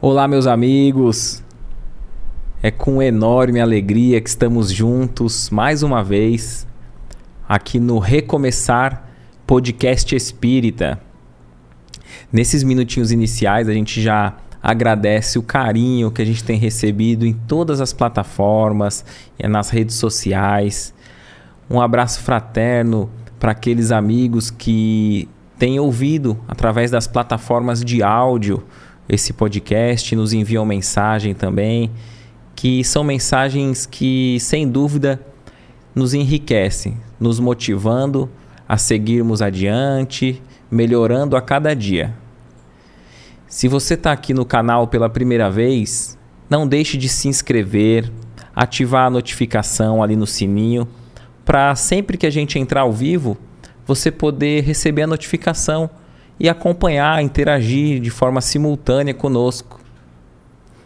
Olá, meus amigos, é com enorme alegria que estamos juntos mais uma vez aqui no Recomeçar Podcast Espírita. Nesses minutinhos iniciais a gente já agradece o carinho que a gente tem recebido em todas as plataformas e nas redes sociais. Um abraço fraterno para aqueles amigos que têm ouvido através das plataformas de áudio esse podcast, nos enviam mensagem também, que são mensagens que, sem dúvida, nos enriquecem, nos motivando a seguirmos adiante, melhorando a cada dia. Se você está aqui no canal pela primeira vez, não deixe de se inscrever, ativar a notificação ali no sininho, para sempre que a gente entrar ao vivo, você poder receber a notificação e acompanhar, interagir de forma simultânea conosco.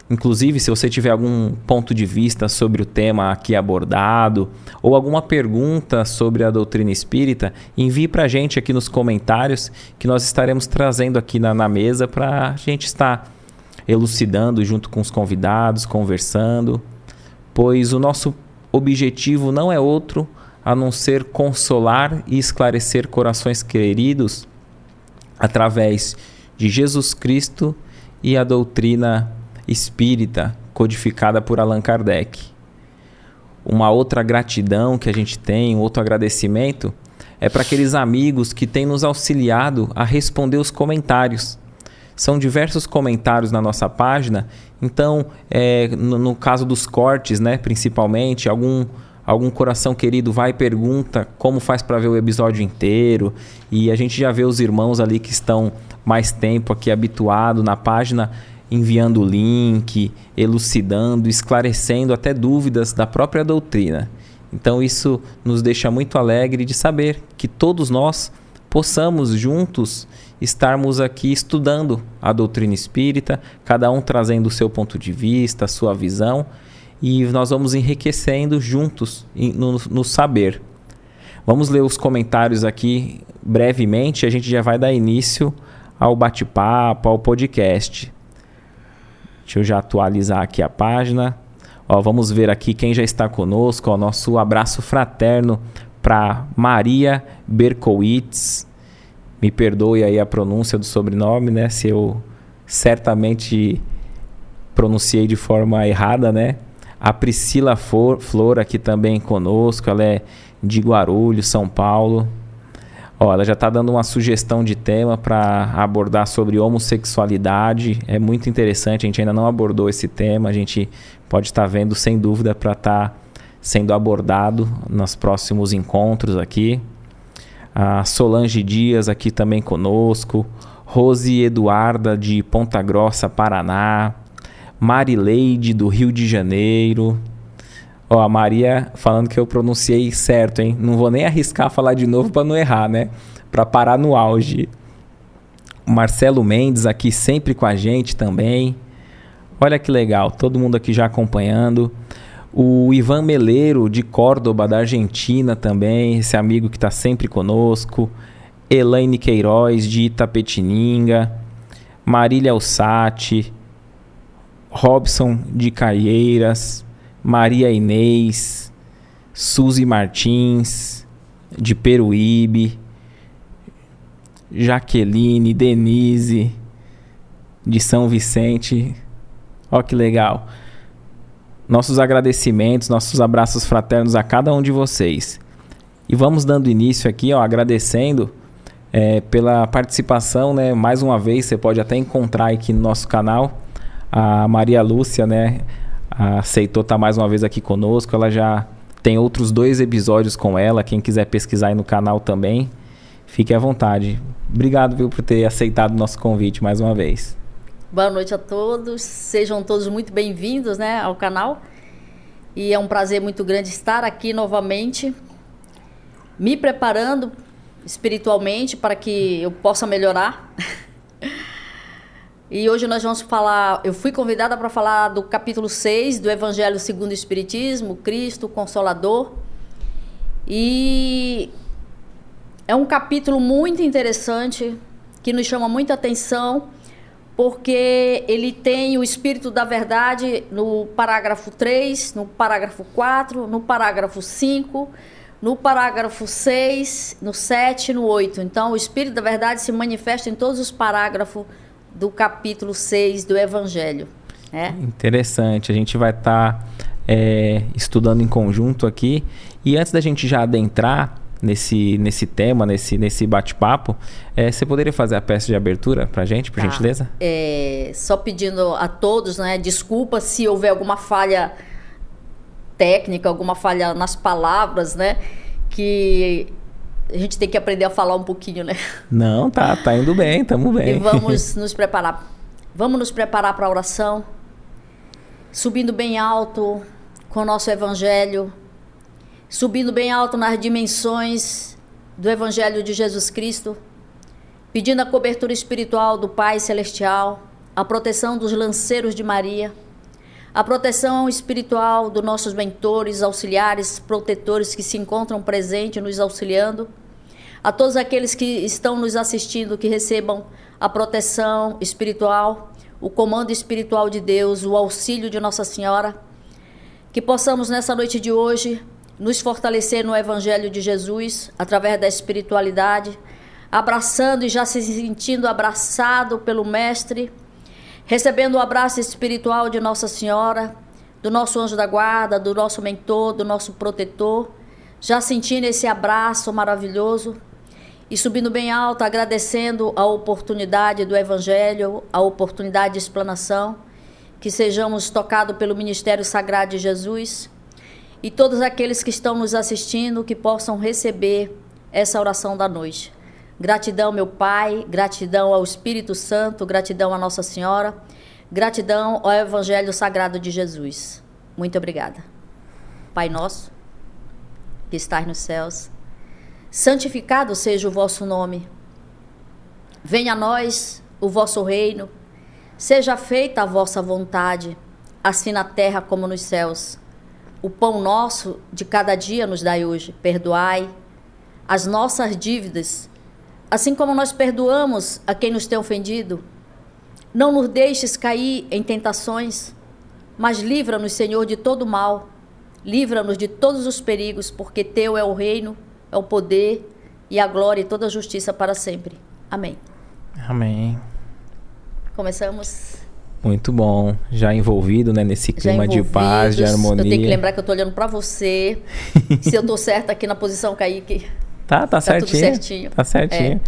Inclusive, se você tiver algum ponto de vista sobre o tema aqui abordado ou alguma pergunta sobre a doutrina espírita, envie para a gente aqui nos comentários que nós estaremos trazendo aqui na mesa para a gente estar elucidando junto com os convidados, conversando, pois o nosso objetivo não é outro a não ser consolar e esclarecer corações queridos através de Jesus Cristo e a doutrina espírita codificada por Allan Kardec. Uma outra gratidão que a gente tem, um outro agradecimento, é para aqueles amigos que têm nos auxiliado a responder os comentários. São diversos comentários na nossa página, então, no caso dos cortes, né, principalmente, algum coração querido vai e pergunta como faz para ver o episódio inteiro. E a gente já vê os irmãos ali que estão mais tempo aqui habituado na página, enviando o link, elucidando, esclarecendo até dúvidas da própria doutrina. Então isso nos deixa muito alegre de saber que todos nós possamos juntos estarmos aqui estudando a doutrina espírita, cada um trazendo o seu ponto de vista, a sua visão, e nós vamos enriquecendo juntos no saber. Vamos ler os comentários aqui brevemente, a gente já vai dar início ao bate-papo, ao podcast. Deixa eu já atualizar aqui a página. Ó, vamos ver aqui quem já está conosco. Ó, nosso abraço fraterno para Maria Berkowitz. Me perdoe aí a pronúncia do sobrenome, né? Se eu certamente pronunciei de forma errada, né? A Priscila Flor aqui também conosco, ela é de Guarulhos, São Paulo. Ó, ela já está dando uma sugestão de tema para abordar sobre homossexualidade. É muito interessante, a gente ainda não abordou esse tema, a gente pode estar vendo sem dúvida para estar sendo abordado nos próximos encontros aqui. A Solange Dias aqui também conosco, Rose Eduarda de Ponta Grossa, Paraná. Marileide, do Rio de Janeiro. Ó, a Maria falando que eu pronunciei certo, hein? Não vou nem arriscar falar de novo para não errar, né? Para parar no auge. Marcelo Mendes aqui sempre com a gente também. Olha que legal, todo mundo aqui já acompanhando. O Ivan Meleiro, de Córdoba, da Argentina também. Esse amigo que está sempre conosco. Elaine Queiroz, de Itapetininga. Marília Alsati. Robson de Caieiras, Maria Inês, Suzy Martins, de Peruíbe, Jaqueline, Denise, de São Vicente. Ó que legal. Nossos agradecimentos, nossos abraços fraternos a cada um de vocês. E vamos dando início aqui, ó, agradecendo pela participação, né? Mais uma vez, você pode até encontrar aqui no nosso canal. A Maria Lúcia, né, aceitou estar mais uma vez aqui conosco. Ela já tem outros 2 episódios com ela. Quem quiser pesquisar aí no canal também, fique à vontade. Obrigado, viu, por ter aceitado o nosso convite mais uma vez. Boa noite a todos. Sejam todos muito bem-vindos, né, ao canal. E é um prazer muito grande estar aqui novamente, me preparando espiritualmente para que eu possa melhorar. E hoje nós vamos falar, eu fui convidada para falar do capítulo 6 do Evangelho Segundo o Espiritismo, Cristo, Consolador. E é um capítulo muito interessante, que nos chama muita atenção, porque ele tem o Espírito da Verdade no parágrafo 3, no parágrafo 4, no parágrafo 5, no parágrafo 6, no 7 e no 8. Então, o Espírito da Verdade se manifesta em todos os parágrafos do capítulo 6 do Evangelho. É. Interessante. A gente vai estar estudando em conjunto aqui. E antes da gente já adentrar nesse tema, nesse bate-papo, você poderia fazer a peça de abertura para a gente, por gentileza? Só pedindo a todos, né, desculpa se houver alguma falha técnica, alguma falha nas palavras, né, que a gente tem que aprender a falar um pouquinho, né? Não, tá indo bem, estamos bem. E vamos nos preparar. Vamos nos preparar para a oração, subindo bem alto com o nosso Evangelho, subindo bem alto nas dimensões do Evangelho de Jesus Cristo, pedindo a cobertura espiritual do Pai Celestial, a proteção dos lanceiros de Maria, a proteção espiritual dos nossos mentores, auxiliares, protetores que se encontram presentes nos auxiliando, a todos aqueles que estão nos assistindo, que recebam a proteção espiritual, o comando espiritual de Deus, o auxílio de Nossa Senhora, que possamos nessa noite de hoje nos fortalecer no Evangelho de Jesus, através da espiritualidade, abraçando e já se sentindo abraçado pelo Mestre, recebendo o abraço espiritual de Nossa Senhora, do nosso anjo da guarda, do nosso mentor, do nosso protetor, já sentindo esse abraço maravilhoso e subindo bem alto, agradecendo a oportunidade do Evangelho, a oportunidade de explanação, que sejamos tocados pelo ministério sagrado de Jesus. E todos aqueles que estão nos assistindo, que possam receber essa oração da noite. Gratidão, meu Pai, gratidão ao Espírito Santo, gratidão à Nossa Senhora, gratidão ao Evangelho Sagrado de Jesus. Muito obrigada. Pai nosso, que estás nos céus, santificado seja o vosso nome. Venha a nós o vosso reino, seja feita a vossa vontade, assim na terra como nos céus. O pão nosso de cada dia nos dai hoje. Perdoai as nossas dívidas, assim como nós perdoamos a quem nos tem ofendido. Não nos deixes cair em tentações, mas livra-nos, Senhor, de todo mal. Livra-nos de todos os perigos, porque teu é o reino, é o poder e a glória e toda a justiça para sempre. Amém. Amém. Começamos. Muito bom, já envolvido, né, nesse clima de paz, de harmonia. Eu tenho que lembrar que eu tô olhando para você, se eu tô certa aqui na posição, Kaique. Tá certinho, tudo certinho. Tá certinho.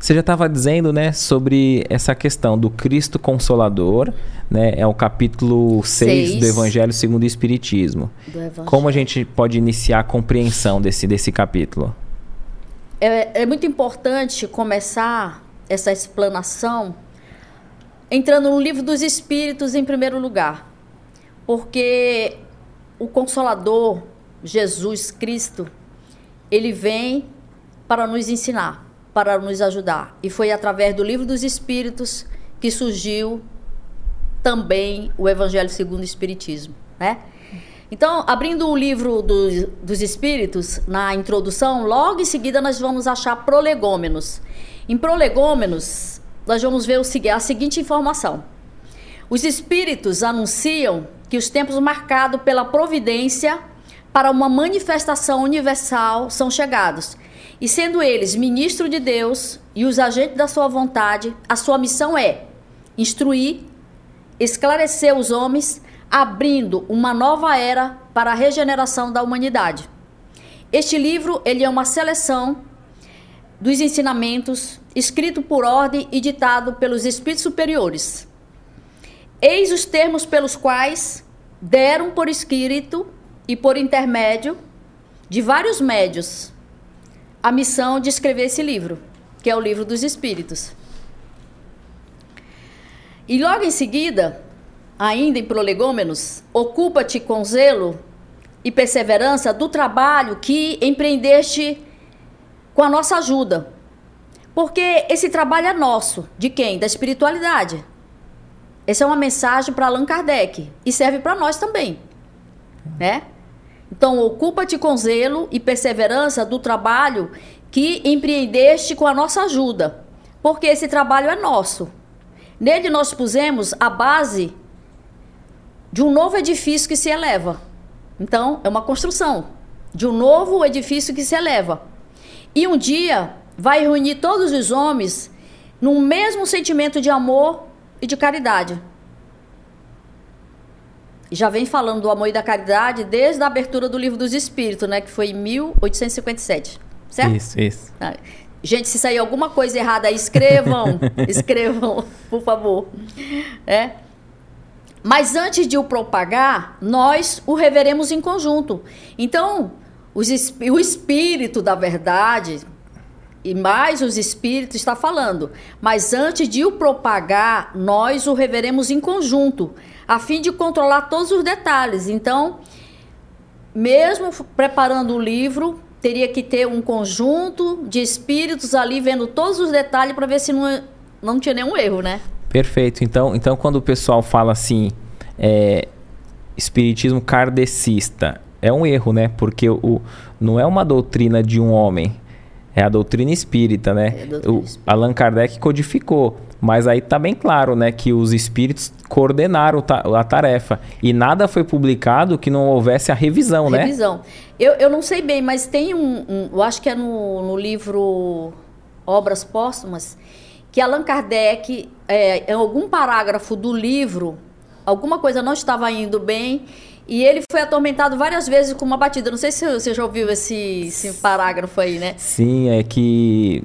Você já estava dizendo, né, sobre essa questão do Cristo Consolador, né, é o capítulo 6 do Evangelho Segundo o Espiritismo. Como a gente pode iniciar a compreensão desse capítulo? É muito importante começar essa explanação entrando no Livro dos Espíritos em primeiro lugar, porque o Consolador, Jesus Cristo, ele vem para nos ensinar, para nos ajudar. E foi através do Livro dos Espíritos que surgiu também o Evangelho Segundo o Espiritismo, né? Então, abrindo o Livro dos Espíritos, na introdução, logo em seguida nós vamos achar prolegômenos. Em prolegômenos, nós vamos ver a seguinte informação. Os Espíritos anunciam que os tempos marcados pela providência para uma manifestação universal são chegados. E sendo eles ministros de Deus e os agentes da sua vontade, a sua missão é instruir, esclarecer os homens, abrindo uma nova era para a regeneração da humanidade. Este livro, ele é uma seleção dos ensinamentos, escrito por ordem e ditado pelos Espíritos superiores. Eis os termos pelos quais deram por escrito e por intermédio de vários médios a missão de escrever esse livro, que é o Livro dos Espíritos. E logo em seguida, ainda em prolegômenos, ocupa-te com zelo e perseverança do trabalho que empreendeste com a nossa ajuda, porque esse trabalho é nosso. De quem? Da espiritualidade. Essa é uma mensagem para Allan Kardec e serve para nós também, né? Então, ocupa-te com zelo e perseverança do trabalho que empreendeste com a nossa ajuda, porque esse trabalho é nosso. Nele nós pusemos a base de um novo edifício que se eleva. Então, é uma construção de um novo edifício que se eleva. E um dia vai reunir todos os homens num mesmo sentimento de amor e de caridade. Já vem falando do amor e da caridade desde a abertura do Livro dos Espíritos, né? Que foi em 1857, certo? Isso, isso. Gente, se sair alguma coisa errada, escrevam, escrevam, por favor. É. Mas antes de o propagar, nós o reveremos em conjunto. Então, o Espírito da Verdade e mais os Espíritos está falando. Mas antes de o propagar, nós o reveremos em conjunto, a fim de controlar todos os detalhes. Então, mesmo preparando o livro, teria que ter um conjunto de espíritos ali vendo todos os detalhes para ver se não tinha nenhum erro, né? Perfeito. Então quando o pessoal fala assim, espiritismo kardecista, é um erro, né? Porque não é uma doutrina de um homem, é a doutrina espírita, né? É a doutrina espírita. Allan Kardec codificou. Mas aí tá bem claro, né, que os espíritos coordenaram a tarefa. E nada foi publicado que não houvesse a revisão, né? Revisão. Eu não sei bem, mas tem eu acho que é no livro Obras Póstumas, que Allan Kardec, em algum parágrafo do livro, alguma coisa não estava indo bem, e ele foi atormentado várias vezes com uma batida. Não sei se você já ouviu esse parágrafo aí, né? Sim, é que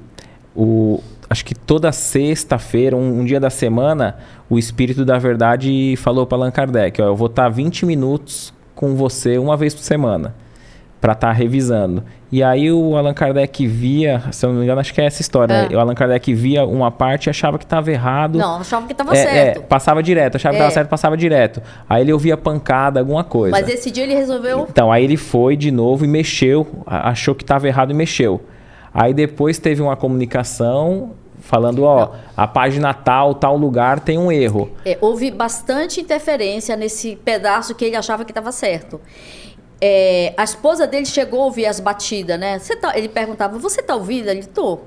acho que toda sexta-feira, um dia da semana, o Espírito da Verdade falou para Allan Kardec, ó, eu vou estar 20 minutos com você uma vez por semana, para estar revisando. E aí o Allan Kardec via, se eu não me engano, acho que é essa história, né? O Allan Kardec via uma parte e achava que estava errado. Não, achava que estava certo. Passava direto, achava que estava certo, passava direto. Aí ele ouvia pancada, alguma coisa. Mas esse dia ele resolveu... Então, aí ele foi de novo e mexeu, achou que estava errado e mexeu. Aí depois teve uma comunicação... Falando, ó, a página tal lugar tem um erro. Houve bastante interferência nesse pedaço que ele achava que estava certo. A esposa dele chegou a ouvir as batidas, né? Ele perguntava, você está ouvindo? Ele, tô.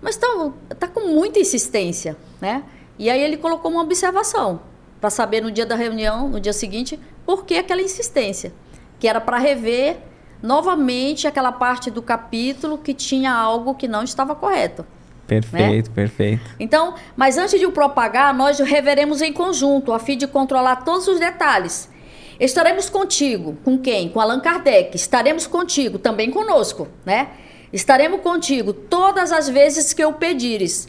Mas tá com muita insistência, né? E aí ele colocou uma observação, para saber no dia da reunião, no dia seguinte, por que aquela insistência. Que era para rever novamente aquela parte do capítulo que tinha algo que não estava correto. Perfeito, né? Perfeito. Então, mas antes de o propagar, nós o reveremos em conjunto, a fim de controlar todos os detalhes. Estaremos contigo. Com quem? Com Allan Kardec. Estaremos contigo, também conosco, né? Estaremos contigo todas as vezes que o pedires.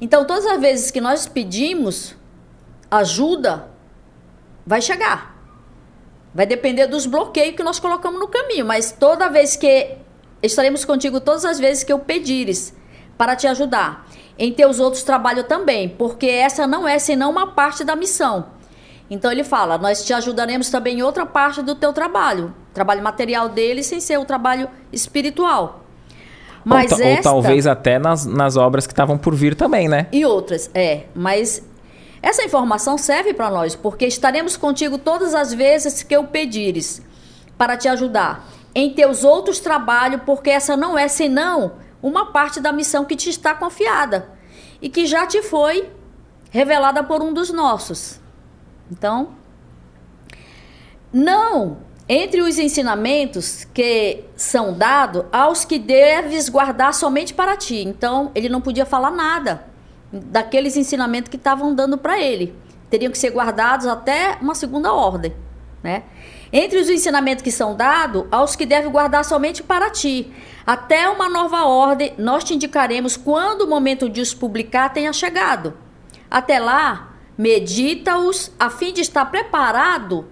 Então, todas as vezes que nós pedimos ajuda, vai chegar. Vai depender dos bloqueios que nós colocamos no caminho, mas toda vez que estaremos contigo todas as vezes que o pedires, para te ajudar. Em teus outros trabalhos também, porque essa não é senão uma parte da missão. Então ele fala, nós te ajudaremos também em outra parte do teu trabalho. Trabalho material dele, sem ser o trabalho espiritual. Mas ou talvez até nas obras que estavam por vir também, né? E outras, mas essa informação serve para nós, porque estaremos contigo todas as vezes que o pedires, para te ajudar. Em teus outros trabalhos, porque essa não é senão uma parte da missão que te está confiada e que já te foi revelada por um dos nossos. Então, não entre os ensinamentos que são dados aos que deves guardar somente para ti. Então, ele não podia falar nada daqueles ensinamentos que estavam dando para ele. Teriam que ser guardados até uma segunda ordem, né? Entre os ensinamentos que são dados aos que deve guardar somente para ti. Até uma nova ordem, nós te indicaremos quando o momento de os publicar tenha chegado. Até lá, medita-os a fim de estar preparado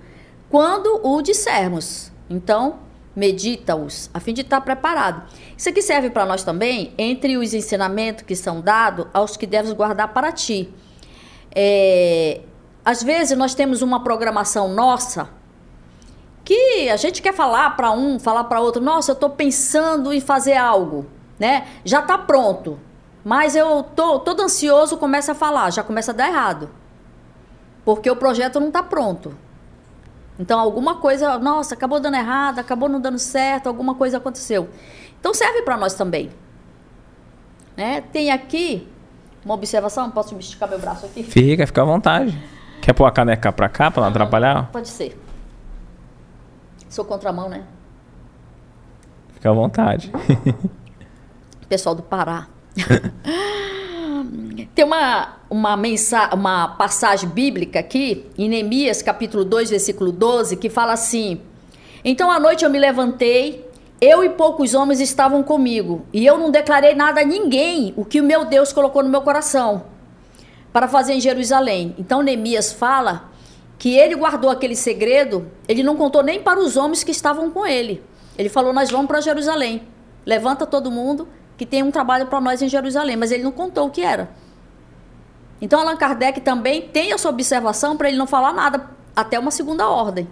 quando o dissermos. Então, medita-os a fim de estar preparado. Isso aqui serve para nós também, entre os ensinamentos que são dados aos que deves guardar para ti. Às vezes, nós temos uma programação nossa que a gente quer falar para um, falar para outro. Nossa, eu estou pensando em fazer algo, né? Já está pronto, mas eu estou todo ansioso, começa a falar, já começa a dar errado, porque o projeto não está pronto. Então, alguma coisa, nossa, acabou dando errado, acabou não dando certo, alguma coisa aconteceu. Então, serve para nós também, né? Tem aqui Uma observação? Posso subesticar meu braço aqui? Fica à vontade. Quer pôr a caneca pra cá, pra não atrapalhar? Pode ser. Sou contramão, né? Fica à vontade. Pessoal do Pará. Tem uma passagem bíblica aqui, em Neemias, capítulo 2, versículo 12, que fala assim: Então à noite eu me levantei, eu e poucos homens estavam comigo, e eu não declarei nada a ninguém o que o meu Deus colocou no meu coração para fazer em Jerusalém. Então Neemias fala que ele guardou aquele segredo, ele não contou nem para os homens que estavam com ele. Ele falou: nós vamos para Jerusalém, levanta todo mundo que tem um trabalho para nós em Jerusalém, mas ele não contou o que era. Então Allan Kardec também tem essa observação para ele não falar nada até uma segunda ordem.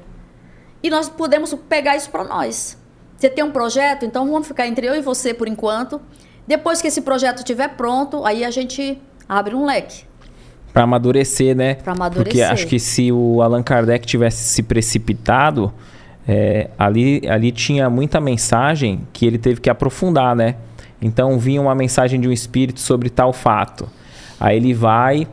E nós podemos pegar isso para nós. Você tem um projeto, então vamos ficar entre eu e você por enquanto. Depois que esse projeto estiver pronto, aí a gente abre um leque. Para amadurecer, né? Para amadurecer. Porque acho que se o Allan Kardec tivesse se precipitado, ali tinha muita mensagem que ele teve que aprofundar, né? Então vinha uma mensagem de um espírito sobre tal fato. Aí ele vai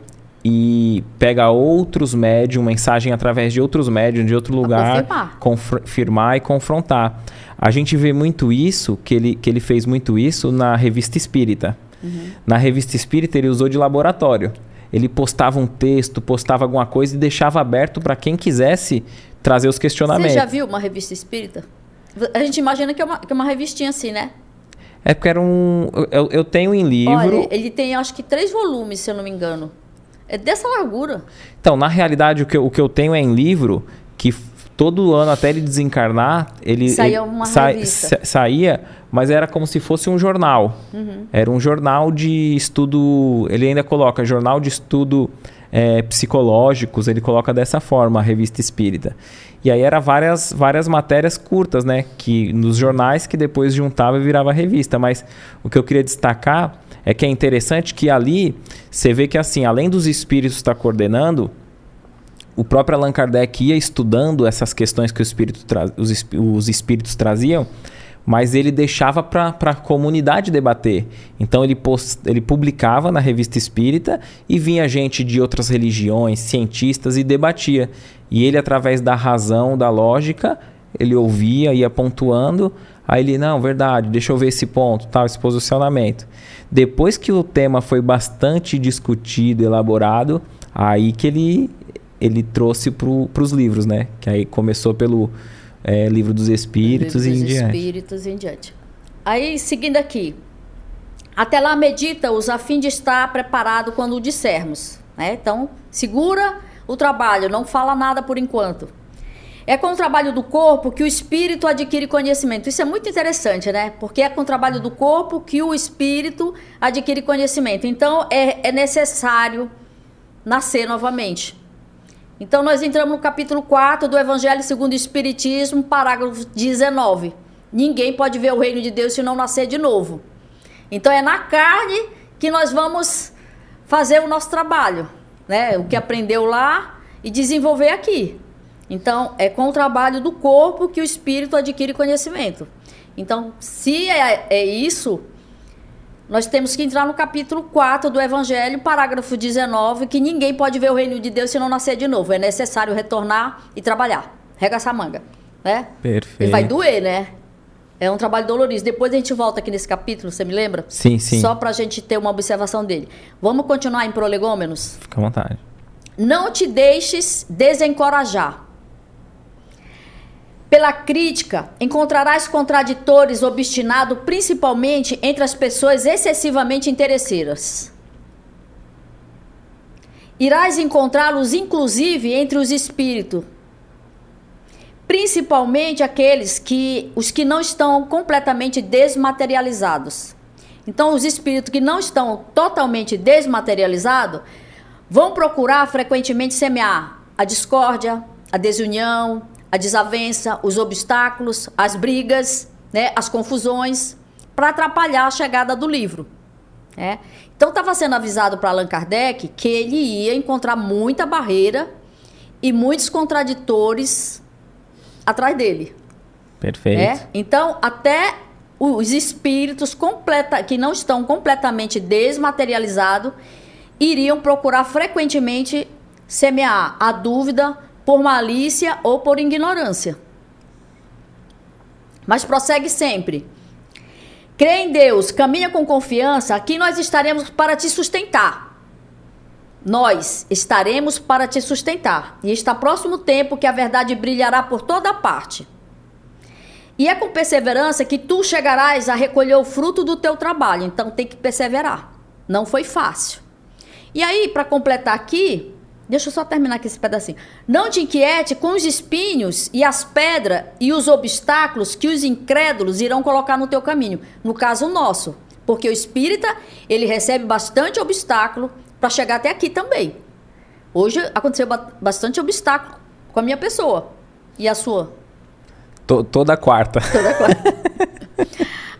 e pega outros médiums, mensagem através de outros médiums, de outro lugar, confirmar e confrontar. A gente vê muito isso, que ele fez muito isso na Revista Espírita. Uhum. Na Revista Espírita ele usou de laboratório. Ele postava um texto, postava alguma coisa e deixava aberto para quem quisesse trazer os questionamentos. Você já viu uma Revista Espírita? A gente imagina que é uma revistinha assim, né? É porque era um... Eu tenho em livro... Olha, ele tem acho que 3 volumes, se eu não me engano. É dessa largura. Então, na realidade, o que eu tenho é em livro, que todo ano, até ele desencarnar, ele saía, saía, mas era como se fosse um jornal. Uhum. Era um jornal de estudo... Ele ainda coloca jornal de estudo psicológicos, ele coloca dessa forma, a Revista Espírita. E aí era várias matérias curtas, né? Que nos jornais que depois juntava e virava revista. Mas o que eu queria destacar é que é interessante que ali você vê que, assim, além dos espíritos estar coordenando, o próprio Allan Kardec ia estudando essas questões que os espíritos traziam, mas ele deixava para a comunidade debater. Então ele publicava na Revista Espírita e vinha gente de outras religiões, cientistas, e debatia. E ele, através da razão, da lógica, ele ouvia, ia pontuando. Aí ele, não, verdade, deixa eu ver esse ponto, tal, esse posicionamento. Depois que o tema foi bastante discutido, elaborado, aí que ele trouxe para os livros, né? Que aí começou pelo... Livro dos Espíritos e em diante. Aí, seguindo aqui. Até lá medita-os a fim de estar preparado quando o dissermos. Né? Então, segura o trabalho, não fala nada por enquanto. É com o trabalho do corpo que o espírito adquire conhecimento. Isso é muito interessante, né? Porque é com o trabalho do corpo que o espírito adquire conhecimento. Então, é necessário nascer novamente. Então, nós entramos no capítulo 4 do Evangelho Segundo o Espiritismo, parágrafo 19. Ninguém pode ver o reino de Deus se não nascer de novo. Então, é na carne que nós vamos fazer o nosso trabalho, né? O que aprendeu lá e desenvolver aqui. Então, é com o trabalho do corpo que o espírito adquire conhecimento. Então, se é isso... Nós temos que entrar no capítulo 4 do Evangelho, parágrafo 19, que ninguém pode ver o reino de Deus se não nascer de novo. É necessário retornar e trabalhar. Regaçar a manga, né? Perfeito. E vai doer, né? É um trabalho doloroso. Depois a gente volta aqui nesse capítulo, você me lembra? Sim, sim. Só pra gente ter uma observação dele. Vamos continuar em Prolegômenos? Fica à vontade. Não te deixes desencorajar. Pela crítica, encontrarás contraditores obstinados, principalmente entre as pessoas excessivamente interesseiras. Irás encontrá-los, inclusive, entre os espíritos, principalmente aqueles os que não estão completamente desmaterializados. Então, os espíritos que não estão totalmente desmaterializados vão procurar frequentemente semear a discórdia, a desunião, a desavença, os obstáculos, as brigas, né, as confusões, para atrapalhar a chegada do livro. Né? Então, estava sendo avisado para Allan Kardec que ele ia encontrar muita barreira e muitos contraditores atrás dele. Perfeito. Né? Então, até os espíritos que não estão completamente desmaterializados iriam procurar frequentemente semear a dúvida por malícia ou por ignorância. Mas prossegue sempre. Crê em Deus, caminha com confiança, aqui nós estaremos para te sustentar. Nós estaremos para te sustentar. E está próximo tempo que a verdade brilhará por toda parte. E é com perseverança que tu chegarás a recolher o fruto do teu trabalho. Então tem que perseverar. Não foi fácil. E aí, para completar aqui, deixa eu só terminar aqui esse pedacinho. Não te inquiete com os espinhos e as pedras e os obstáculos que os incrédulos irão colocar no teu caminho. No caso nosso, porque o espírita, ele recebe bastante obstáculo para chegar até aqui também. Hoje aconteceu bastante obstáculo com a minha pessoa e a sua. Toda quarta. Toda quarta.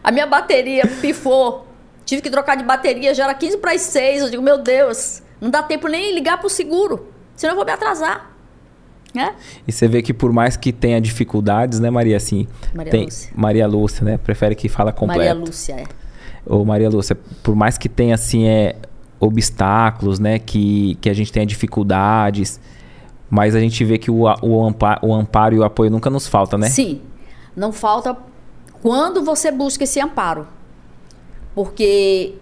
A minha bateria pifou. Tive que trocar de bateria, já era 15 para as 6. Eu digo, meu Deus, não dá tempo nem ligar para o seguro, senão eu vou me atrasar. Né? E você vê que por mais que tenha dificuldades, né, Maria? Assim, Maria Lúcia. Maria Lúcia, né? Prefere que fala completo. Maria Lúcia, é. Ou Maria Lúcia, por mais que tenha, assim, obstáculos, né? Que a gente tenha dificuldades, mas a gente vê que o amparo e o apoio nunca nos falta, né? Sim, não falta quando você busca esse amparo. Porque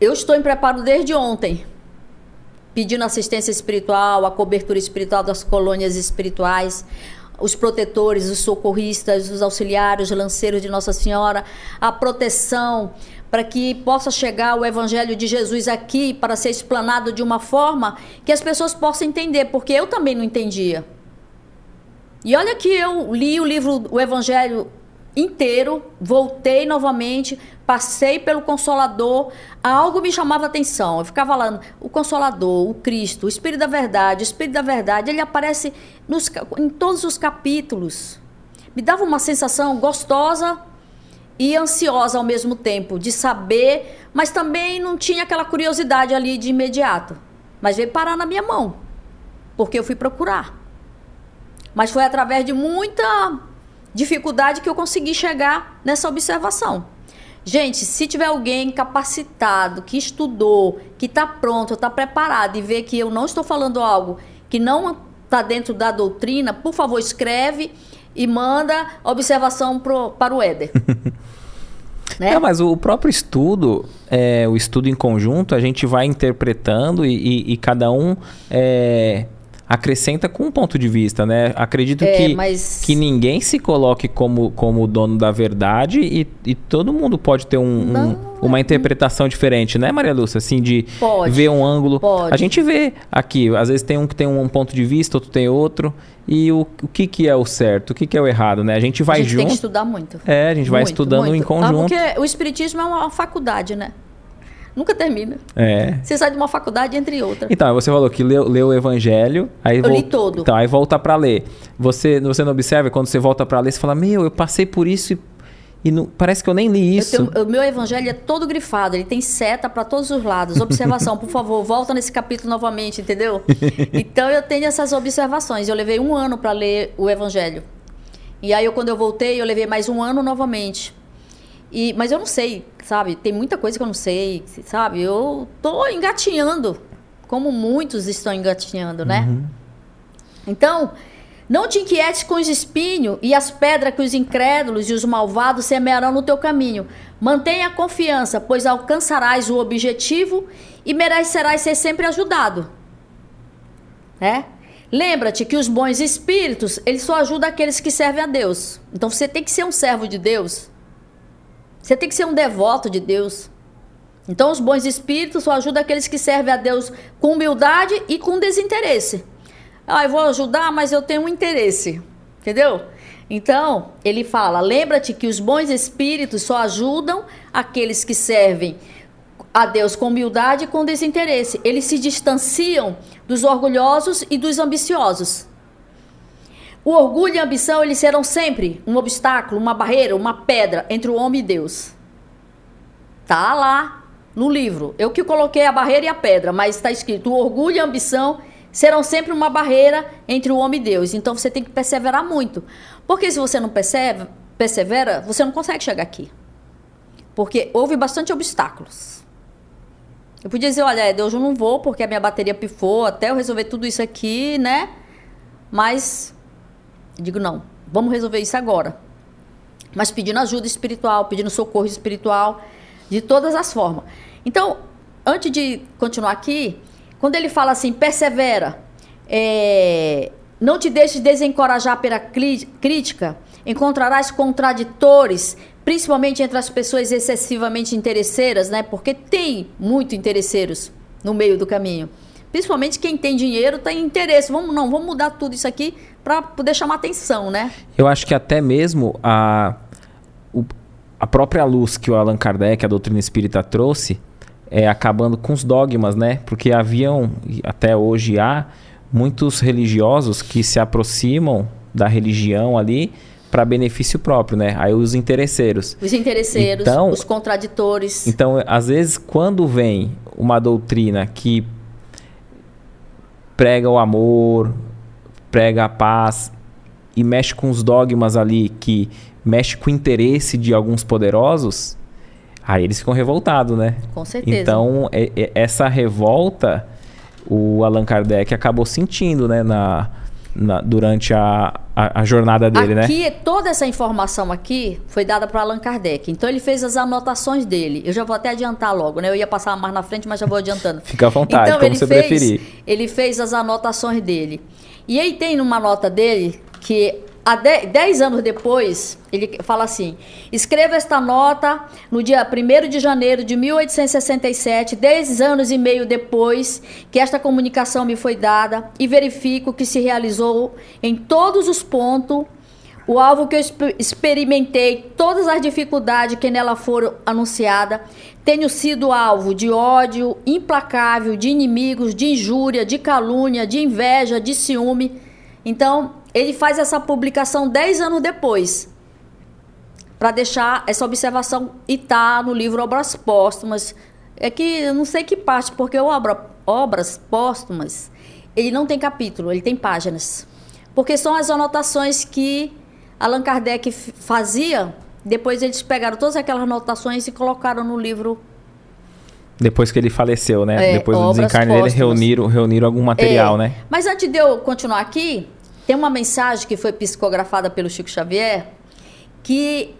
eu estou em preparo desde ontem, pedindo assistência espiritual, a cobertura espiritual das colônias espirituais, os protetores, os socorristas, os auxiliares, os lanceiros de Nossa Senhora, a proteção para que possa chegar o Evangelho de Jesus aqui para ser explanado de uma forma que as pessoas possam entender, porque eu também não entendia. E olha que eu li o livro, o Evangelho inteiro, voltei novamente, passei pelo Consolador, algo me chamava atenção, eu ficava lá, o Consolador, o Cristo, o Espírito da Verdade, ele aparece em todos os capítulos, me dava uma sensação gostosa e ansiosa ao mesmo tempo, de saber, mas também não tinha aquela curiosidade ali de imediato, mas veio parar na minha mão, porque eu fui procurar, mas foi através de muita dificuldade que eu consegui chegar nessa observação. Gente, se tiver alguém capacitado, que estudou, que está pronto, está preparado e vê que eu não estou falando algo que não está dentro da doutrina, por favor, escreve e manda observação para o Éder. Né? Não, mas o próprio estudo, o estudo em conjunto, a gente vai interpretando e cada um... acrescenta com um ponto de vista, né? Acredito que ninguém se coloque como dono da verdade e todo mundo pode ter uma interpretação diferente, né, Maria Lúcia? Assim, de ver um ângulo. Pode. A gente vê aqui, às vezes tem um que tem um ponto de vista, outro tem outro. E o que é o certo, o que é o errado, né? A gente vai junto. A gente tem que estudar muito. É, a gente vai estudando muito em conjunto. Porque o espiritismo é uma faculdade, né? Nunca termina. Você sai de uma faculdade entre outra. Então, você falou que leu o Evangelho. Aí eu li todo. Então, aí volta para ler. Você não observa? Quando você volta para ler, você fala, meu, eu passei por isso e não, parece que eu nem li isso. O meu Evangelho é todo grifado. Ele tem seta para todos os lados. Observação, por favor, volta nesse capítulo novamente, entendeu? Então, eu tenho essas observações. Eu levei 1 ano para ler o Evangelho. E aí, quando eu voltei, eu levei mais 1 ano novamente. Mas eu não sei, sabe? Tem muita coisa que eu não sei, sabe? Eu tô engatinhando, como muitos estão engatinhando, né? Uhum. Então, não te inquietes com os espinhos e as pedras que os incrédulos e os malvados semearão no teu caminho. Mantenha a confiança, pois alcançarás o objetivo e merecerás ser sempre ajudado. Né? Lembra-te que os bons espíritos, eles só ajudam aqueles que servem a Deus. Então, você tem que ser um servo de Deus. Você tem que ser um devoto de Deus. Então, os bons espíritos só ajudam aqueles que servem a Deus com humildade e com desinteresse. Ah, eu vou ajudar, mas eu tenho um interesse. Entendeu? Então, ele fala, lembra-te que os bons espíritos só ajudam aqueles que servem a Deus com humildade e com desinteresse. Eles se distanciam dos orgulhosos e dos ambiciosos. O orgulho e a ambição, eles serão sempre um obstáculo, uma barreira, uma pedra entre o homem e Deus. Tá lá no livro. Eu que coloquei a barreira e a pedra, mas está escrito, o orgulho e a ambição serão sempre uma barreira entre o homem e Deus. Então, você tem que perseverar muito. Porque se você não persevera, você não consegue chegar aqui. Porque houve bastante obstáculos. Eu podia dizer, olha, Éder, hoje eu não vou porque a minha bateria pifou, até eu resolver tudo isso aqui, né? Mas eu digo, não, vamos resolver isso agora. Mas pedindo ajuda espiritual, pedindo socorro espiritual, de todas as formas. Então, antes de continuar aqui, quando ele fala assim, persevera, não te deixes desencorajar pela crítica, encontrarás contraditores, principalmente entre as pessoas excessivamente interesseiras, né? Porque tem muito interesseiros no meio do caminho. Principalmente quem tem dinheiro tem interesse. Vamos mudar tudo isso aqui para poder chamar atenção, né? Eu acho que até mesmo a própria luz que o Allan Kardec, a doutrina espírita, trouxe, acabando com os dogmas, né? Porque haviam, até hoje há, muitos religiosos que se aproximam da religião ali para benefício próprio, né? Aí os interesseiros. Os interesseiros, então, os contraditores. Então, às vezes, quando vem uma doutrina que prega o amor, prega a paz e mexe com os dogmas ali, que mexe com o interesse de alguns poderosos, aí eles ficam revoltados, né? Com certeza. Então, essa revolta o Allan Kardec acabou sentindo, né? Durante a jornada dele, aqui, né? Toda essa informação aqui foi dada para Allan Kardec. Então ele fez as anotações dele. Eu já vou até adiantar logo, né? Eu ia passar mais na frente, mas já vou adiantando. Fica à vontade, então, como você preferir. Ele fez as anotações dele. E aí tem uma nota dele que há 10 anos depois, ele fala assim: escreva esta nota no dia 1º de janeiro de 1867, 10 anos e meio depois que esta comunicação me foi dada, e verifico que se realizou em todos os pontos o alvo que eu experimentei, todas as dificuldades que nela foram anunciadas. Tenho sido alvo de ódio implacável, de inimigos, de injúria, de calúnia, de inveja, de ciúme. Então, ele faz essa publicação 10 anos depois, para deixar essa observação, e está no livro Obras Póstumas. É que eu não sei que parte, porque Obras Póstumas, ele não tem capítulo, ele tem páginas. Porque são as anotações que Allan Kardec fazia, depois eles pegaram todas aquelas anotações e colocaram no livro. Depois que ele faleceu, né? Depois do desencarne dele, reuniram algum material, né? Mas antes de eu continuar aqui, tem uma mensagem que foi psicografada pelo Chico Xavier, que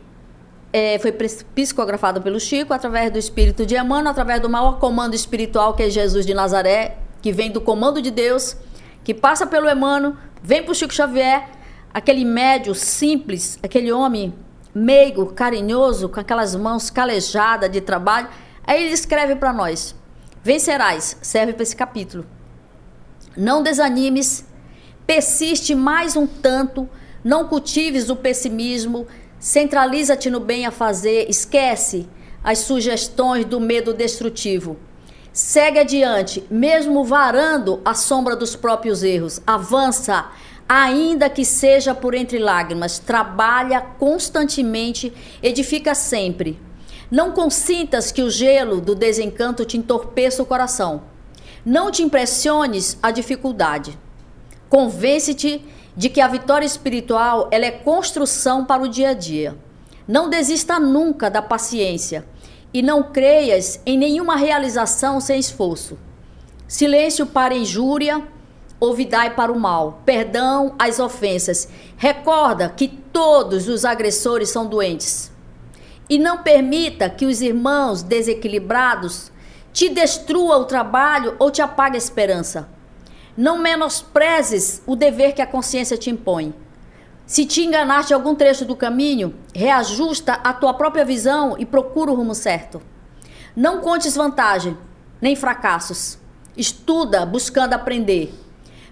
foi psicografada pelo Chico através do Espírito de Emmanuel, através do maior comando espiritual, que é Jesus de Nazaré, que vem do comando de Deus, que passa pelo Emmanuel, vem para o Chico Xavier, aquele médium simples, aquele homem meigo, carinhoso, com aquelas mãos calejadas de trabalho. Aí ele escreve para nós: vencerás, serve para esse capítulo. Não desanimes, persiste mais um tanto, não cultives o pessimismo, centraliza-te no bem a fazer, esquece as sugestões do medo destrutivo. Segue adiante, mesmo varando a sombra dos próprios erros. Avança, ainda que seja por entre lágrimas. Trabalha constantemente, edifica sempre. Não consintas que o gelo do desencanto te entorpeça o coração. Não te impressiones a dificuldade. Convence-te de que a vitória espiritual, ela é construção para o dia a dia. Não desista nunca da paciência e não creias em nenhuma realização sem esforço. Silêncio para a injúria, ouvidai para o mal, perdão às ofensas. Recorda que todos os agressores são doentes. E não permita que os irmãos desequilibrados te destruam o trabalho ou te apaguem a esperança. Não menosprezes o dever que a consciência te impõe. Se te enganaste em algum trecho do caminho, reajusta a tua própria visão e procura o rumo certo. Não contes vantagem, nem fracassos. Estuda buscando aprender.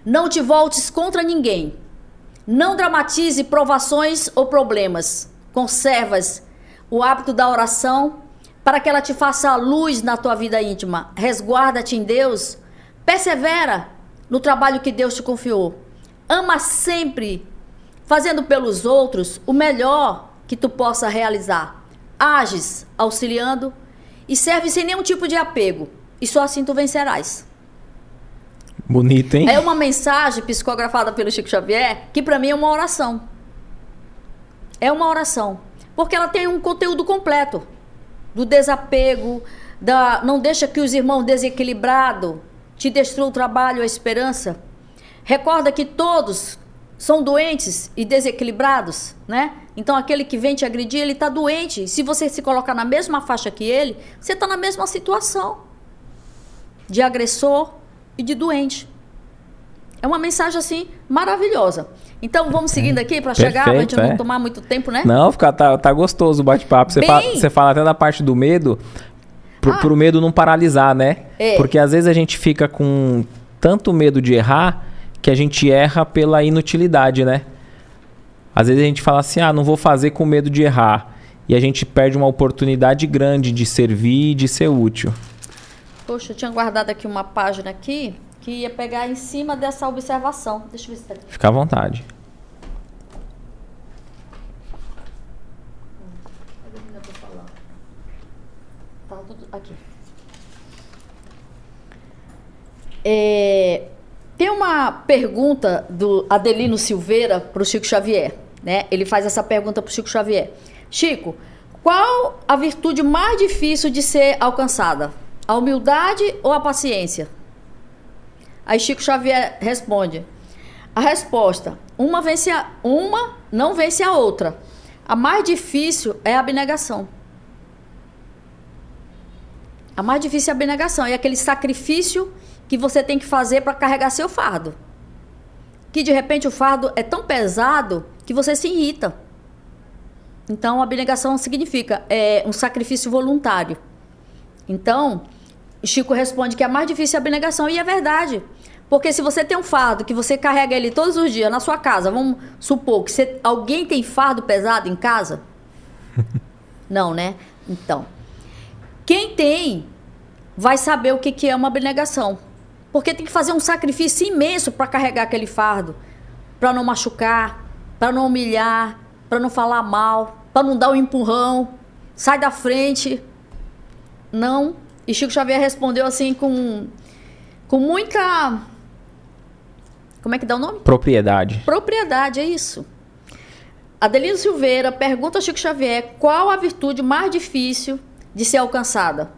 Não te voltes contra ninguém. Não dramatize provações ou problemas. Conservas o hábito da oração para que ela te faça a luz na tua vida íntima. Resguarda-te em Deus. Persevera no trabalho que Deus te confiou. Ama sempre, fazendo pelos outros o melhor que tu possa realizar. Ages auxiliando e serve sem nenhum tipo de apego. E só assim tu vencerás. Bonito, hein? É uma mensagem psicografada pelo Chico Xavier, que para mim é uma oração. É uma oração. Porque ela tem um conteúdo completo do desapego, não deixa que os irmãos desequilibrados te destruam o trabalho, a esperança. Recorda que todos são doentes e desequilibrados, né? Então aquele que vem te agredir, ele está doente. Se você se colocar na mesma faixa que ele, você está na mesma situação de agressor e de doente. É uma mensagem assim maravilhosa. Então vamos seguindo aqui para chegar, para a gente não tomar muito tempo, né? Não, tá gostoso o bate-papo. Você fala até da parte do medo, pro medo não paralisar, né? É. Porque às vezes a gente fica com tanto medo de errar que a gente erra pela inutilidade, né? Às vezes a gente fala assim, não vou fazer com medo de errar. E a gente perde uma oportunidade grande de servir e de ser útil. Poxa, eu tinha guardado aqui uma página aqui que ia pegar em cima dessa observação. Deixa eu ver se tá aqui. Fica à vontade. Tá tudo aqui. Tem uma pergunta do Adelino Silveira para o Chico Xavier, né? Ele faz essa pergunta para o Chico Xavier. Chico, qual a virtude mais difícil de ser alcançada? A humildade ou a paciência? Aí Chico Xavier responde. A resposta, uma não vence a outra. A mais difícil é a abnegação. A mais difícil é a abnegação. É aquele sacrifício que você tem que fazer para carregar seu fardo. Que de repente o fardo é tão pesado que você se irrita. Então a abnegação significa um sacrifício voluntário. Então Chico responde que é mais difícil a abnegação, e é verdade, porque se você tem um fardo que você carrega ele todos os dias na sua casa, vamos supor que alguém tem fardo pesado em casa? Não, né? Então, quem tem vai saber o que é uma abnegação, porque tem que fazer um sacrifício imenso para carregar aquele fardo, para não machucar, para não humilhar, para não falar mal, para não dar um empurrão, sai da frente, não. E Chico Xavier respondeu assim com muita... Como é que dá o nome? Propriedade. Propriedade, é isso. Adelino Silveira pergunta a Chico Xavier qual a virtude mais difícil de ser alcançada.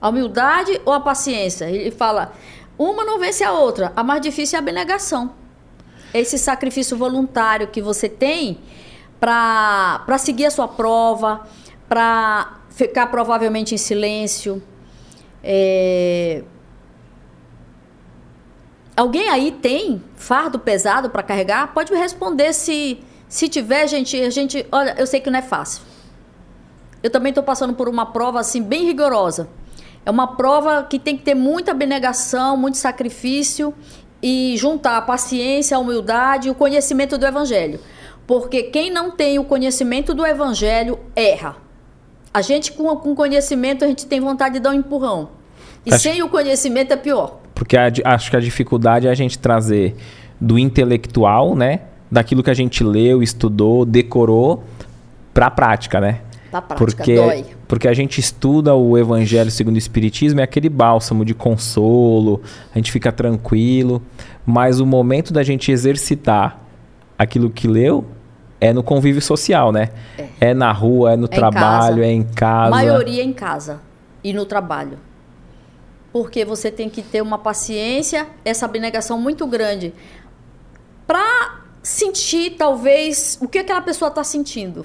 A humildade ou a paciência? Ele fala, uma não vence a outra. A mais difícil é a abnegação. Esse sacrifício voluntário que você tem para seguir a sua prova, para ficar provavelmente em silêncio... Alguém aí tem fardo pesado para carregar? Pode me responder se tiver, gente. Olha, eu sei que não é fácil. Eu também estou passando por uma prova assim bem rigorosa. É uma prova que tem que ter muita abnegação, muito sacrifício e juntar a paciência, a humildade e o conhecimento do Evangelho. Porque quem não tem o conhecimento do Evangelho erra. A gente com conhecimento, a gente tem vontade de dar um empurrão. E sem o conhecimento é pior. Porque acho que a dificuldade é a gente trazer do intelectual, né? Daquilo que a gente leu, estudou, decorou, para a prática, né? Para a prática, dói. Porque a gente estuda o Evangelho Segundo o Espiritismo, é aquele bálsamo de consolo, a gente fica tranquilo. Mas o momento da gente exercitar aquilo que leu... É no convívio social, né? É na rua, é no trabalho, é em casa. A maioria é em casa e no trabalho. Porque você tem que ter uma paciência, essa abnegação muito grande, para sentir, talvez, o que aquela pessoa está sentindo.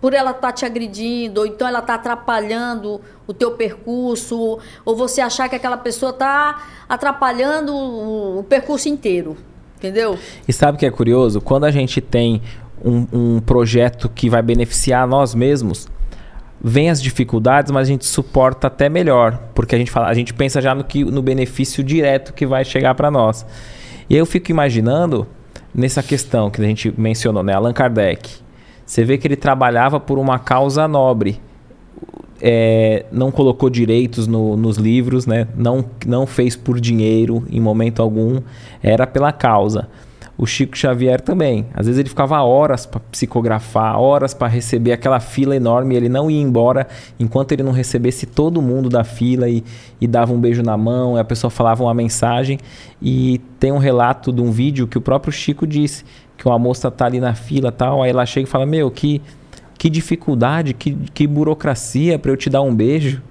Por ela estar te agredindo, ou então ela está atrapalhando o teu percurso, ou você achar que aquela pessoa está atrapalhando o percurso inteiro. Entendeu? E sabe o que é curioso? Quando a gente tem um projeto que vai beneficiar nós mesmos, vem as dificuldades, mas a gente suporta até melhor, porque a gente pensa já no benefício direto que vai chegar para nós. E eu fico imaginando nessa questão que a gente mencionou, né? Allan Kardec. Você vê que ele trabalhava por uma causa nobre. Não colocou direitos nos livros, né? Não fez por dinheiro em momento algum, era pela causa. O Chico Xavier também, às vezes ele ficava horas para psicografar, horas para receber aquela fila enorme, e ele não ia embora enquanto ele não recebesse todo mundo da fila e dava um beijo na mão, e a pessoa falava uma mensagem. E tem um relato de um vídeo que o próprio Chico disse que uma moça está ali na fila, tal, aí ela chega e fala, que dificuldade, que burocracia para eu te dar um beijo.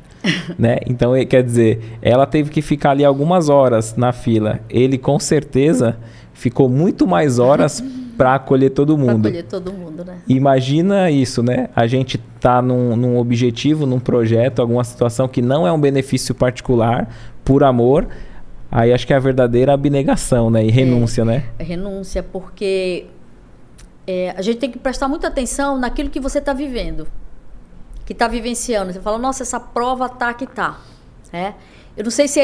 né? Então, quer dizer, ela teve que ficar ali algumas horas na fila. Ele, com certeza, ficou muito mais horas para acolher todo mundo. Para acolher todo mundo, né? Imagina isso, né? A gente tá num objetivo, num projeto, alguma situação que não é um benefício particular, por amor. Aí acho que é a verdadeira abnegação, né? E renúncia, né? Renúncia, porque a gente tem que prestar muita atenção naquilo que você está vivendo, que está vivenciando. Você fala, nossa, essa prova tá que tá. É? Eu não sei se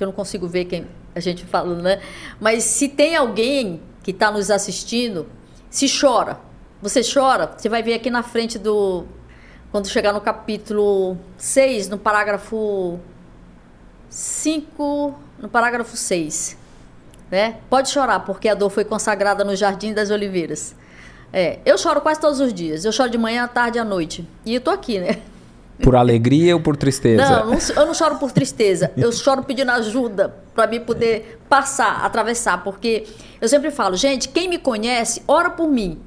eu não consigo ver quem a gente fala, né? Mas se tem alguém que está nos assistindo, se chora. Você chora, você vai ver aqui na frente do... Quando chegar no capítulo 6, no parágrafo... 5, no parágrafo 6, né? Pode chorar, porque a dor foi consagrada no Jardim das Oliveiras. Eu choro quase todos os dias. Eu choro de manhã, à tarde e à noite. E eu tô aqui, né? Por alegria ou por tristeza? Não, eu não choro por tristeza. Eu choro pedindo ajuda para me poder passar, atravessar. Porque eu sempre falo, gente, quem me conhece, ora por mim.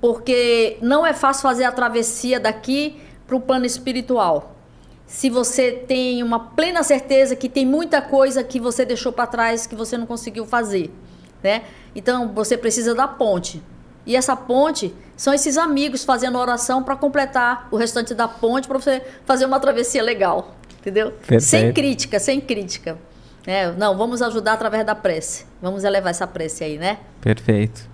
Porque não é fácil fazer a travessia daqui para o plano espiritual. Se você tem uma plena certeza que tem muita coisa que você deixou para trás, que você não conseguiu fazer, né? Então, você precisa da ponte. E essa ponte são esses amigos fazendo oração para completar o restante da ponte, para você fazer uma travessia legal, entendeu? Perfeito. Sem crítica, sem crítica. Não, vamos ajudar através da prece. Vamos elevar essa prece aí, né? Perfeito.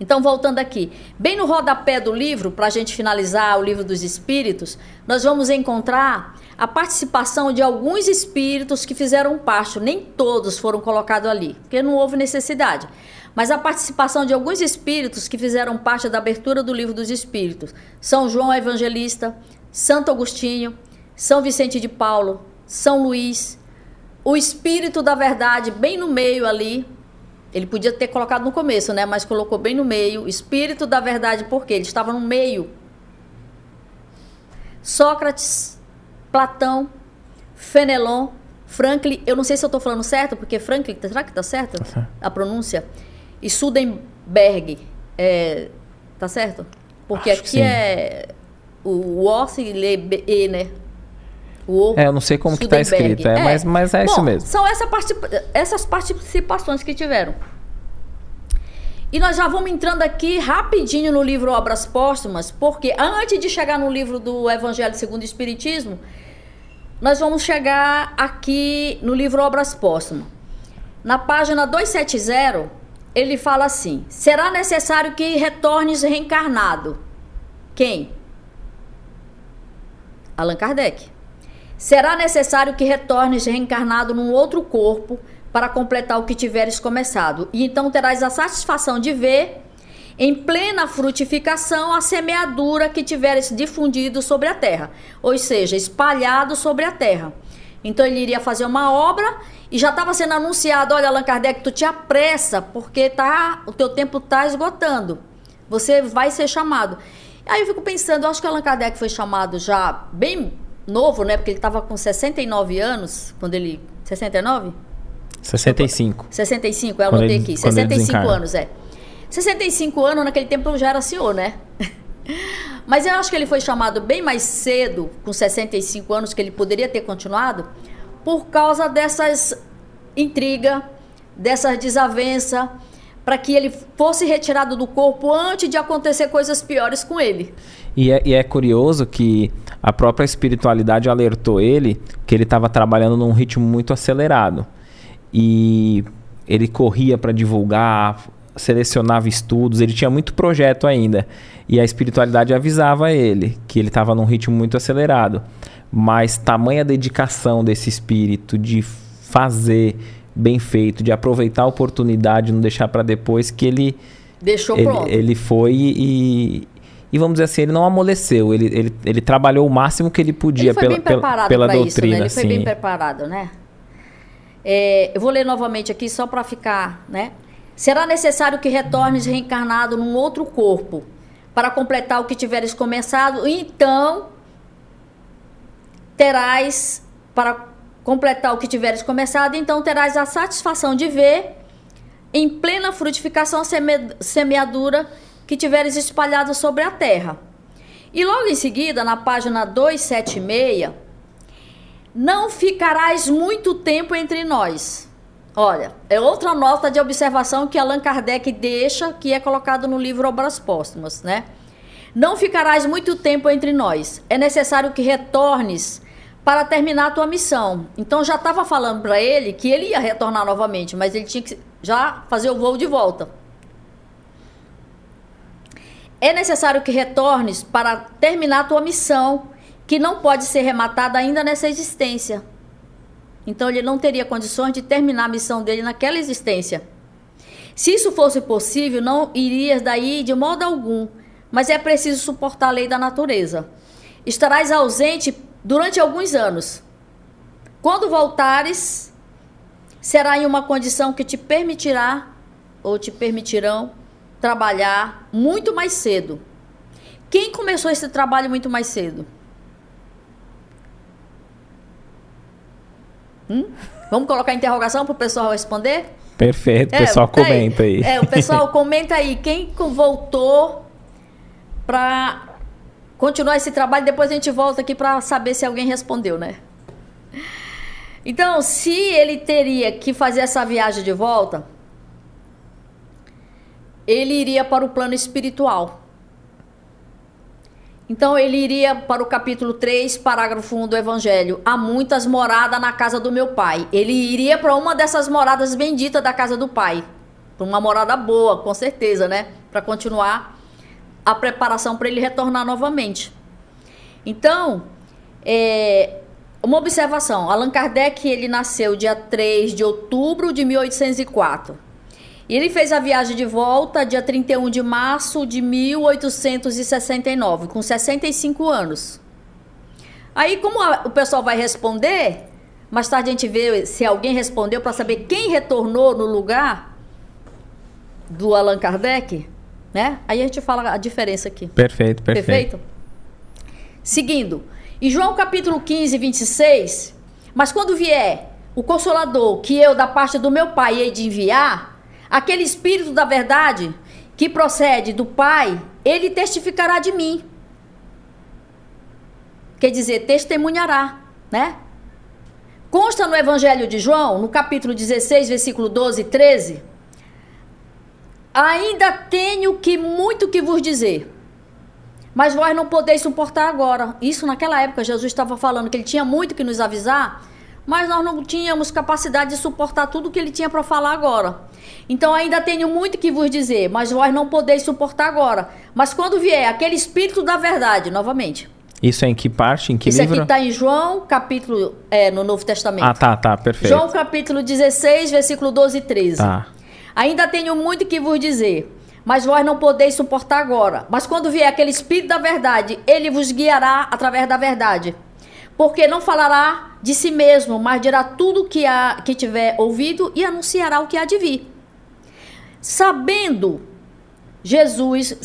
Então, voltando aqui, bem no rodapé do livro, para a gente finalizar o Livro dos Espíritos, nós vamos encontrar a participação de alguns espíritos que fizeram parte, nem todos foram colocados ali, porque não houve necessidade, mas a participação de alguns espíritos que fizeram parte da abertura do Livro dos Espíritos: São João Evangelista, Santo Agostinho, São Vicente de Paulo, São Luís, o Espírito da Verdade, bem no meio ali. Ele podia ter colocado no começo, né? Mas colocou bem no meio. Espírito da Verdade, porque ele estava no meio. Sócrates, Platão, Fenelon, Franklin. Eu não sei se eu estou falando certo, porque Franklin, será que está certo a pronúncia? E Sudenberg, tá certo? Porque acho aqui é o O se lê E, né? Eu não sei como que está escrito, mas é isso mesmo. São essas participações que tiveram. E nós já vamos entrando aqui rapidinho no livro Obras Póstumas, porque antes de chegar no livro do Evangelho Segundo o Espiritismo, nós vamos chegar aqui no livro Obras Póstumas. Na página 270, ele fala assim: será necessário que retornes reencarnado. Quem? Allan Kardec. Será necessário que retornes reencarnado num outro corpo para completar o que tiveres começado. E então terás a satisfação de ver, em plena frutificação, a semeadura que tiveres difundido sobre a terra. Ou seja, espalhado sobre a terra. Então ele iria fazer uma obra e já estava sendo anunciado: olha, Allan Kardec, tu te apressa, porque o teu tempo está esgotando. Você vai ser chamado. Aí eu fico pensando, eu acho que Allan Kardec foi chamado já bem... novo, né? Porque ele estava com 69 anos, quando ele... 69? 65. 65, eu anotei aqui. 65 anos, 65 anos, naquele tempo eu já era senhor, né? Mas eu acho que ele foi chamado bem mais cedo, com 65 anos, que ele poderia ter continuado, por causa dessas intrigas, dessas desavenças, para que ele fosse retirado do corpo antes de acontecer coisas piores com ele. E é curioso que a própria espiritualidade alertou ele que ele estava trabalhando num ritmo muito acelerado. E ele corria para divulgar, selecionava estudos, ele tinha muito projeto ainda. E a espiritualidade avisava ele que ele estava num ritmo muito acelerado. Mas tamanha dedicação desse espírito de fazer bem feito, de aproveitar a oportunidade, não deixar para depois, que ele... deixou pronto. Ele foi e vamos dizer assim, ele não amoleceu, ele trabalhou o máximo que ele podia pela doutrina. Ele foi bem preparado, né? Eu vou ler novamente aqui só para ficar, né? Será necessário que retornes reencarnado num outro corpo para completar o que tiveres começado, então terás, para completar o que tiveres começado, então terás a satisfação de ver, em plena frutificação, semeadura que tiveres espalhado sobre a terra. E logo em seguida, na página 276, não ficarás muito tempo entre nós. Olha, é outra nota de observação que Allan Kardec deixa, que é colocado no livro Obras Póstumas, né? Não ficarás muito tempo entre nós. É necessário que retornes para terminar a tua missão. Então já estava falando para ele que ele ia retornar novamente, mas ele tinha que já fazer o voo de volta. É necessário que retornes para terminar a tua missão, que não pode ser rematada ainda nessa existência. Então ele não teria condições de terminar a missão dele naquela existência. Se isso fosse possível, não irias daí de modo algum, mas é preciso suportar a lei da natureza. Estarás ausente durante alguns anos. Quando voltares, será em uma condição que te permitirá, ou te permitirão, trabalhar muito mais cedo. Quem começou esse trabalho muito mais cedo? Vamos colocar a interrogação para o pessoal responder? Perfeito, o pessoal comenta aí. É, o pessoal comenta aí. Quem voltou para continuar esse trabalho? Depois a gente volta aqui para saber se alguém respondeu, né? Então, se ele teria que fazer essa viagem de volta, ele iria para o plano espiritual. Então, ele iria para o capítulo 3, parágrafo 1 do Evangelho. Há muitas moradas na casa do meu pai. Ele iria para uma dessas moradas benditas da casa do pai. Para uma morada boa, com certeza, né? Para continuar a preparação para ele retornar novamente. Então, uma observação. Allan Kardec, ele nasceu dia 3 de outubro de 1804. E ele fez a viagem de volta dia 31 de março de 1869, com 65 anos. Aí, como o pessoal vai responder, mais tarde a gente vê se alguém respondeu para saber quem retornou no lugar do Allan Kardec, né? Aí a gente fala a diferença aqui. Perfeito, perfeito. Seguindo, em João capítulo 15, 26, mas quando vier o Consolador, que eu da parte do meu Pai hei de enviar, aquele Espírito da Verdade que procede do Pai, ele testificará de mim. Quer dizer, testemunhará, né? Consta no Evangelho de João, no capítulo 16, versículo 12 e 13. Ainda tenho muito que vos dizer, mas vós não podeis suportar agora. Isso naquela época Jesus estava falando que ele tinha muito que nos avisar, mas nós não tínhamos capacidade de suportar tudo o que ele tinha para falar agora. Então ainda tenho muito que vos dizer, mas vós não podeis suportar agora. Mas quando vier aquele Espírito da Verdade, novamente. Isso é em que parte, em que livro? Isso aqui está em João, capítulo, no Novo Testamento. Ah, tá, perfeito. João, capítulo 16, versículo 12 e 13. Tá. Ainda tenho muito que vos dizer, mas vós não podeis suportar agora. Mas quando vier aquele Espírito da Verdade, ele vos guiará através da verdade. Porque não falará de si mesmo, mas dirá tudo que tiver ouvido e anunciará o que há de vir. Sabendo Jesus,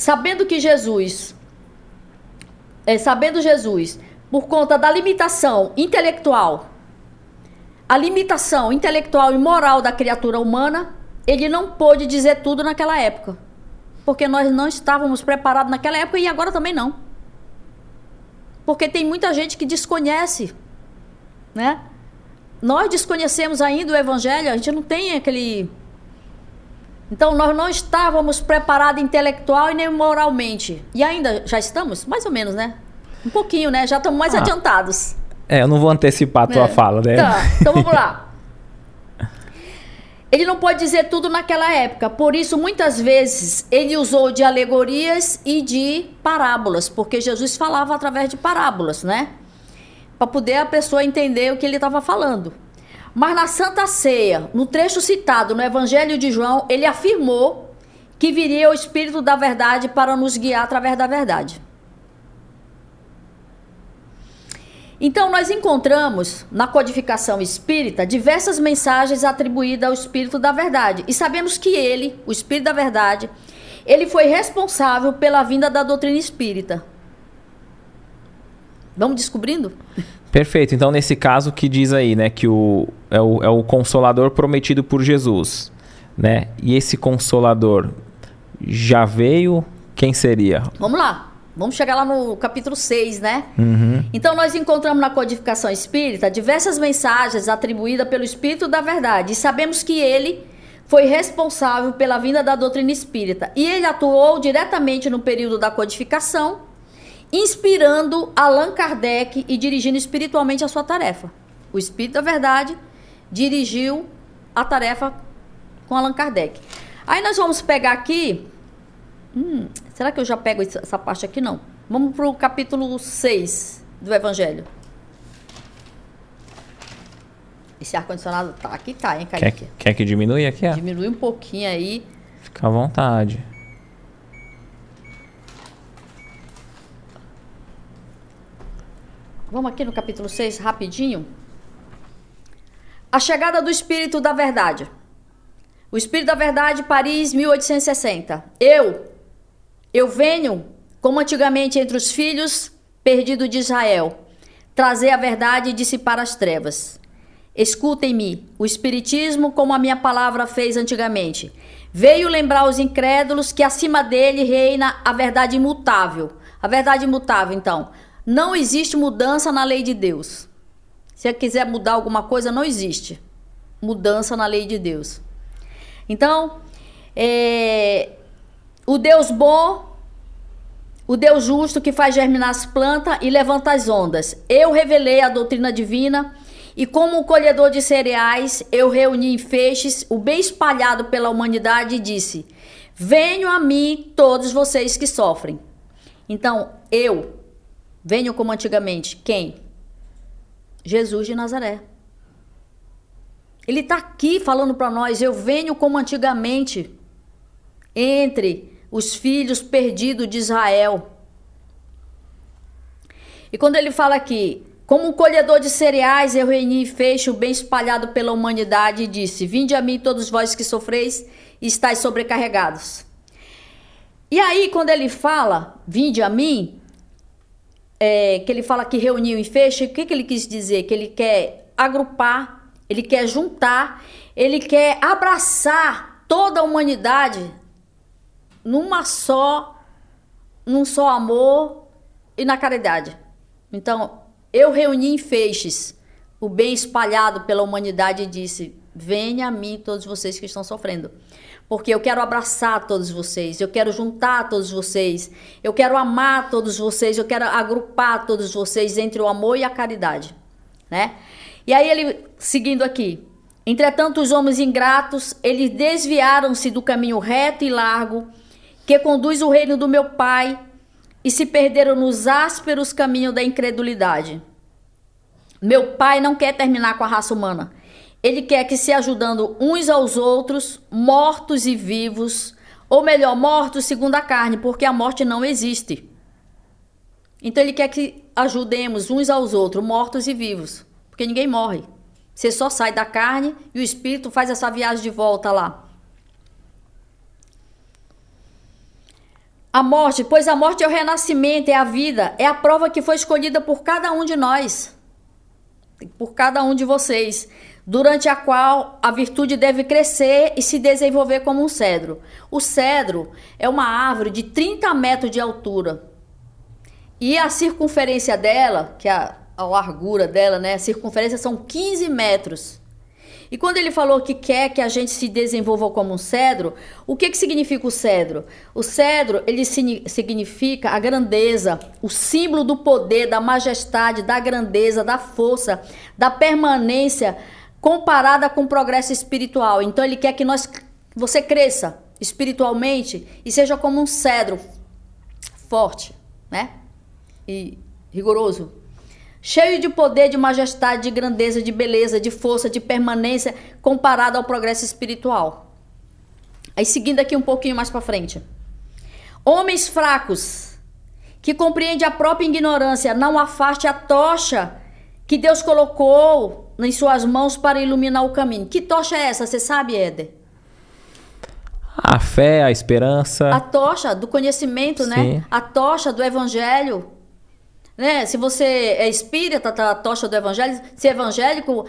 por conta da limitação intelectual e moral da criatura humana, ele não pôde dizer tudo naquela época. Porque nós não estávamos preparados naquela época e agora também não. Porque tem muita gente que desconhece, né? Nós desconhecemos ainda o Evangelho, a gente não tem aquele... Então, nós não estávamos preparados intelectual e nem moralmente. E ainda já estamos? Mais ou menos, né? Um pouquinho, né? Já estamos mais adiantados. Eu não vou antecipar a tua fala, né? Tá, então vamos lá. Ele não pode dizer tudo naquela época, por isso muitas vezes ele usou de alegorias e de parábolas, porque Jesus falava através de parábolas, né? Para poder a pessoa entender o que ele estava falando. Mas na Santa Ceia, no trecho citado no Evangelho de João, ele afirmou que viria o Espírito da Verdade para nos guiar através da verdade. Então, nós encontramos na codificação espírita diversas mensagens atribuídas ao Espírito da Verdade. E sabemos que ele, o Espírito da Verdade, ele foi responsável pela vinda da doutrina espírita. Vamos descobrindo? Perfeito. Então, nesse caso que diz aí, né, que é o Consolador prometido por Jesus, né? E esse Consolador já veio, quem seria? Vamos lá. Vamos chegar lá no capítulo 6, né? Uhum. Então, nós encontramos na codificação espírita diversas mensagens atribuídas pelo Espírito da Verdade. E sabemos que ele foi responsável pela vinda da doutrina espírita. E ele atuou diretamente no período da codificação, inspirando Allan Kardec e dirigindo espiritualmente a sua tarefa. O Espírito da Verdade dirigiu a tarefa com Allan Kardec. Aí nós vamos pegar aqui... será que eu já pego essa parte aqui? Não. Vamos para o capítulo 6 do Evangelho. Esse ar-condicionado tá aqui, tá, hein, Kaique? Quer que diminui aqui? É? Diminui um pouquinho aí. Fica à vontade. Vamos aqui no capítulo 6, rapidinho. A chegada do Espírito da Verdade. O Espírito da Verdade, Paris, 1860. Eu venho, como antigamente entre os filhos perdidos de Israel, trazer a verdade e dissipar as trevas. Escutem-me, o Espiritismo, como a minha palavra fez antigamente, veio lembrar os incrédulos que acima dele reina a verdade imutável. A verdade imutável, então, não existe mudança na lei de Deus. Se você quiser mudar alguma coisa, não existe mudança na lei de Deus. Então, o Deus bom, o Deus justo que faz germinar as plantas e levanta as ondas. Eu revelei a doutrina divina e como um colhedor de cereais, eu reuni em feixes o bem espalhado pela humanidade e disse: venham a mim todos vocês que sofrem. Então, eu venho como antigamente. Quem? Jesus de Nazaré. Ele está aqui falando para nós, eu venho como antigamente, entre os filhos perdidos de Israel. E quando ele fala aqui, como um colhedor de cereais, eu reuni em feixe o bem espalhado pela humanidade e disse: vinde a mim todos vós que sofreis e estáis sobrecarregados. E aí quando ele fala, vinde a mim, que ele fala que reuniu em feixe, o que, que ele quis dizer? Que ele quer agrupar, ele quer juntar, ele quer abraçar toda a humanidade num só amor e na caridade. Então, eu reuni em feixes o bem espalhado pela humanidade e disse: venha a mim todos vocês que estão sofrendo, porque eu quero abraçar todos vocês, eu quero juntar todos vocês, eu quero amar todos vocês, eu quero agrupar todos vocês entre o amor e a caridade, né? E aí ele, seguindo aqui: entretanto os homens ingratos, eles desviaram-se do caminho reto e largo que conduz o reino do meu Pai e se perderam nos ásperos caminhos da incredulidade. Meu Pai não quer terminar com a raça humana. Ele quer que, se ajudando uns aos outros, mortos e vivos, ou melhor, mortos segundo a carne, porque a morte não existe. Então ele quer que ajudemos uns aos outros, mortos e vivos. Porque ninguém morre. Você só sai da carne e o espírito faz essa viagem de volta lá. A morte, pois a morte é o renascimento, é a vida, é a prova que foi escolhida por cada um de nós, por cada um de vocês, durante a qual a virtude deve crescer e se desenvolver como um cedro. O cedro é uma árvore de 30 metros de altura. E a circunferência dela, que é a largura dela, né? A circunferência são 15 metros. E quando ele falou que quer que a gente se desenvolva como um cedro, o que significa o cedro? O cedro, ele significa a grandeza, o símbolo do poder, da majestade, da grandeza, da força, da permanência comparada com o progresso espiritual. Então ele quer que você cresça espiritualmente e seja como um cedro forte, né? E rigoroso. Cheio de poder, de majestade, de grandeza, de beleza, de força, de permanência, comparado ao progresso espiritual. Aí seguindo aqui um pouquinho mais para frente. Homens fracos, que compreendem a própria ignorância, não afaste a tocha que Deus colocou em suas mãos para iluminar o caminho. Que tocha é essa? Você sabe, Éder? A fé, a esperança. A tocha do conhecimento, sim, né? A tocha do evangelho. Né? Se você é espírita, a tocha do evangelho, se é evangélico,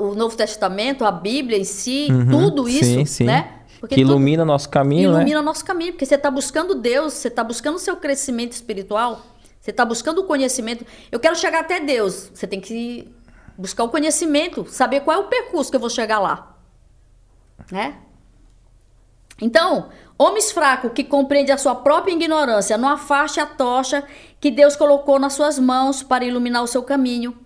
o Novo Testamento, a Bíblia em si, tudo isso, sim, sim, né? Porque que ilumina o nosso caminho, né? Ilumina o nosso caminho, porque você está buscando Deus, você está buscando o seu crescimento espiritual, você está buscando o conhecimento. Eu quero chegar até Deus, você tem que buscar o conhecimento, saber qual é o percurso que eu vou chegar lá, né? Então, homens fracos que compreendem a sua própria ignorância, não afaste a tocha que Deus colocou nas suas mãos para iluminar o seu caminho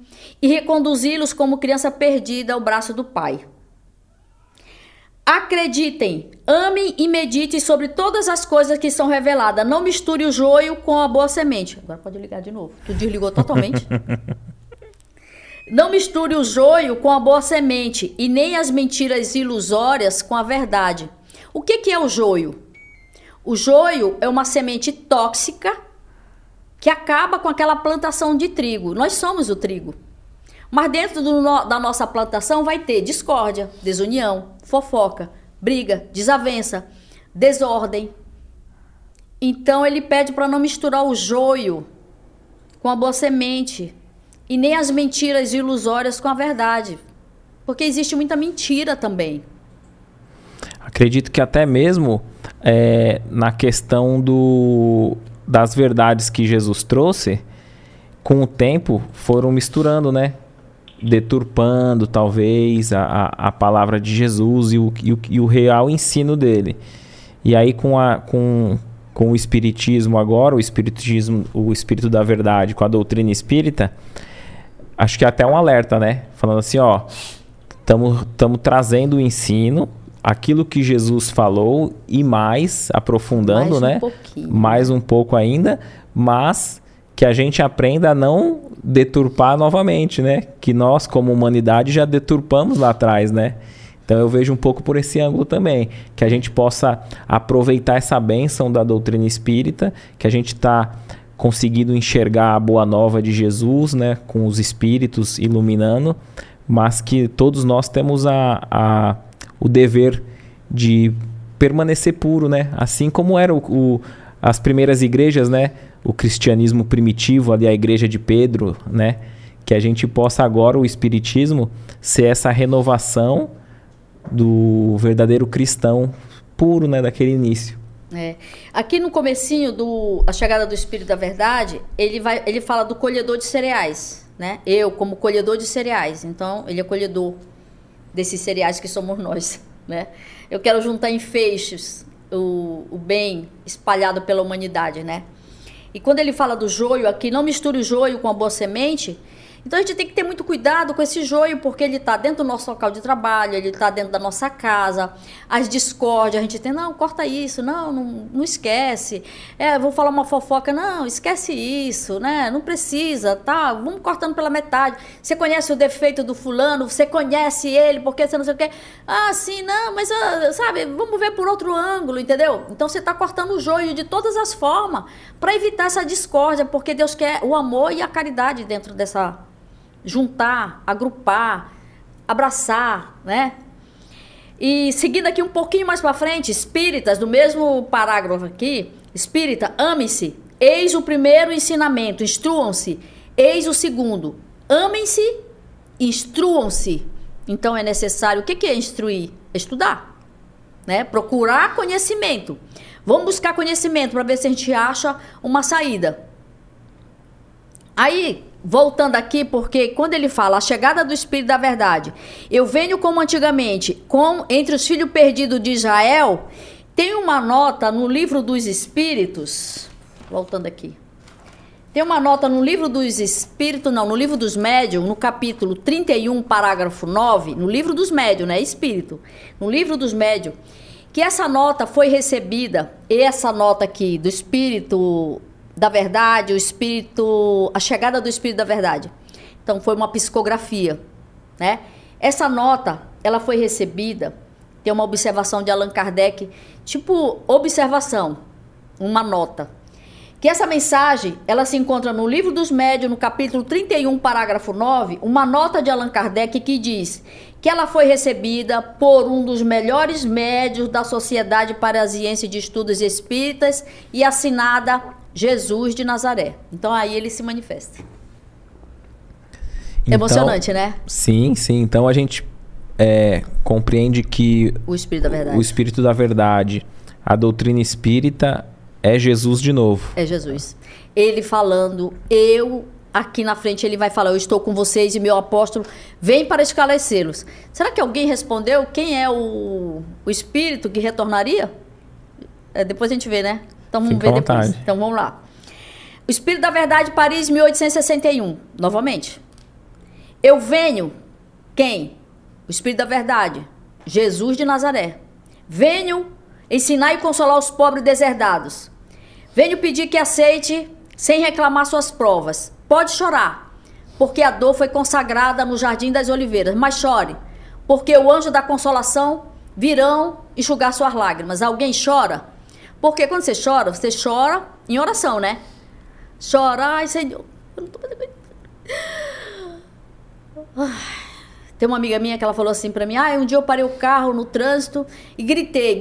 e reconduzi-los como criança perdida ao braço do Pai. Acreditem, amem e meditem sobre todas as coisas que são reveladas. Não misture o joio com a boa semente. Agora pode ligar de novo, tu desligou totalmente. Não misture o joio com a boa semente e nem as mentiras ilusórias com a verdade. O que é o joio? O joio é uma semente tóxica que acaba com aquela plantação de trigo. Nós somos o trigo. Mas dentro da nossa plantação vai ter discórdia, desunião, fofoca, briga, desavença, desordem. Então ele pede para não misturar o joio com a boa semente e nem as mentiras ilusórias com a verdade. Porque existe muita mentira também. Acredito que até mesmo na questão das verdades que Jesus trouxe, com o tempo foram misturando, né? Deturpando talvez a palavra de Jesus e o real ensino dele. E aí com o Espiritismo agora, o Espírito da Verdade, com a doutrina espírita, acho que é até um alerta, né? Falando assim, ó, estamos trazendo o ensino, aquilo que Jesus falou e mais, aprofundando, né? Mais um pouco ainda, mas que a gente aprenda a não deturpar novamente, né? Que nós, como humanidade, já deturpamos lá atrás, né? Então eu vejo um pouco por esse ângulo também, que a gente possa aproveitar essa bênção da doutrina espírita, que a gente está conseguindo enxergar a boa nova de Jesus, né? Com os espíritos iluminando, mas que todos nós temos o dever de permanecer puro, né? Assim como eram as primeiras igrejas, né? O cristianismo primitivo, ali a igreja de Pedro, né? Que a gente possa agora, o espiritismo, ser essa renovação do verdadeiro cristão puro, né? Daquele início. Aqui no comecinho A Chegada do Espírito da Verdade, ele fala do colhedor de cereais, né? Eu, como colhedor de cereais, então ele é colhedor desses cereais que somos nós, né? Eu quero juntar em feixes o bem espalhado pela humanidade, né? E quando ele fala do joio aqui, não misture o joio com a boa semente, então a gente tem que ter muito cuidado com esse joio, porque ele está dentro do nosso local de trabalho, ele está dentro da nossa casa, as discórdias, a gente tem, não, corta isso, não esquece, vou falar uma fofoca, não, esquece isso, né? Não precisa, tá? Vamos cortando pela metade, você conhece o defeito do fulano, você conhece ele, porque você não sei o quê, ah, sim, não, mas, sabe, vamos ver por outro ângulo, entendeu? Então você está cortando o joio de todas as formas, para evitar essa discórdia, porque Deus quer o amor e a caridade dentro dessa... juntar, agrupar, abraçar, né? E seguindo aqui um pouquinho mais para frente, espíritas, do mesmo parágrafo aqui, espírita, amem-se, eis o primeiro ensinamento, instruam-se, eis o segundo, amem-se, instruam-se. Então é necessário, o que é instruir? Estudar, né? Procurar conhecimento. Vamos buscar conhecimento para ver se a gente acha uma saída. Aí, voltando aqui, porque quando ele fala a chegada do Espírito da Verdade, eu venho como antigamente, entre os filhos perdidos de Israel, tem uma nota no Livro dos Espíritos, voltando aqui, tem uma nota no Livro dos Espíritos, não, no Livro dos Médiuns, no capítulo 31, parágrafo 9, no Livro dos Médiuns, né, Espírito, no Livro dos Médiuns, que essa nota foi recebida, essa nota aqui do Espírito da Verdade, a chegada do Espírito da Verdade. Então foi uma psicografia, né? Essa nota, ela foi recebida, tem uma observação de Allan Kardec, tipo observação, uma nota. Que essa mensagem, ela se encontra no Livro dos Médiuns, no capítulo 31, parágrafo 9, uma nota de Allan Kardec que diz que ela foi recebida por um dos melhores médiuns da Sociedade Parasiense de Estudos Espíritas e assinada Jesus de Nazaré. Então aí ele se manifesta. Então, emocionante, né? Sim, sim. Então a gente compreende que o Espírito da Verdade, a doutrina espírita, é Jesus de novo. É Jesus. Ele falando, aqui na frente ele vai falar, eu estou com vocês e meu apóstolo vem para esclarecê-los. Será que alguém respondeu quem é o espírito que retornaria? Depois a gente vê, né? Então vamos ver depois. Então vamos lá. O Espírito da Verdade, Paris, 1861. Novamente. Eu venho. Quem? O Espírito da Verdade. Jesus de Nazaré. Venho ensinar e consolar os pobres deserdados. Venho pedir que aceite sem reclamar suas provas. Pode chorar, porque a dor foi consagrada no Jardim das Oliveiras. Mas chore, porque o anjo da consolação virão enxugar suas lágrimas. Alguém chora? Porque quando você chora em oração, né? Chora, ai Senhor, eu não tô bem. Tem uma amiga minha que ela falou assim pra mim, um dia eu parei o carro no trânsito e gritei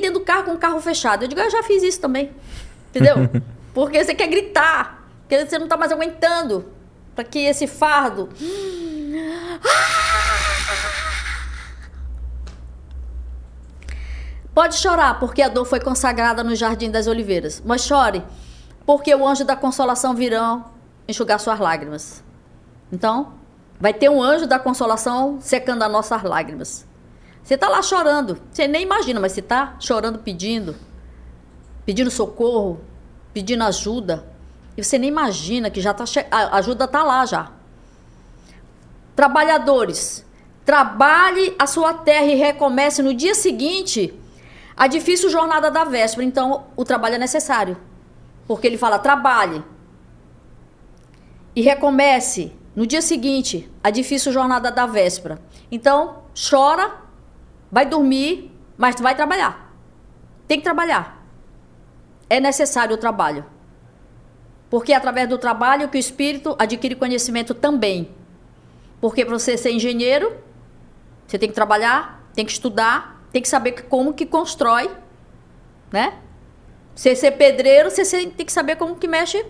dentro do carro com o carro fechado. Eu digo, eu já fiz isso também, entendeu? Porque você quer gritar, porque você não tá mais aguentando pra que esse fardo... Pode chorar, porque a dor foi consagrada no Jardim das Oliveiras. Mas chore, porque o anjo da consolação virão enxugar suas lágrimas. Então, vai ter um anjo da consolação secando as nossas lágrimas. Você está lá chorando, você nem imagina, mas você está chorando, pedindo socorro, pedindo ajuda. E você nem imagina que já tá a ajuda está lá já. Trabalhadores, trabalhe a sua terra e recomece no dia seguinte... A difícil jornada da véspera, então o trabalho é necessário. Porque ele fala, trabalhe. E recomece no dia seguinte, a difícil jornada da véspera. Então, chora, vai dormir, mas vai trabalhar. Tem que trabalhar. É necessário o trabalho. Porque é através do trabalho que o espírito adquire conhecimento também. Porque para você ser engenheiro, você tem que trabalhar, tem que estudar. Tem que saber como que constrói, né? Você ser pedreiro, você tem que saber como que mexe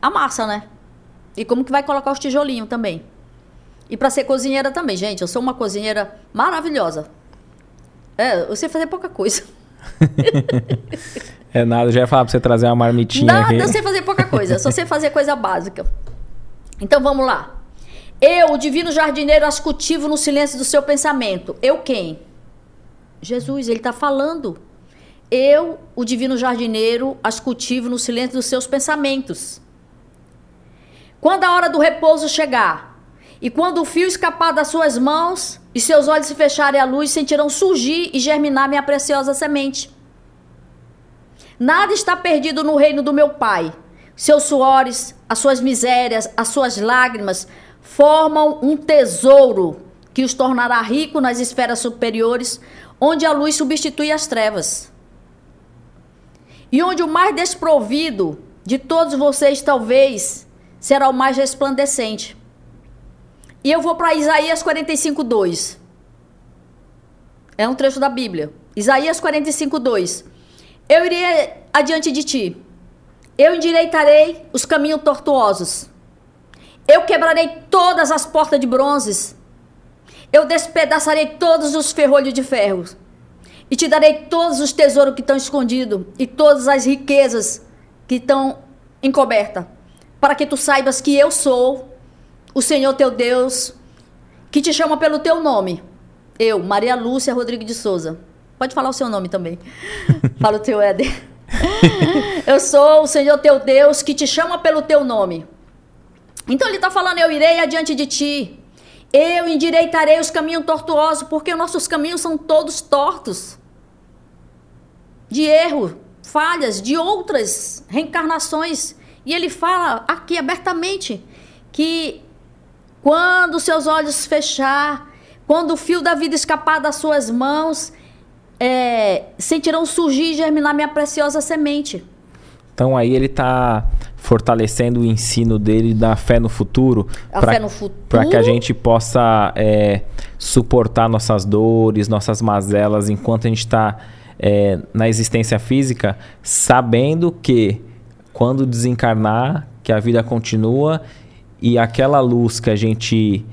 a massa, né? E como que vai colocar os tijolinhos também. E para ser cozinheira também, gente. Eu sou uma cozinheira maravilhosa. Eu sei fazer pouca coisa. Eu já ia falar para você trazer uma marmitinha aqui. Eu sei fazer pouca coisa. Eu só sei fazer coisa básica. Então, vamos lá. Eu, o divino jardineiro, as cultivo no silêncio do seu pensamento. Eu quem? Jesus, ele está falando. Eu, o divino jardineiro, as cultivo no silêncio dos seus pensamentos. Quando a hora do repouso chegar, e quando o fio escapar das suas mãos, e seus olhos se fecharem à luz, sentirão surgir e germinar minha preciosa semente. Nada está perdido no reino do meu Pai. Seus suores, as suas misérias, as suas lágrimas, formam um tesouro que os tornará rico nas esferas superiores, onde a luz substitui as trevas. E onde o mais desprovido de todos vocês, talvez, será o mais resplandecente. E eu vou para Isaías 45:2. É um trecho da Bíblia. Isaías 45:2. Eu irei adiante de ti. Eu endireitarei os caminhos tortuosos. Eu quebrarei todas as portas de bronzes. Eu despedaçarei todos os ferrolhos de ferro. E te darei todos os tesouros que estão escondidos. E todas as riquezas que estão encobertas. Para que tu saibas que eu sou o Senhor teu Deus. Que te chama pelo teu nome. Eu, Maria Lúcia Rodrigues de Souza. Pode falar o seu nome também. Fala o teu, Éder. Eu sou o Senhor teu Deus que te chama pelo teu nome. Então ele está falando, eu irei adiante de ti, eu endireitarei os caminhos tortuosos, porque nossos caminhos são todos tortos, de erro, falhas, de outras reencarnações. E ele fala aqui abertamente que quando seus olhos fechar, quando o fio da vida escapar das suas mãos, sentirão surgir e germinar minha preciosa semente. Então aí ele está fortalecendo o ensino dele da fé no futuro, para que a gente possa suportar nossas dores, nossas mazelas, enquanto a gente está na existência física, sabendo que quando desencarnar, que a vida continua e aquela luz que a gente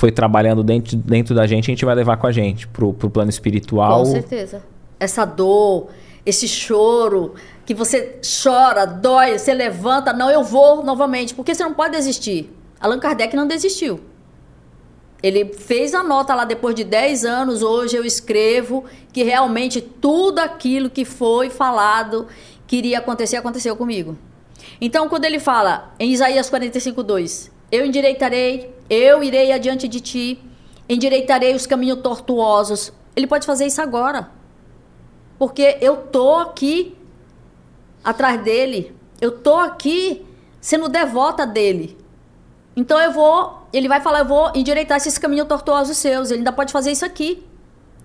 foi trabalhando dentro da gente, a gente vai levar com a gente pro plano espiritual. Com certeza. Essa dor, esse choro, que você chora, dói, você levanta, não, eu vou novamente, porque você não pode desistir. Allan Kardec não desistiu. Ele fez a nota lá, depois de 10 anos, hoje eu escrevo que realmente tudo aquilo que foi falado que iria acontecer, aconteceu comigo. Então, quando ele fala em Isaías 45:2, eu endireitarei, eu irei adiante de ti, endireitarei os caminhos tortuosos. Ele pode fazer isso agora, porque eu tô aqui atrás dele, eu tô aqui sendo devota dele. Então ele vai falar, eu vou endireitar esses caminhos tortuosos seus. Ele ainda pode fazer isso aqui.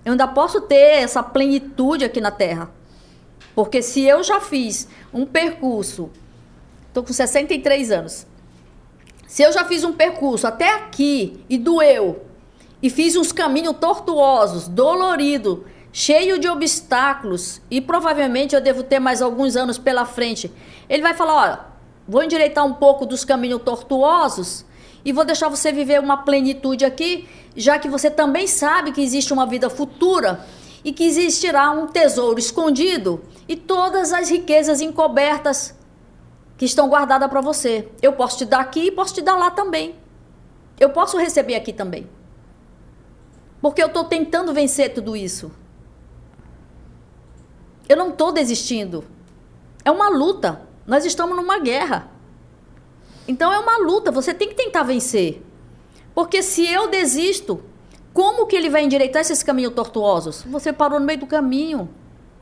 Eu ainda posso ter essa plenitude aqui na Terra. Porque se eu já fiz um percurso, estou com 63 anos, se eu já fiz um percurso até aqui e doeu, e fiz uns caminhos tortuosos, doloridos, cheio de obstáculos, e provavelmente eu devo ter mais alguns anos pela frente, ele vai falar, olha, vou endireitar um pouco dos caminhos tortuosos e vou deixar você viver uma plenitude aqui, já que você também sabe que existe uma vida futura e que existirá um tesouro escondido e todas as riquezas encobertas que estão guardadas para você. Eu posso te dar aqui e posso te dar lá também. Eu posso receber aqui também. Porque eu estou tentando vencer tudo isso. Eu não estou desistindo. É uma luta. Nós estamos numa guerra. Então é uma luta. Você tem que tentar vencer. Porque se eu desisto, como que ele vai endireitar esses caminhos tortuosos? Você parou no meio do caminho.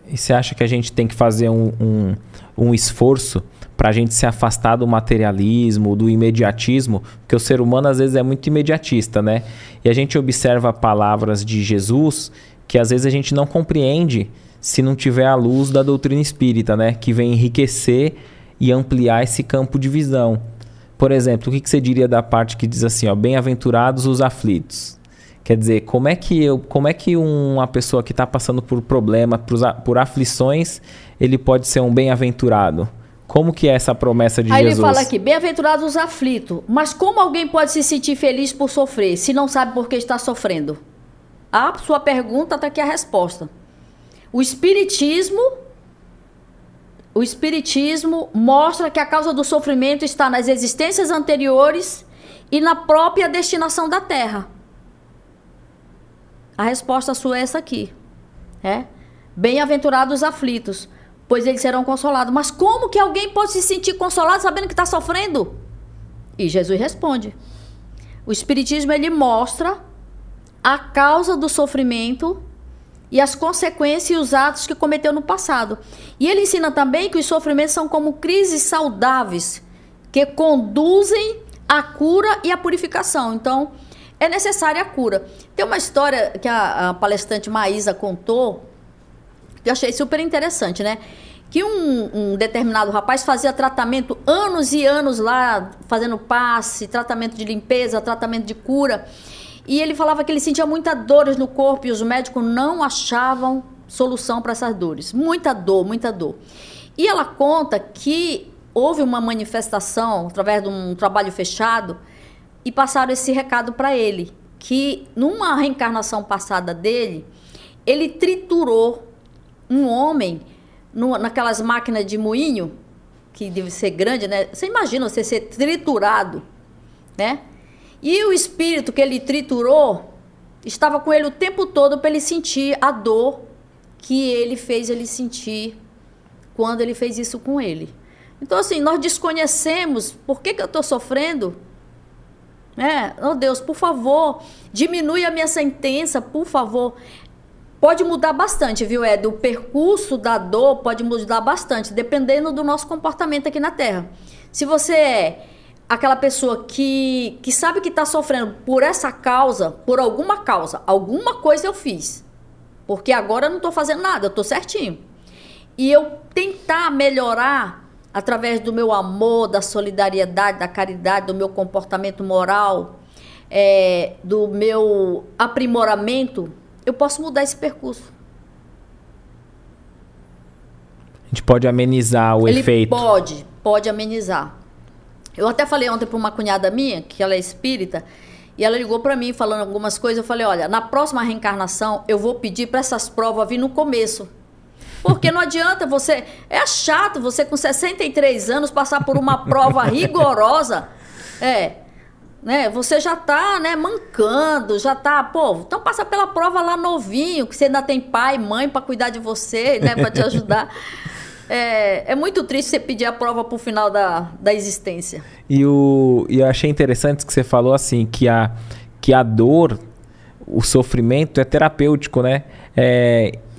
E você acha que a gente tem que fazer um esforço para a gente se afastar do materialismo, do imediatismo? Porque o ser humano às vezes é muito imediatista, né? E a gente observa palavras de Jesus que às vezes a gente não compreende se não tiver a luz da doutrina espírita, né? Que vem enriquecer e ampliar esse campo de visão. Por exemplo, o que você diria da parte que diz assim, ó, bem-aventurados os aflitos? Quer dizer, como é que uma pessoa que está passando por problema, por aflições, ele pode ser um bem-aventurado? Como que é essa promessa de Jesus? Aí ele fala aqui, bem-aventurados os aflitos. Mas como alguém pode se sentir feliz por sofrer, se não sabe por que está sofrendo? A sua pergunta está aqui a resposta. O Espiritismo mostra que a causa do sofrimento está nas existências anteriores e na própria destinação da Terra. A resposta sua é essa aqui. É? Bem-aventurados os aflitos, pois eles serão consolados. Mas como que alguém pode se sentir consolado sabendo que está sofrendo? E Jesus responde. O Espiritismo, ele mostra a causa do sofrimento e as consequências e os atos que cometeu no passado. E ele ensina também que os sofrimentos são como crises saudáveis, que conduzem à cura e à purificação. Então, é necessária a cura. Tem uma história que a palestrante Maísa contou, que eu achei super interessante, né? Que um determinado rapaz fazia tratamento anos e anos lá, fazendo passe, tratamento de limpeza, tratamento de cura. E ele falava que ele sentia muitas dores no corpo e os médicos não achavam solução para essas dores. Muita dor, muita dor. E ela conta que houve uma manifestação através de um trabalho fechado e passaram esse recado para ele, que numa reencarnação passada dele, ele triturou um homem naquelas máquinas de moinho, que deve ser grande, né? Você imagina você ser triturado, né? E o espírito que ele triturou estava com ele o tempo todo para ele sentir a dor que ele fez ele sentir quando ele fez isso com ele. Então, assim, nós desconhecemos por que eu estou sofrendo. Né? Oh, Deus, por favor, diminui a minha sentença, por favor. Pode mudar bastante, viu, Éder? O percurso da dor pode mudar bastante, dependendo do nosso comportamento aqui na Terra. Se você é aquela pessoa que sabe que está sofrendo por essa causa, por alguma causa, alguma coisa eu fiz, porque agora eu não estou fazendo nada, eu estou certinho, e eu tentar melhorar através do meu amor, da solidariedade, da caridade, do meu comportamento moral, do meu aprimoramento, eu posso mudar esse percurso. A gente pode amenizar o efeito. Ele pode amenizar. Eu até falei ontem para uma cunhada minha, que ela é espírita, E ela ligou para mim falando algumas coisas. Eu falei, olha, na próxima reencarnação eu vou pedir para essas provas vir no começo. Porque não adianta você... É chato você com 63 anos passar por uma prova rigorosa. É... Né? Você já está, né, mancando, já está, pô, então passa pela prova lá novinho, que você ainda tem pai, mãe para cuidar de você, né, para te ajudar. É muito triste você pedir a prova para o final da existência. E eu achei interessante que você falou assim, que a dor, o sofrimento é terapêutico, né?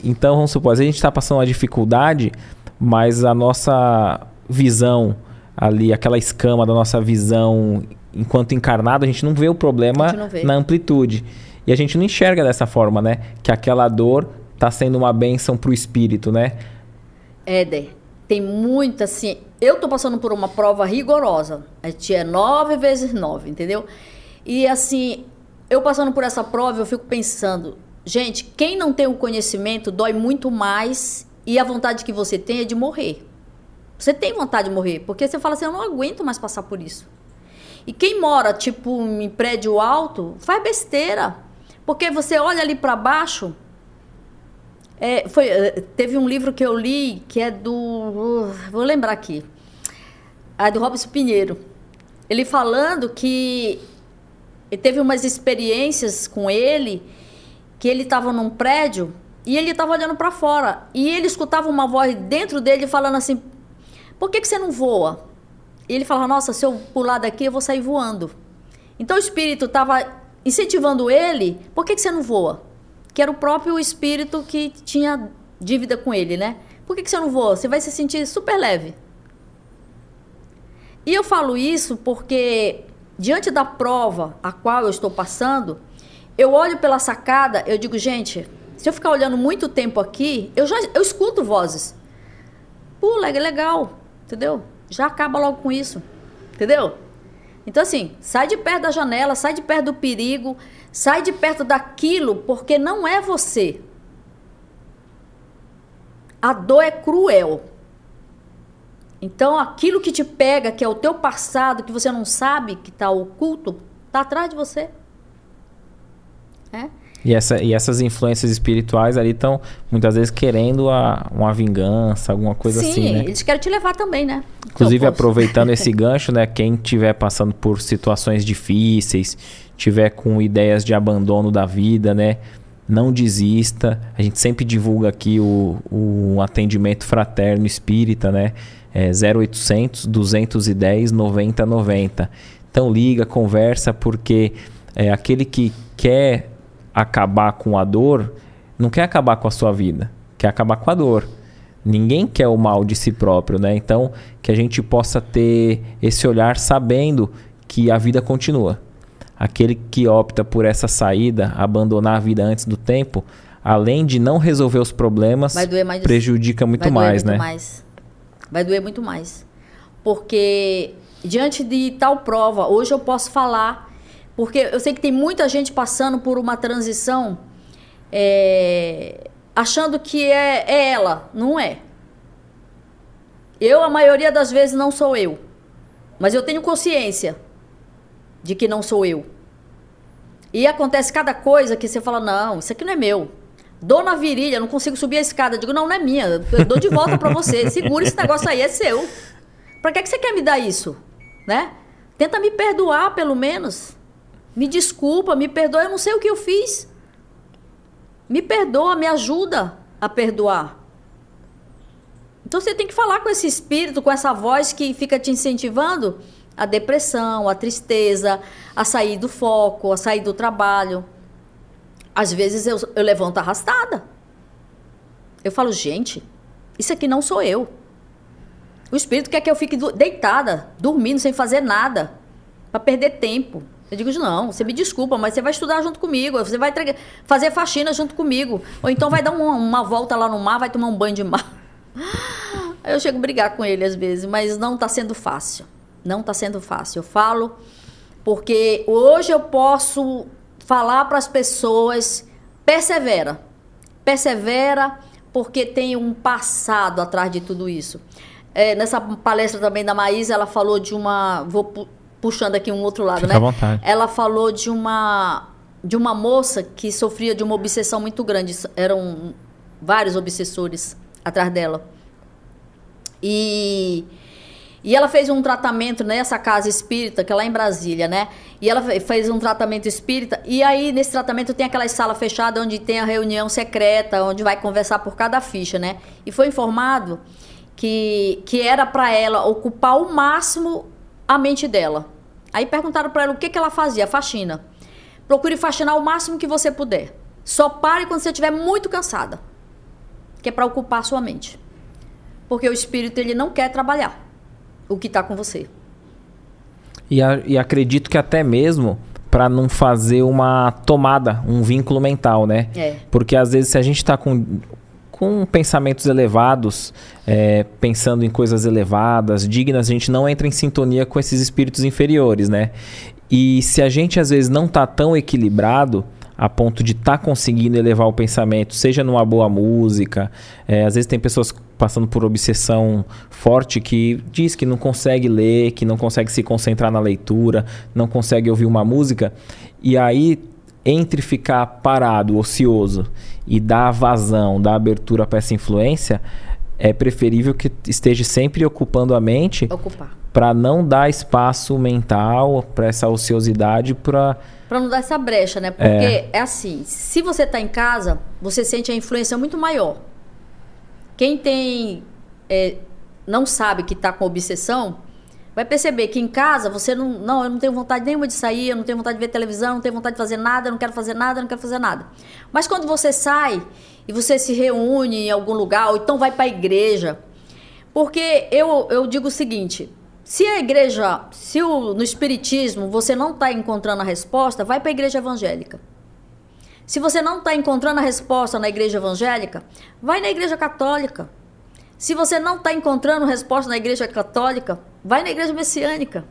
Então, vamos supor, a gente está passando uma dificuldade, mas a nossa visão ali, aquela escama da nossa visão... Enquanto encarnado, a gente não vê o problema na amplitude. E a gente não enxerga dessa forma, né? Que aquela dor está sendo uma bênção para o espírito, né? Éder, tem muita, assim... Eu estou passando por uma prova rigorosa. A gente é 9 vezes 9, entendeu? E, assim, eu passando por essa prova, eu fico pensando... Gente, quem não tem o conhecimento dói muito mais. E a vontade que você tem é de morrer. Você tem vontade de morrer. Porque você fala assim, eu não aguento mais passar por isso. E quem mora, tipo, em prédio alto, faz besteira. Porque você olha ali para baixo... Teve um livro que eu li, que é do... vou lembrar aqui. É do Robson Pinheiro. Ele falando que... Ele teve umas experiências com ele, que ele estava num prédio e ele estava olhando para fora. E ele escutava uma voz dentro dele falando assim... Por que você não voa? E ele falava, nossa, se eu pular daqui, eu vou sair voando. Então o espírito estava incentivando ele, por que você não voa? Que era o próprio espírito que tinha dívida com ele, né? Por que você não voa? Você vai se sentir super leve. E eu falo isso porque, diante da prova a qual eu estou passando, eu olho pela sacada, eu digo, gente, se eu ficar olhando muito tempo aqui, eu escuto vozes. Pula, é legal, entendeu? Já acaba logo com isso, entendeu? Então assim, sai de perto da janela, sai de perto do perigo, sai de perto daquilo, porque não é você. A dor é cruel. Então aquilo que te pega, que é o teu passado, que você não sabe, que está oculto, está atrás de você. É? E essas influências espirituais ali estão, muitas vezes, querendo uma vingança, alguma coisa assim, né? Sim, eles querem te levar também, né? Inclusive, aproveitando esse gancho, né? Quem estiver passando por situações difíceis, tiver com ideias de abandono da vida, né? Não desista. A gente sempre divulga aqui o atendimento fraterno espírita, né? 0800 210 9090. Então, liga, conversa, porque aquele que quer... acabar com a dor, não quer acabar com a sua vida, quer acabar com a dor. Ninguém quer o mal de si próprio, né? Então, que a gente possa ter esse olhar sabendo que a vida continua. Aquele que opta por essa saída, abandonar a vida antes do tempo, além de não resolver os problemas, prejudica muito mais, né? Vai doer muito mais. Porque, diante de tal prova, hoje eu posso falar... Porque eu sei que tem muita gente passando por uma transição achando que é ela. Não é. Eu, a maioria das vezes, não sou eu. Mas eu tenho consciência de que não sou eu. E acontece cada coisa que você fala, não, isso aqui não é meu. Dou na virilha, não consigo subir a escada. Eu digo, não, não é minha. Eu dou de volta para você. Segura esse negócio aí, é seu. Para que você quer me dar isso? Né? Tenta me perdoar, pelo menos. Me desculpa, me perdoa, eu não sei o que eu fiz. Me perdoa, me ajuda a perdoar. Então você tem que falar com esse espírito, com essa voz que fica te incentivando a depressão, a tristeza, a sair do foco, a sair do trabalho. Às vezes eu levanto arrastada. Eu falo, gente, isso aqui não sou eu. O espírito quer que eu fique deitada, dormindo, sem fazer nada, para perder tempo. Eu digo, não, você me desculpa, mas você vai estudar junto comigo, você vai fazer faxina junto comigo, ou então vai dar uma volta lá no mar, vai tomar um banho de mar. Eu chego a brigar com ele às vezes, mas não está sendo fácil. Não está sendo fácil. Eu falo porque hoje eu posso falar para as pessoas, persevera. Persevera porque tem um passado atrás de tudo isso. Nessa palestra também da Maísa, ela falou de uma... Vou puxando aqui um outro lado, né? Fica à vontade. Ela falou de uma moça que sofria de uma obsessão muito grande. Eram vários obsessores atrás dela. E ela fez um tratamento nessa casa espírita, que é lá em Brasília, né? E ela fez um tratamento espírita. E aí, nesse tratamento, tem aquela sala fechada onde tem a reunião secreta, onde vai conversar por cada ficha, né? E foi informado que era para ela ocupar o máximo a mente dela. Aí perguntaram para ela o que ela fazia, faxina. Procure faxinar o máximo que você puder. Só pare quando você estiver muito cansada, que é para ocupar a sua mente. Porque o espírito, ele não quer trabalhar o que está com você. E acredito que até mesmo para não fazer uma tomada, um vínculo mental, né? É. Porque às vezes, se a gente está com pensamentos elevados, pensando em coisas elevadas, dignas, a gente não entra em sintonia com esses espíritos inferiores, né? E se a gente às vezes não está tão equilibrado a ponto de estar conseguindo elevar o pensamento, seja numa boa música, às vezes tem pessoas passando por obsessão forte que diz que não consegue ler, que não consegue se concentrar na leitura, não consegue ouvir uma música, e aí entre ficar parado, ocioso e dar vazão, dar abertura para essa influência, é preferível que esteja sempre ocupando a mente para não dar espaço mental, para essa ociosidade, para não dar essa brecha, né? Porque é assim, se você está em casa, você sente a influência muito maior. Quem não sabe que está com obsessão, vai perceber que em casa você não, eu não tenho vontade nenhuma de sair, eu não tenho vontade de ver televisão, não tenho vontade de fazer nada, eu não quero fazer nada, eu não quero fazer nada. Mas quando você sai e você se reúne em algum lugar, ou então vai para a igreja, porque eu digo o seguinte, se a igreja, no espiritismo você não está encontrando a resposta, vai para a igreja evangélica. Se você não está encontrando a resposta na igreja evangélica, vai na igreja católica. Se você não está encontrando resposta na igreja católica, vai na igreja messiânica.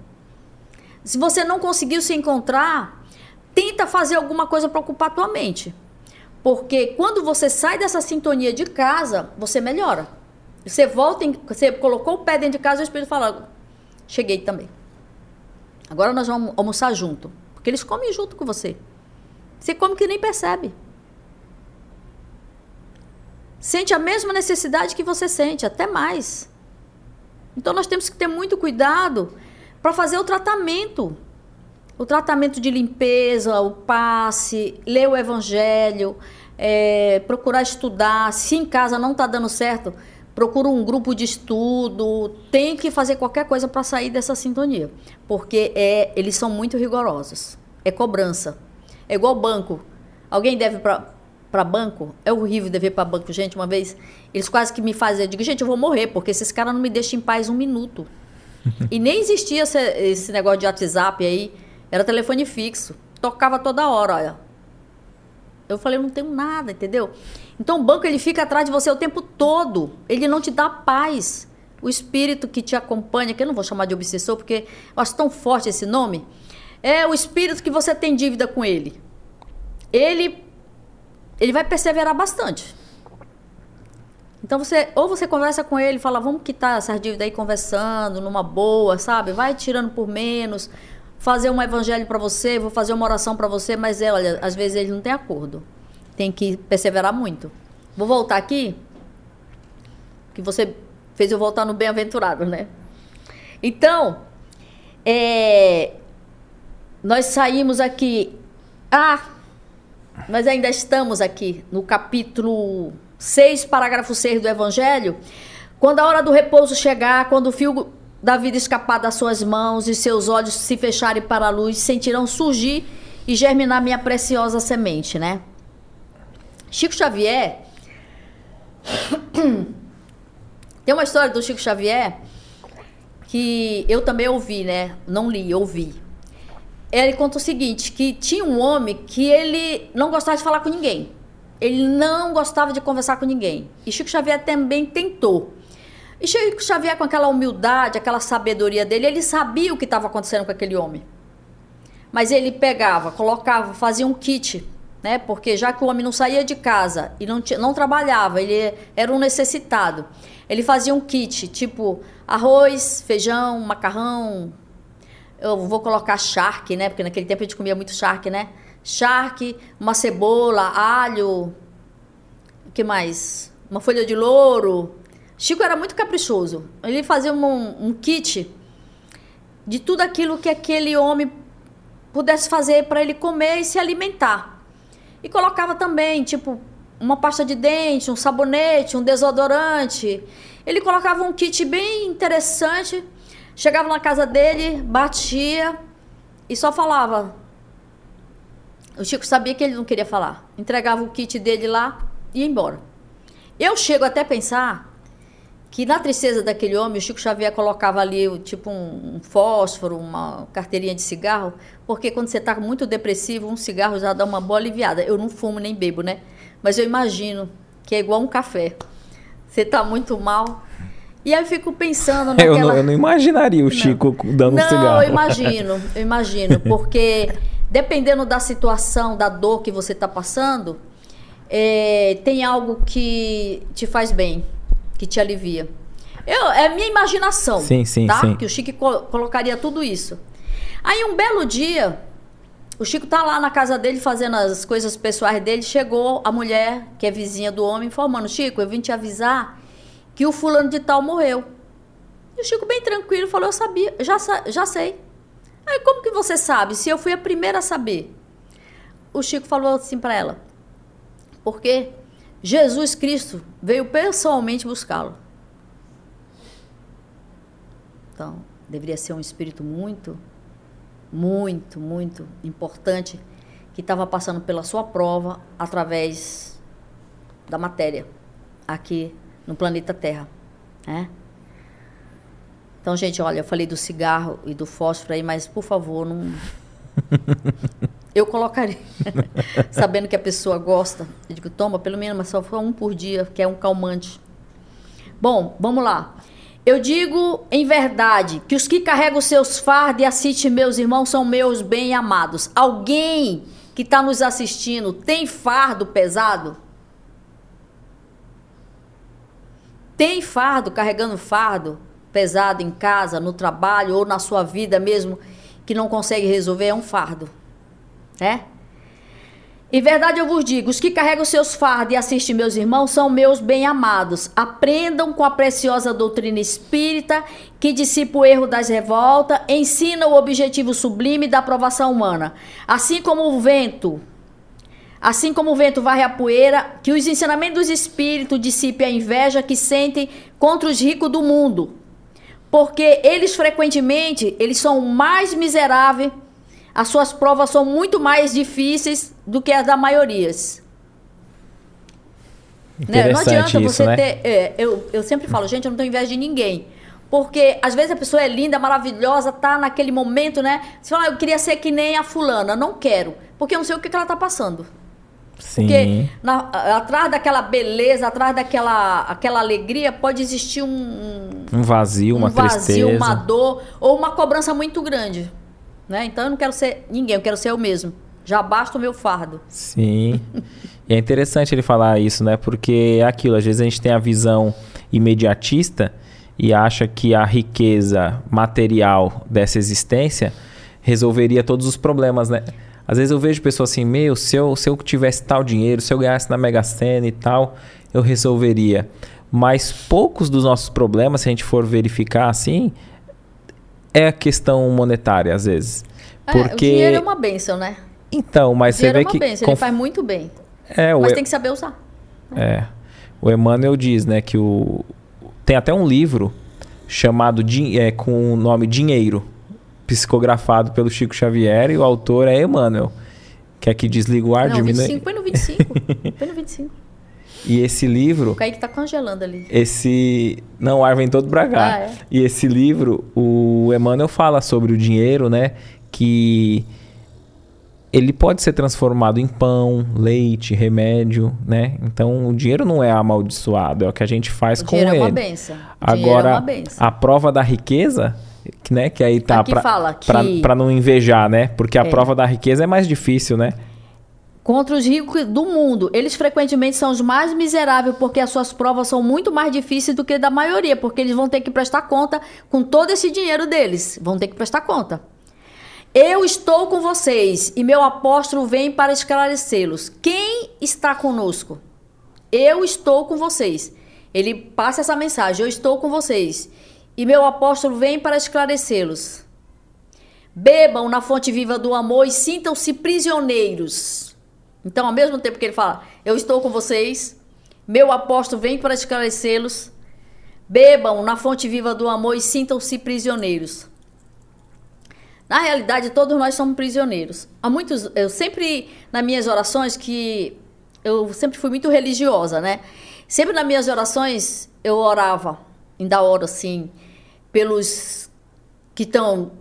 Se você não conseguiu se encontrar, tenta fazer alguma coisa para ocupar a tua mente. Porque quando você sai dessa sintonia de casa, você melhora. Você volta, você colocou o pé dentro de casa, o espírito fala, cheguei também. Agora nós vamos almoçar junto. Porque eles comem junto com você. Você come que nem percebe. Sente a mesma necessidade que você sente, até mais. Então nós temos que ter muito cuidado para fazer o tratamento. O tratamento de limpeza, o passe, ler o evangelho, procurar estudar. Se em casa não está dando certo, procura um grupo de estudo. Tem que fazer qualquer coisa para sair dessa sintonia. Porque eles são muito rigorosos. É cobrança. É igual banco. Alguém deve para banco? É horrível dever para banco. Gente, uma vez, eles quase que me fazem... Eu digo, gente, eu vou morrer, porque esses caras não me deixam em paz um minuto. E nem existia esse negócio de WhatsApp aí. Era telefone fixo. Tocava toda hora, olha. Eu falei, não tenho nada, entendeu? Então, o banco, ele fica atrás de você o tempo todo. Ele não te dá paz. O espírito que te acompanha, que eu não vou chamar de obsessor, porque eu acho tão forte esse nome, é o espírito que você tem dívida com ele. Ele vai perseverar bastante. Então, você conversa com ele, fala, vamos quitar essas dívidas aí conversando, numa boa, sabe? Vai tirando por menos, fazer um evangelho para você, vou fazer uma oração para você, mas olha, às vezes ele não tem acordo. Tem que perseverar muito. Vou voltar aqui, que você fez eu voltar no bem-aventurado, né? Então, nós saímos aqui... Nós ainda estamos aqui no capítulo 6, parágrafo 6 do Evangelho. Quando a hora do repouso chegar, quando o fio da vida escapar das suas mãos e seus olhos se fecharem para a luz, sentirão surgir e germinar minha preciosa semente, né? Chico Xavier... Tem uma história do Chico Xavier que eu também ouvi, né? Não li, ouvi. Ele conta o seguinte, que tinha um homem que ele não gostava de falar com ninguém. Ele não gostava de conversar com ninguém. E Chico Xavier também tentou. E Chico Xavier, com aquela humildade, aquela sabedoria dele, ele sabia o que estava acontecendo com aquele homem. Mas ele pegava, colocava, fazia um kit, né? Porque já que o homem não saía de casa e não trabalhava, ele era um necessitado. Ele fazia um kit, tipo arroz, feijão, macarrão... eu vou colocar charque, né? Porque naquele tempo a gente comia muito charque, né? Charque, uma cebola, alho, o que mais? Uma folha de louro. Chico era muito caprichoso. Ele fazia um kit de tudo aquilo que aquele homem pudesse fazer para ele comer e se alimentar. E colocava também, tipo, uma pasta de dente, um sabonete, um desodorante. Ele colocava um kit bem interessante. Chegava na casa dele, batia e só falava. O Chico sabia que ele não queria falar. Entregava o kit dele lá e ia embora. Eu chego até a pensar que na tristeza daquele homem, o Chico Xavier colocava ali tipo um fósforo, uma carteirinha de cigarro, porque quando você está muito depressivo, um cigarro já dá uma boa aliviada. Eu não fumo nem bebo, né? Mas eu imagino que é igual um café. Você está muito mal. E aí eu fico pensando naquela... Eu não imaginaria o Chico dando um cigarro. Não, eu imagino, porque dependendo da situação, da dor que você está passando, tem algo que te faz bem, que te alivia. É minha imaginação, sim, tá? Sim. Que o Chico colocaria tudo isso. Aí um belo dia, o Chico tá lá na casa dele fazendo as coisas pessoais dele, chegou a mulher, que é vizinha do homem, informando: Chico, eu vim te avisar que o fulano de tal morreu. E o Chico bem tranquilo falou: eu sabia, já sei. Aí, como que você sabe, se eu fui a primeira a saber? O Chico falou assim para ela: porque Jesus Cristo veio pessoalmente buscá-lo. Então, deveria ser um espírito muito, muito, muito importante, que estava passando pela sua prova através da matéria aqui no planeta Terra, né? Então, gente, olha, eu falei do cigarro e do fósforo aí, mas, por favor, não... Eu colocaria, sabendo que a pessoa gosta, eu digo, toma, pelo menos, mas só um por dia, que é um calmante. Bom, vamos lá. Eu digo em verdade que os que carregam seus fardos e assistem meus irmãos são meus bem-amados. Alguém que está nos assistindo tem fardo pesado? Tem fardo, carregando fardo pesado em casa, no trabalho ou na sua vida mesmo, que não consegue resolver, é um fardo. É? Em verdade eu vos digo, os que carregam seus fardos e assistem meus irmãos são meus bem-amados. Aprendam com a preciosa doutrina espírita, que dissipa o erro das revoltas, ensina o objetivo sublime da provação humana. Assim como o vento varre a poeira, que os ensinamentos dos espíritos dissipem a inveja que sentem contra os ricos do mundo, porque eles frequentemente, eles são mais miseráveis. As suas provas são muito mais difíceis do que as da maioria. Né? Não adianta você ter... Eu sempre falo, gente, eu não tenho inveja de ninguém. Porque, às vezes, a pessoa é linda, maravilhosa, tá naquele momento, né? Você fala, eu queria ser que nem a fulana. Não quero. Porque eu não sei o que ela tá passando. Sim. Porque atrás daquela beleza, atrás daquela alegria, pode existir um vazio, uma tristeza. Um vazio, uma dor ou uma cobrança muito grande. Né? Então eu não quero ser ninguém, eu quero ser eu mesmo. Já basta o meu fardo. Sim. E é interessante ele falar isso, né? Porque é aquilo, às vezes a gente tem a visão imediatista e acha que a riqueza material dessa existência resolveria todos os problemas, né? Às vezes eu vejo pessoas assim, meu, se eu tivesse tal dinheiro, se eu ganhasse na Mega Sena e tal, eu resolveria. Mas poucos dos nossos problemas, se a gente for verificar assim... É a questão monetária, às vezes. Porque... O dinheiro é uma bênção, né? Então, mas você vê que... O dinheiro é uma bênção, ele faz muito bem. Mas tem que saber usar. É. O Emmanuel diz, né, que tem até um livro chamado com o nome Dinheiro, psicografado pelo Chico Xavier, e o autor é Emmanuel. Quer que desliga o ar? Não, diminui... 25, põe no 25. Põe no 25. E esse livro... O Kaique tá congelando ali. Não, o ar vem todo pra cá. E esse livro, o Emmanuel fala sobre o dinheiro, né? Que ele pode ser transformado em pão, leite, remédio, né? Então, o dinheiro não é amaldiçoado, é o que a gente faz com ele. O dinheiro é uma benção. Agora, a prova da riqueza... Né? Que aí tá pra não invejar, né? Porque a prova da riqueza é mais difícil, né? Contra os ricos do mundo, eles frequentemente são os mais miseráveis, porque as suas provas são muito mais difíceis do que da maioria, porque eles vão ter que prestar conta com todo esse dinheiro deles, vão ter que prestar conta. Eu estou com vocês e meu apóstolo vem para esclarecê-los. Quem está conosco? Eu estou com vocês. Ele passa essa mensagem. Eu estou com vocês e meu apóstolo vem para esclarecê-los. Bebam na fonte viva do amor e sintam-se prisioneiros. Então, ao mesmo tempo que ele fala, eu estou com vocês, meu apóstolo vem para esclarecê-los. Bebam na fonte viva do amor e sintam-se prisioneiros. Na realidade, todos nós somos prisioneiros. Há muitos, eu sempre, nas minhas orações, que eu sempre fui muito religiosa, né? Sempre nas minhas orações, eu orava, ainda oro assim, pelos que estão,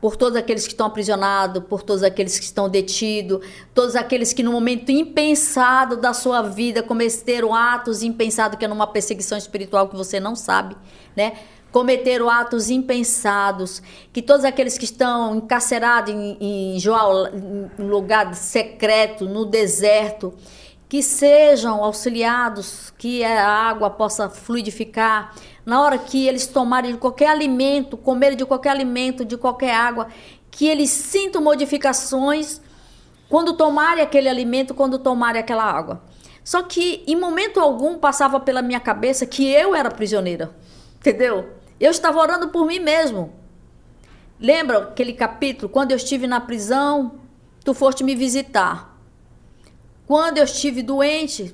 por todos aqueles que estão aprisionados, por todos aqueles que estão detidos, todos aqueles que no momento impensado da sua vida cometeram atos impensados, que é numa perseguição espiritual que você não sabe, né? Cometeram atos impensados, que todos aqueles que estão encarcerados em lugar secreto, no deserto, que sejam auxiliados, que a água possa fluidificar, na hora que eles tomarem de qualquer alimento, comerem de qualquer alimento, de qualquer água, que eles sintam modificações quando tomarem aquele alimento, quando tomarem aquela água. Só que em momento algum passava pela minha cabeça que eu era prisioneira, entendeu? Eu estava orando por mim mesmo. Lembra aquele capítulo? Quando eu estive na prisão, tu foste me visitar. Quando eu estive doente,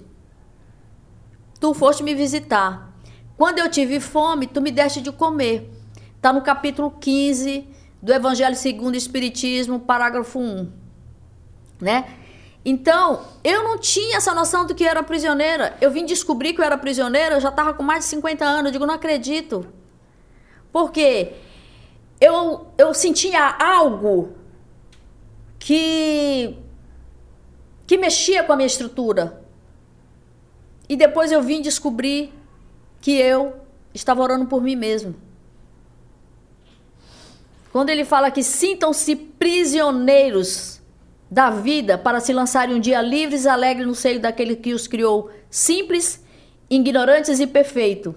tu foste me visitar. Quando eu tive fome, tu me deste de comer. Está no capítulo 15 do Evangelho Segundo o Espiritismo, parágrafo 1. Né? Então, eu não tinha essa noção do que era prisioneira. Eu vim descobrir que eu era prisioneira, eu já estava com mais de 50 anos. Eu digo, não acredito. Por quê? Eu sentia algo que mexia com a minha estrutura. E depois eu vim descobrir que eu estava orando por mim mesmo. Quando ele fala que sintam-se prisioneiros da vida para se lançarem um dia livres e alegres no seio daquele que os criou, simples, ignorantes e perfeito.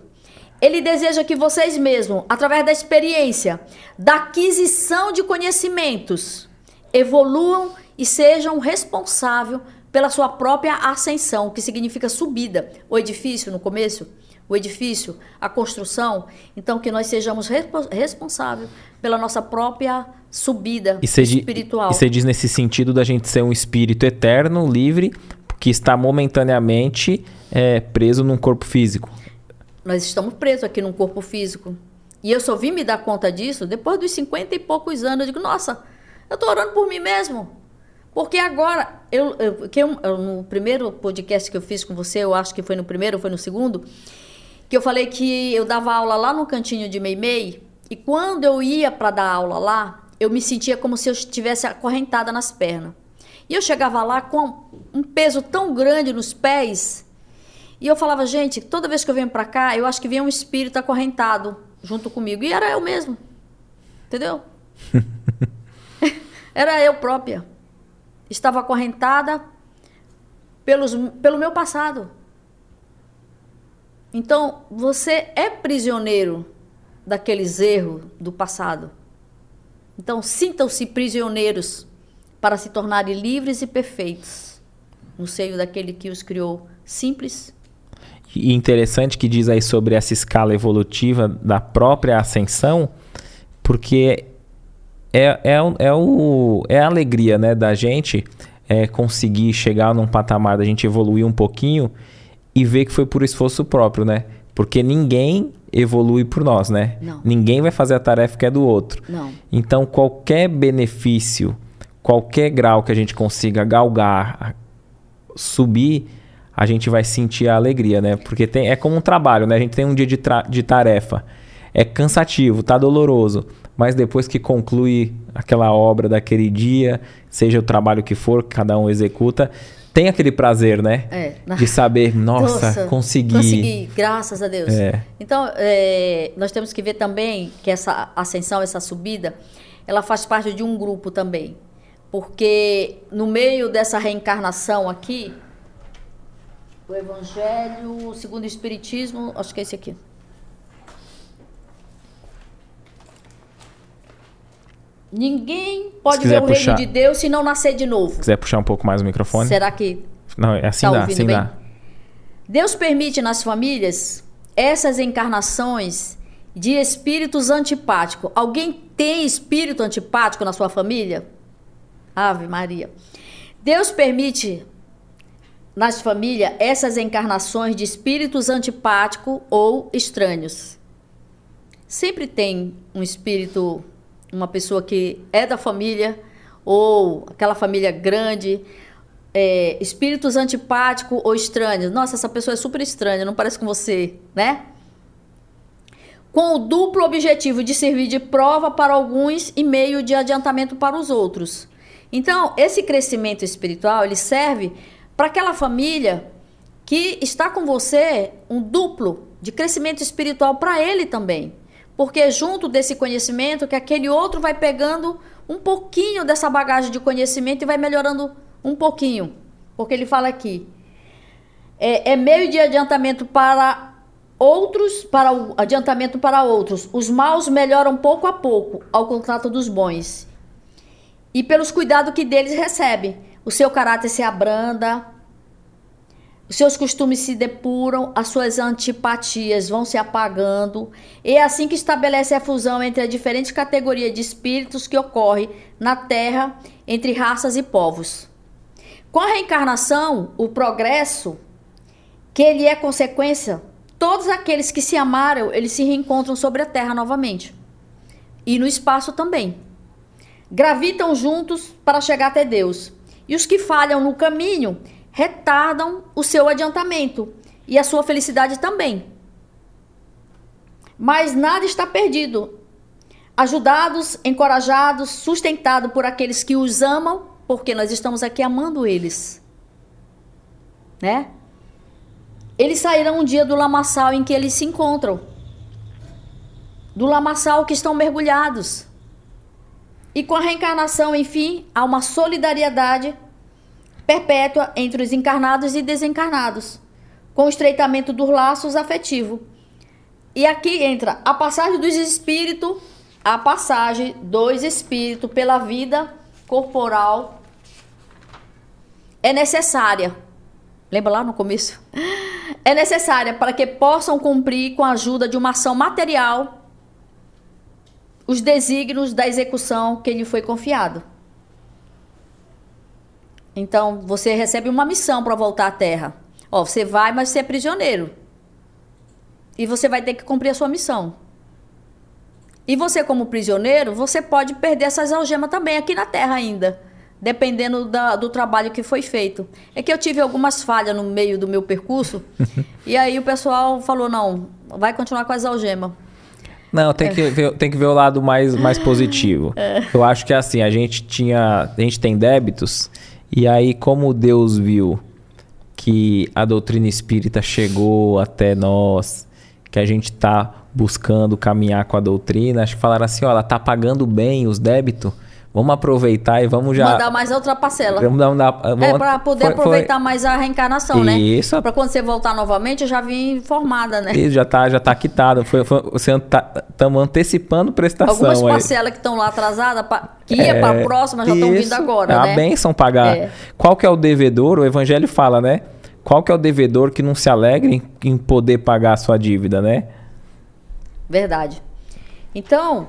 Ele deseja que vocês mesmos, através da experiência, da aquisição de conhecimentos, evoluam e sejam responsáveis pela sua própria ascensão, que significa subida. O edifício no começo, o edifício, a construção. Então que nós sejamos responsáveis pela nossa própria subida espiritual. E você diz nesse sentido da gente ser um espírito eterno, livre, que está momentaneamente preso num corpo físico. Nós estamos presos aqui num corpo físico. E eu só vim me dar conta disso depois dos 50 e poucos anos. Eu digo, nossa, eu estou orando por mim mesmo. Porque agora, no primeiro podcast que eu fiz com você, eu acho que foi no primeiro ou foi no segundo, que eu falei que eu dava aula lá no cantinho de Meimei, e quando eu ia para dar aula lá, eu me sentia como se eu estivesse acorrentada nas pernas. E eu chegava lá com um peso tão grande nos pés, e eu falava, gente, toda vez que eu venho para cá, eu acho que vem um espírito acorrentado junto comigo. E era eu mesmo, entendeu? Era eu própria. Estava acorrentada pelo meu passado. Então, você é prisioneiro daqueles erros do passado. Então, sintam-se prisioneiros para se tornarem livres e perfeitos no seio daquele que os criou, simples. E interessante que diz aí sobre essa escala evolutiva da própria ascensão, porque é a alegria, né, da gente conseguir chegar num patamar, da gente evoluir um pouquinho e ver que foi por esforço próprio, né? Porque ninguém evolui por nós, né? Não. Ninguém vai fazer a tarefa que é do outro. Não. Então, qualquer benefício, qualquer grau que a gente consiga galgar, subir, a gente vai sentir a alegria, né? Porque é como um trabalho, né? A gente tem um dia de tarefa. É cansativo, tá doloroso, mas depois que conclui aquela obra daquele dia, seja o trabalho que for, cada um executa, tem aquele prazer, né? De saber, nossa, consegui. Consegui, graças a Deus. Então, nós temos que ver também que essa ascensão, essa subida, ela faz parte de um grupo também. Porque no meio dessa reencarnação aqui, o Evangelho Segundo o Espiritismo, acho que é esse aqui. Ninguém pode ver o reino de Deus se não nascer de novo. Se quiser puxar um pouco mais o microfone. Será que... Não, assim dá, assim dá. Deus permite nas famílias essas encarnações de espíritos antipáticos. Alguém tem espírito antipático na sua família? Ave Maria. Deus permite nas famílias essas encarnações de espíritos antipáticos ou estranhos. Sempre tem um espírito... Uma pessoa que é da família, ou aquela família grande, espíritos antipáticos ou estranhos. Nossa, essa pessoa é super estranha, não parece com você, né? Com o duplo objetivo de servir de prova para alguns e meio de adiantamento para os outros. Então, esse crescimento espiritual, ele serve para aquela família que está com você, um duplo de crescimento espiritual para ele também. Porque junto desse conhecimento que aquele outro vai pegando um pouquinho dessa bagagem de conhecimento e vai melhorando um pouquinho. Porque ele fala aqui, é meio de adiantamento para outros, os maus melhoram pouco a pouco ao contato dos bons. E pelos cuidados que deles recebe, o seu caráter se abranda, os seus costumes se depuram, as suas antipatias vão se apagando. E é assim que estabelece a fusão entre as diferentes categorias de espíritos que ocorre na Terra, entre raças e povos. Com a reencarnação, o progresso, que ele é consequência, todos aqueles que se amaram, eles se reencontram sobre a Terra novamente. E no espaço também. Gravitam juntos para chegar até Deus. E os que falham no caminho... retardam o seu adiantamento e a sua felicidade também. Mas nada está perdido. Ajudados, encorajados, sustentados por aqueles que os amam, porque nós estamos aqui amando eles, né? Eles sairão um dia do lamaçal em que eles se encontram, do lamaçal que estão mergulhados. E com a reencarnação, enfim, há uma solidariedade perpétua entre os encarnados e desencarnados, com o estreitamento dos laços afetivos. E aqui entra a passagem dos espíritos, pela vida corporal é necessária. Lembra lá no começo? É necessária para que possam cumprir com a ajuda de uma ação material os desígnios da execução que lhe foi confiado. Então, você recebe uma missão para voltar à Terra. Ó, você vai, mas você é prisioneiro. E você vai ter que cumprir a sua missão. E você, como prisioneiro, você pode perder essas algemas também aqui na Terra ainda. Dependendo do trabalho que foi feito. É que eu tive algumas falhas no meio do meu percurso. E aí o pessoal falou, não, vai continuar com as algemas. Não, tem que ver o lado mais positivo. É. Eu acho que é assim, a gente tem débitos... E aí, como Deus viu que a doutrina espírita chegou até nós, que a gente está buscando caminhar com a doutrina, acho que falaram assim, ó, ela está pagando bem os débitos, vamos aproveitar e vamos já... Mandar mais a outra parcela. Para poder aproveitar mais a reencarnação, isso, né? Isso. Para quando você voltar novamente, eu já vim informada, né? Isso, já tá quitado. Estamos antecipando prestação. Algumas parcelas aí que estão lá atrasadas, que ia para a próxima, já estão vindo agora, né? A bênção pagar. É. Qual que é o devedor? O Evangelho fala, né? Qual que é o devedor que não se alegra em poder pagar a sua dívida, né? Verdade. Então,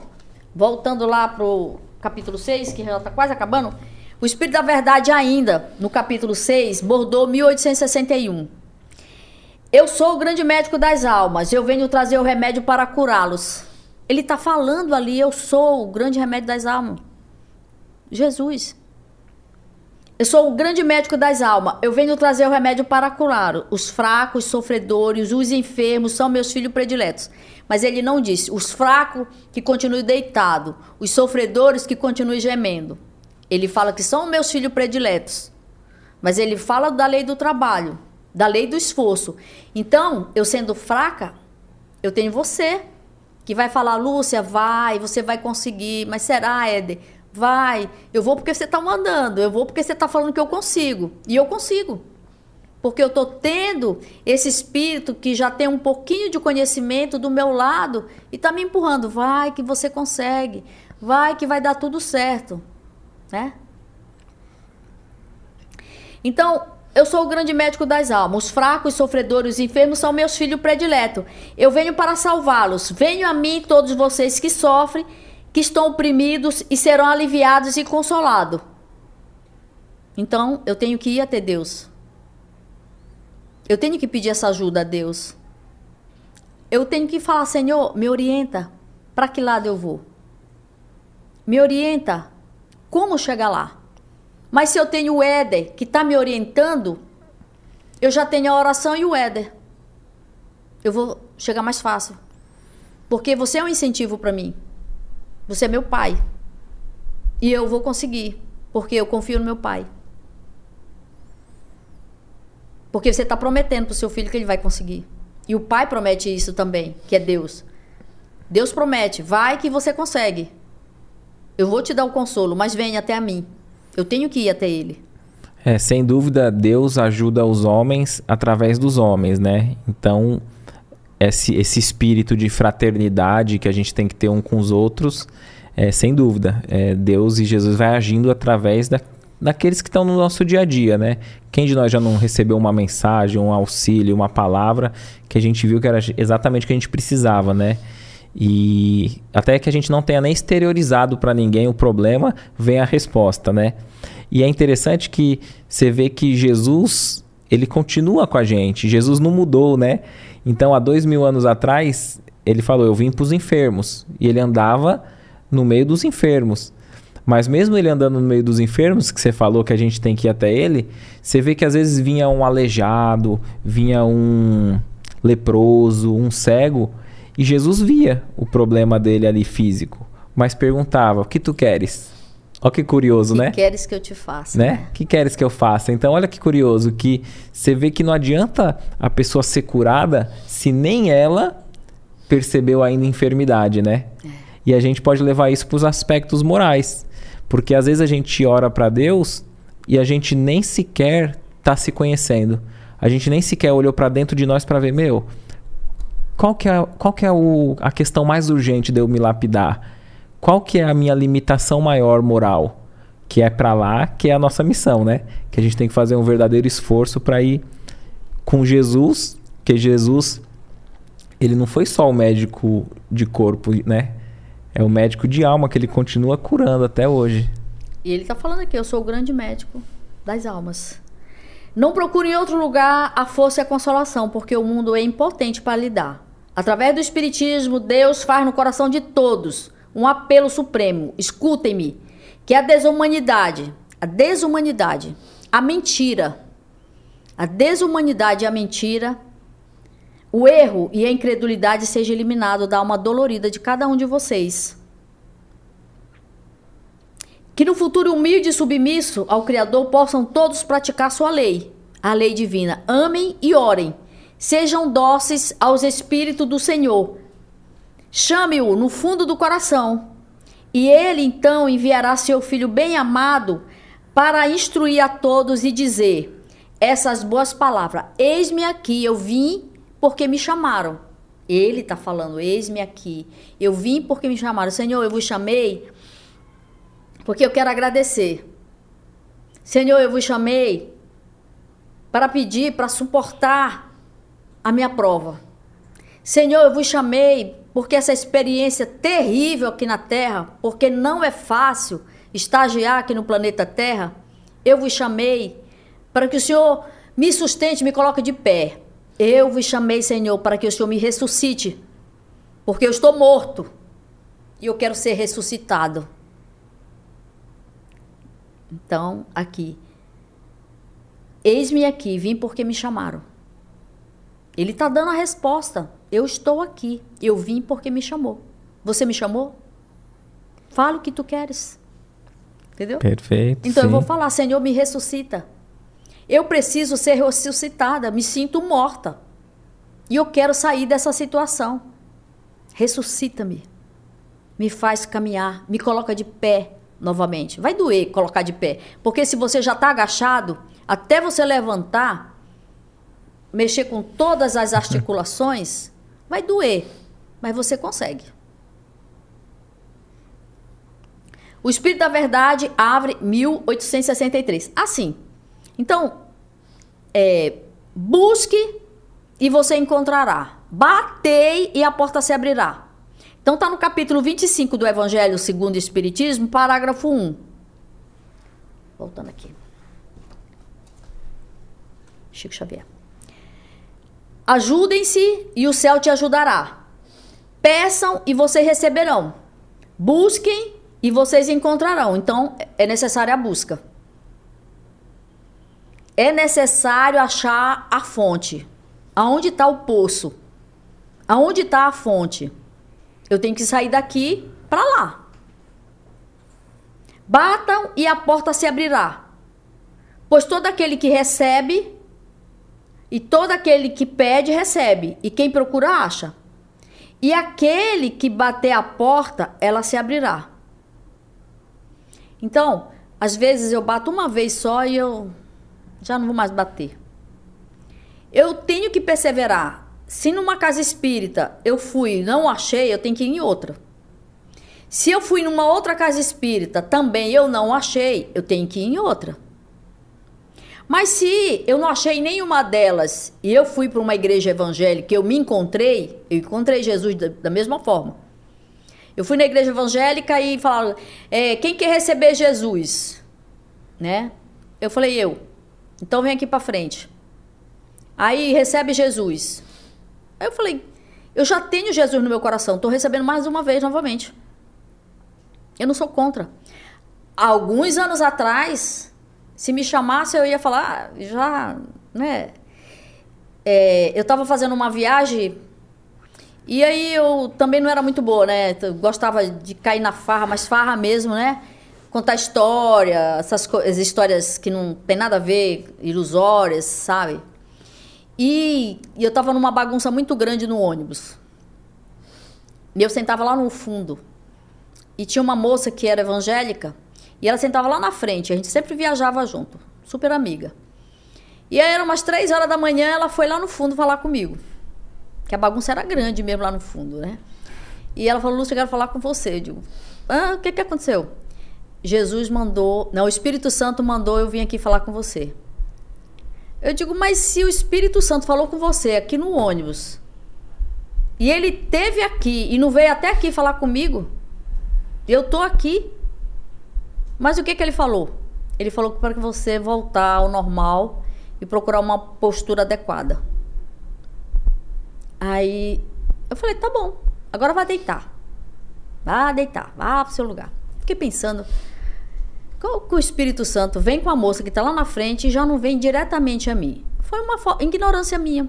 voltando lá pro capítulo 6, que já está quase acabando, o Espírito da Verdade ainda, no capítulo 6, bordou 1861. Eu sou o grande médico das almas, eu venho trazer o remédio para curá-los. Ele está falando ali, eu sou o grande remédio das almas. Jesus. Eu sou o grande médico das almas, eu venho trazer o remédio para curá-los. Os fracos, os sofredores, os enfermos são meus filhos prediletos. Mas ele não disse, os fracos que continuem deitados, os sofredores que continuem gemendo. Ele fala que são meus filhos prediletos. Mas ele fala da lei do trabalho, da lei do esforço. Então, eu sendo fraca, eu tenho você, que vai falar, Lúcia, vai, você vai conseguir. Mas será, Éder? Vai. Eu vou porque você está mandando, eu vou porque você está falando que eu consigo. E eu consigo. Porque eu estou tendo esse espírito que já tem um pouquinho de conhecimento do meu lado e está me empurrando. Vai que você consegue. vai que vai dar tudo certo, né? Então, eu sou o grande médico das almas. Os fracos, sofredores e enfermos são meus filhos prediletos. Eu venho para salvá-los. Venham a mim todos vocês que sofrem, que estão oprimidos e serão aliviados e consolados. Então, eu tenho que ir até Deus. Eu tenho que pedir essa ajuda a Deus. Eu tenho que falar, Senhor, me orienta. Para que lado eu vou? Me orienta. Como chegar lá? Mas se eu tenho o Éder que está me orientando, eu já tenho a oração e o Éder. Eu vou chegar mais fácil. Porque você é um incentivo para mim. Você é meu pai. E eu vou conseguir. Porque eu confio no meu pai. Porque você está prometendo para o seu filho que ele vai conseguir. E o pai promete isso também, que é Deus. Deus promete, vai que você consegue. Eu vou te dar o consolo, mas venha até a mim. Eu tenho que ir até ele. É, sem dúvida, Deus ajuda os homens através dos homens, né? Então, esse espírito de fraternidade que a gente tem que ter um com os outros, sem dúvida, Deus e Jesus vai agindo através daqueles que estão no nosso dia a dia, né? Quem de nós já não recebeu uma mensagem, um auxílio, uma palavra que a gente viu que era exatamente o que a gente precisava, né? E até que a gente não tenha nem exteriorizado para ninguém o problema, vem a resposta, né? E é interessante que você vê que Jesus, ele continua com a gente. Jesus não mudou, né? Então, há 2000 anos atrás, ele falou, eu vim para os enfermos. E ele andava no meio dos enfermos. Mas mesmo ele andando no meio dos enfermos, que você falou que a gente tem que ir até ele, você vê que às vezes vinha um aleijado, vinha um leproso, um cego. E Jesus via o problema dele ali físico, mas perguntava, o que tu queres? Olha que curioso, né? O que queres que eu te faça? Né? O que queres que eu faça? Então, olha que curioso que você vê que não adianta a pessoa ser curada se nem ela percebeu ainda a enfermidade, né? É. E a gente pode levar isso para os aspectos morais, porque às vezes a gente ora para Deus e a gente nem sequer está se conhecendo. A gente nem sequer olhou para dentro de nós para ver, meu... Qual que é a questão mais urgente de eu me lapidar? Qual que é a minha limitação maior moral? Que é para lá, que é a nossa missão, né? Que a gente tem que fazer um verdadeiro esforço para ir com Jesus, que Jesus, ele não foi só o médico de corpo, né? É o médico de alma que ele continua curando até hoje. E ele está falando aqui, eu sou o grande médico das almas. Não procure em outro lugar a força e a consolação, porque o mundo é impotente para lidar. Através do Espiritismo, Deus faz no coração de todos um apelo supremo. Escutem-me, que a desumanidade, a mentira, o erro e a incredulidade seja eliminado da alma dolorida de cada um de vocês. Que no futuro humilde e submisso ao Criador possam todos praticar sua lei, a lei divina. Amem e orem. Sejam dóceis aos Espíritos do Senhor. Chame-o no fundo do coração. E ele então enviará seu Filho bem-amado para instruir a todos e dizer essas boas palavras. Eis-me aqui, eu vim porque me chamaram. Ele está falando, eis-me aqui. Eu vim porque me chamaram. Senhor, eu vos chamei... porque eu quero agradecer. Senhor, eu vos chamei para pedir, para suportar a minha prova. Senhor, eu vos chamei porque essa experiência terrível aqui na Terra, porque não é fácil estagiar aqui no planeta Terra, eu vos chamei para que o Senhor me sustente, me coloque de pé. Eu vos chamei, Senhor, para que o Senhor me ressuscite, porque eu estou morto e eu quero ser ressuscitado. Então, aqui, eis-me aqui, vim porque me chamaram. Ele está dando a resposta. Eu estou aqui, eu vim porque me chamou. Você me chamou? Fala o que tu queres. Entendeu? Perfeito. Então, sim. Eu vou falar, Senhor, me ressuscita. Eu preciso ser ressuscitada, me sinto morta. E eu quero sair dessa situação. Ressuscita-me. Me faz caminhar, me coloca de pé. Novamente, vai doer colocar de pé, porque se você já está agachado, até você levantar, mexer com todas as articulações, vai doer, mas você consegue. O Espírito da Verdade abre 1863. Assim. Então, busque e você encontrará. Batei e a porta se abrirá. Então está no capítulo 25 do Evangelho Segundo o Espiritismo, parágrafo 1. Voltando aqui. Chico Xavier. Ajudem-se e o céu te ajudará. Peçam e vocês receberão. Busquem e vocês encontrarão. Então é necessária a busca. É necessário achar a fonte. Aonde está o poço? Aonde está a fonte? Eu tenho que sair daqui para lá. Batam e a porta se abrirá. Pois todo aquele que recebe e todo aquele que pede, recebe. E quem procura, acha. E aquele que bater a porta, ela se abrirá. Então, às vezes eu bato uma vez só e eu já não vou mais bater. Eu tenho que perseverar. Se numa casa espírita eu fui e não achei, eu tenho que ir em outra. Se eu fui numa outra casa espírita também eu não achei, eu tenho que ir em outra. Mas se eu não achei nenhuma delas e eu fui para uma igreja evangélica, eu encontrei Jesus da mesma forma. Eu fui na igreja evangélica e falaram, quem quer receber Jesus? Né? Eu falei, eu. Então vem aqui para frente. Aí recebe Jesus. Aí eu falei, eu já tenho Jesus no meu coração, estou recebendo mais uma vez novamente. Eu não sou contra. Alguns anos atrás, se me chamasse, eu ia falar, já, né? Eu estava fazendo uma viagem e aí eu também não era muito boa, né? Eu gostava de cair na farra, mas farra mesmo, né? Contar história, essas histórias que não tem nada a ver, ilusórias, sabe? E eu estava numa bagunça muito grande no ônibus. E eu sentava lá no fundo. E tinha uma moça que era evangélica. E ela sentava lá na frente. A gente sempre viajava junto. Super amiga. E aí eram umas 3 horas da manhã. Ela foi lá no fundo falar comigo. Que a bagunça era grande mesmo lá no fundo, né? E ela falou, Lúcia, eu quero falar com você. Eu digo, ah, o que aconteceu? Jesus mandou... Não, o Espírito Santo mandou eu vir aqui falar com você. Eu digo, mas se o Espírito Santo falou com você aqui no ônibus e ele esteve aqui e não veio até aqui falar comigo, eu estou aqui. Mas o que ele falou? Ele falou para que você voltar ao normal e procurar uma postura adequada. Aí eu falei, tá bom, agora vai deitar. Vai deitar, vá para o seu lugar. Fiquei pensando... que o Espírito Santo vem com a moça que está lá na frente e já não vem diretamente a mim. Foi uma ignorância minha.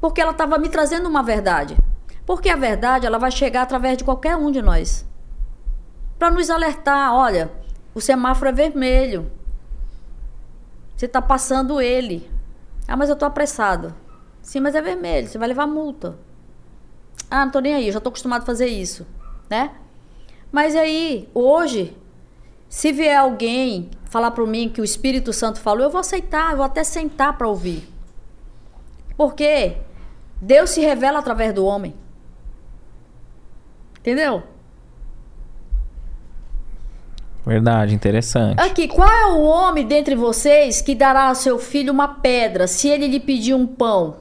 Porque ela estava me trazendo uma verdade. Porque a verdade, ela vai chegar através de qualquer um de nós. Para nos alertar, olha, o semáforo é vermelho. Você está passando ele. Ah, mas eu estou apressado. Sim, mas é vermelho, você vai levar multa. Ah, não estou nem aí, eu já estou acostumado a fazer isso, né? Mas aí, hoje, se vier alguém falar para mim que o Espírito Santo falou, eu vou aceitar, eu vou até sentar para ouvir. Porque Deus se revela através do homem. Entendeu? Verdade, interessante. Aqui, qual é o homem dentre vocês que dará ao seu filho uma pedra se ele lhe pedir um pão?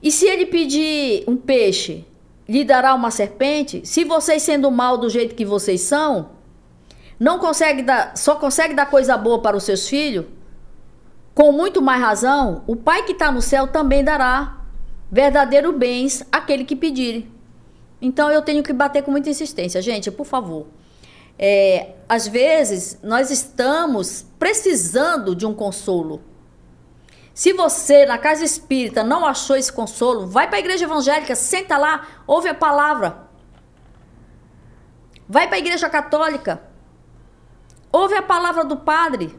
E se ele pedir um peixe? Lhe dará uma serpente? Se vocês, sendo mal do jeito que vocês são, não consegue dar, só consegue dar coisa boa para os seus filhos, com muito mais razão, o Pai que está no céu também dará verdadeiros bens àquele que pedir. Então eu tenho que bater com muita insistência. Gente, por favor, às vezes nós estamos precisando de um consolo. Se você, na casa espírita, não achou esse consolo, vai para a igreja evangélica, senta lá, ouve a palavra. Vai para a igreja católica, ouve a palavra do padre.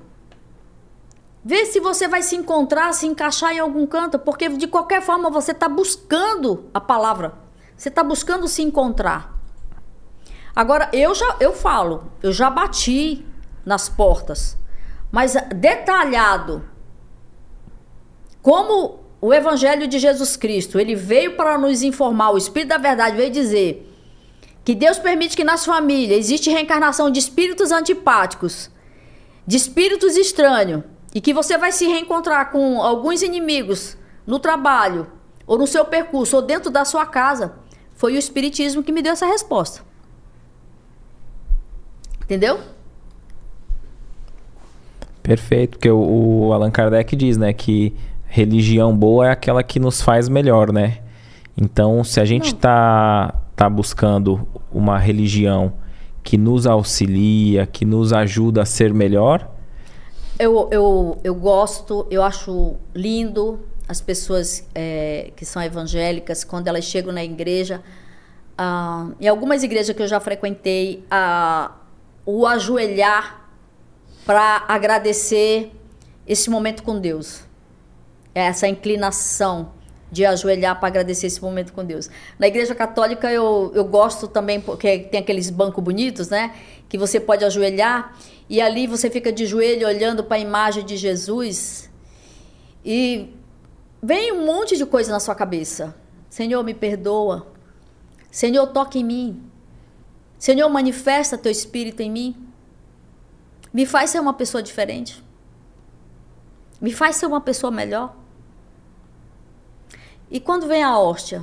Vê se você vai se encontrar, se encaixar em algum canto, porque de qualquer forma você está buscando a palavra. Você está buscando se encontrar. Agora, eu já bati nas portas, mas detalhado. Como o Evangelho de Jesus Cristo, ele veio para nos informar, o Espírito da Verdade veio dizer que Deus permite que nas famílias existe reencarnação de espíritos antipáticos, de espíritos estranhos, e que você vai se reencontrar com alguns inimigos no trabalho, ou no seu percurso, ou dentro da sua casa, foi o Espiritismo que me deu essa resposta. Entendeu? Perfeito, porque o Allan Kardec diz, né, que religião boa é aquela que nos faz melhor, né? Então, se a gente tá buscando uma religião que nos auxilia, que nos ajuda a ser melhor... Eu gosto, eu acho lindo as pessoas que são evangélicas, quando elas chegam na igreja. Em algumas igrejas que eu já frequentei, o ajoelhar para agradecer esse momento com Deus. Essa inclinação de ajoelhar para agradecer esse momento com Deus. Na Igreja Católica eu gosto também, porque tem aqueles bancos bonitos, né? Que você pode ajoelhar e ali você fica de joelho olhando para a imagem de Jesus e vem um monte de coisa na sua cabeça. Senhor, me perdoa. Senhor, toca em mim. Senhor, manifesta teu Espírito em mim. Me faz ser uma pessoa diferente. Me faz ser uma pessoa melhor. E quando vem a hóstia,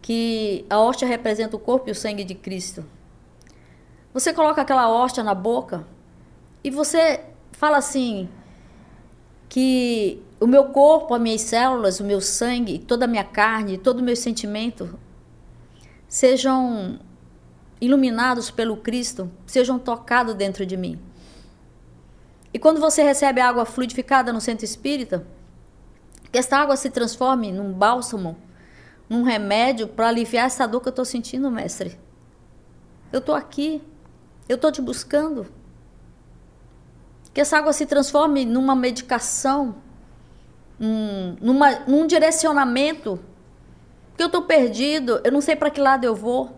que a hóstia representa o corpo e o sangue de Cristo, você coloca aquela hóstia na boca e você fala assim, que o meu corpo, as minhas células, o meu sangue, toda a minha carne, todo o meu sentimento sejam iluminados pelo Cristo, sejam tocados dentro de mim. E quando você recebe a água fluidificada no centro espírita, que essa água se transforme num bálsamo, num remédio para aliviar essa dor que eu estou sentindo, mestre. Eu estou aqui, eu estou te buscando. Que essa água se transforme numa medicação, num direcionamento, porque eu estou perdido, eu não sei para que lado eu vou.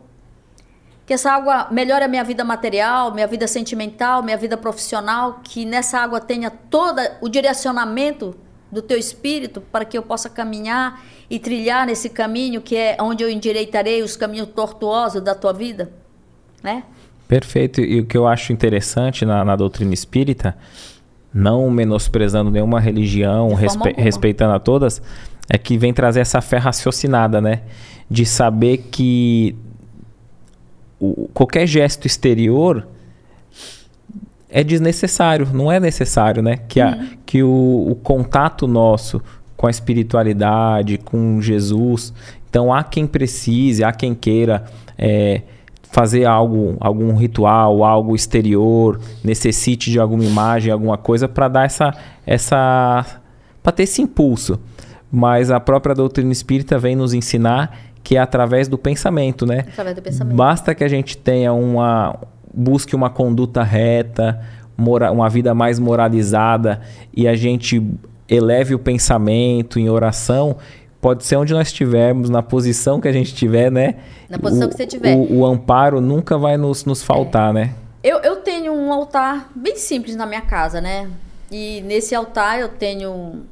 Que essa água melhore a minha vida material, minha vida sentimental, minha vida profissional, que nessa água tenha todo o direcionamento do teu espírito para que eu possa caminhar e trilhar nesse caminho que é onde eu endireitarei os caminhos tortuosos da tua vida, né? Perfeito. E o que eu acho interessante na doutrina espírita, não menosprezando nenhuma religião, respeitando a todas, é que vem trazer essa fé raciocinada, né? De saber que qualquer gesto exterior é desnecessário, não é necessário, né? Que, que o contato nosso com a espiritualidade, com Jesus, então há quem precise, há quem queira fazer algum ritual, algo exterior, necessite de alguma imagem, alguma coisa para dar para ter esse impulso. Mas a própria doutrina espírita vem nos ensinar que é através do pensamento, né? Através do pensamento. Basta que a gente tenha busque uma conduta reta, uma vida mais moralizada, e a gente eleve o pensamento em oração, pode ser onde nós estivermos, na posição que a gente tiver, né? Na posição que você tiver. O amparo nunca vai nos faltar, né? Eu tenho um altar bem simples na minha casa, né? E nesse altar eu tenho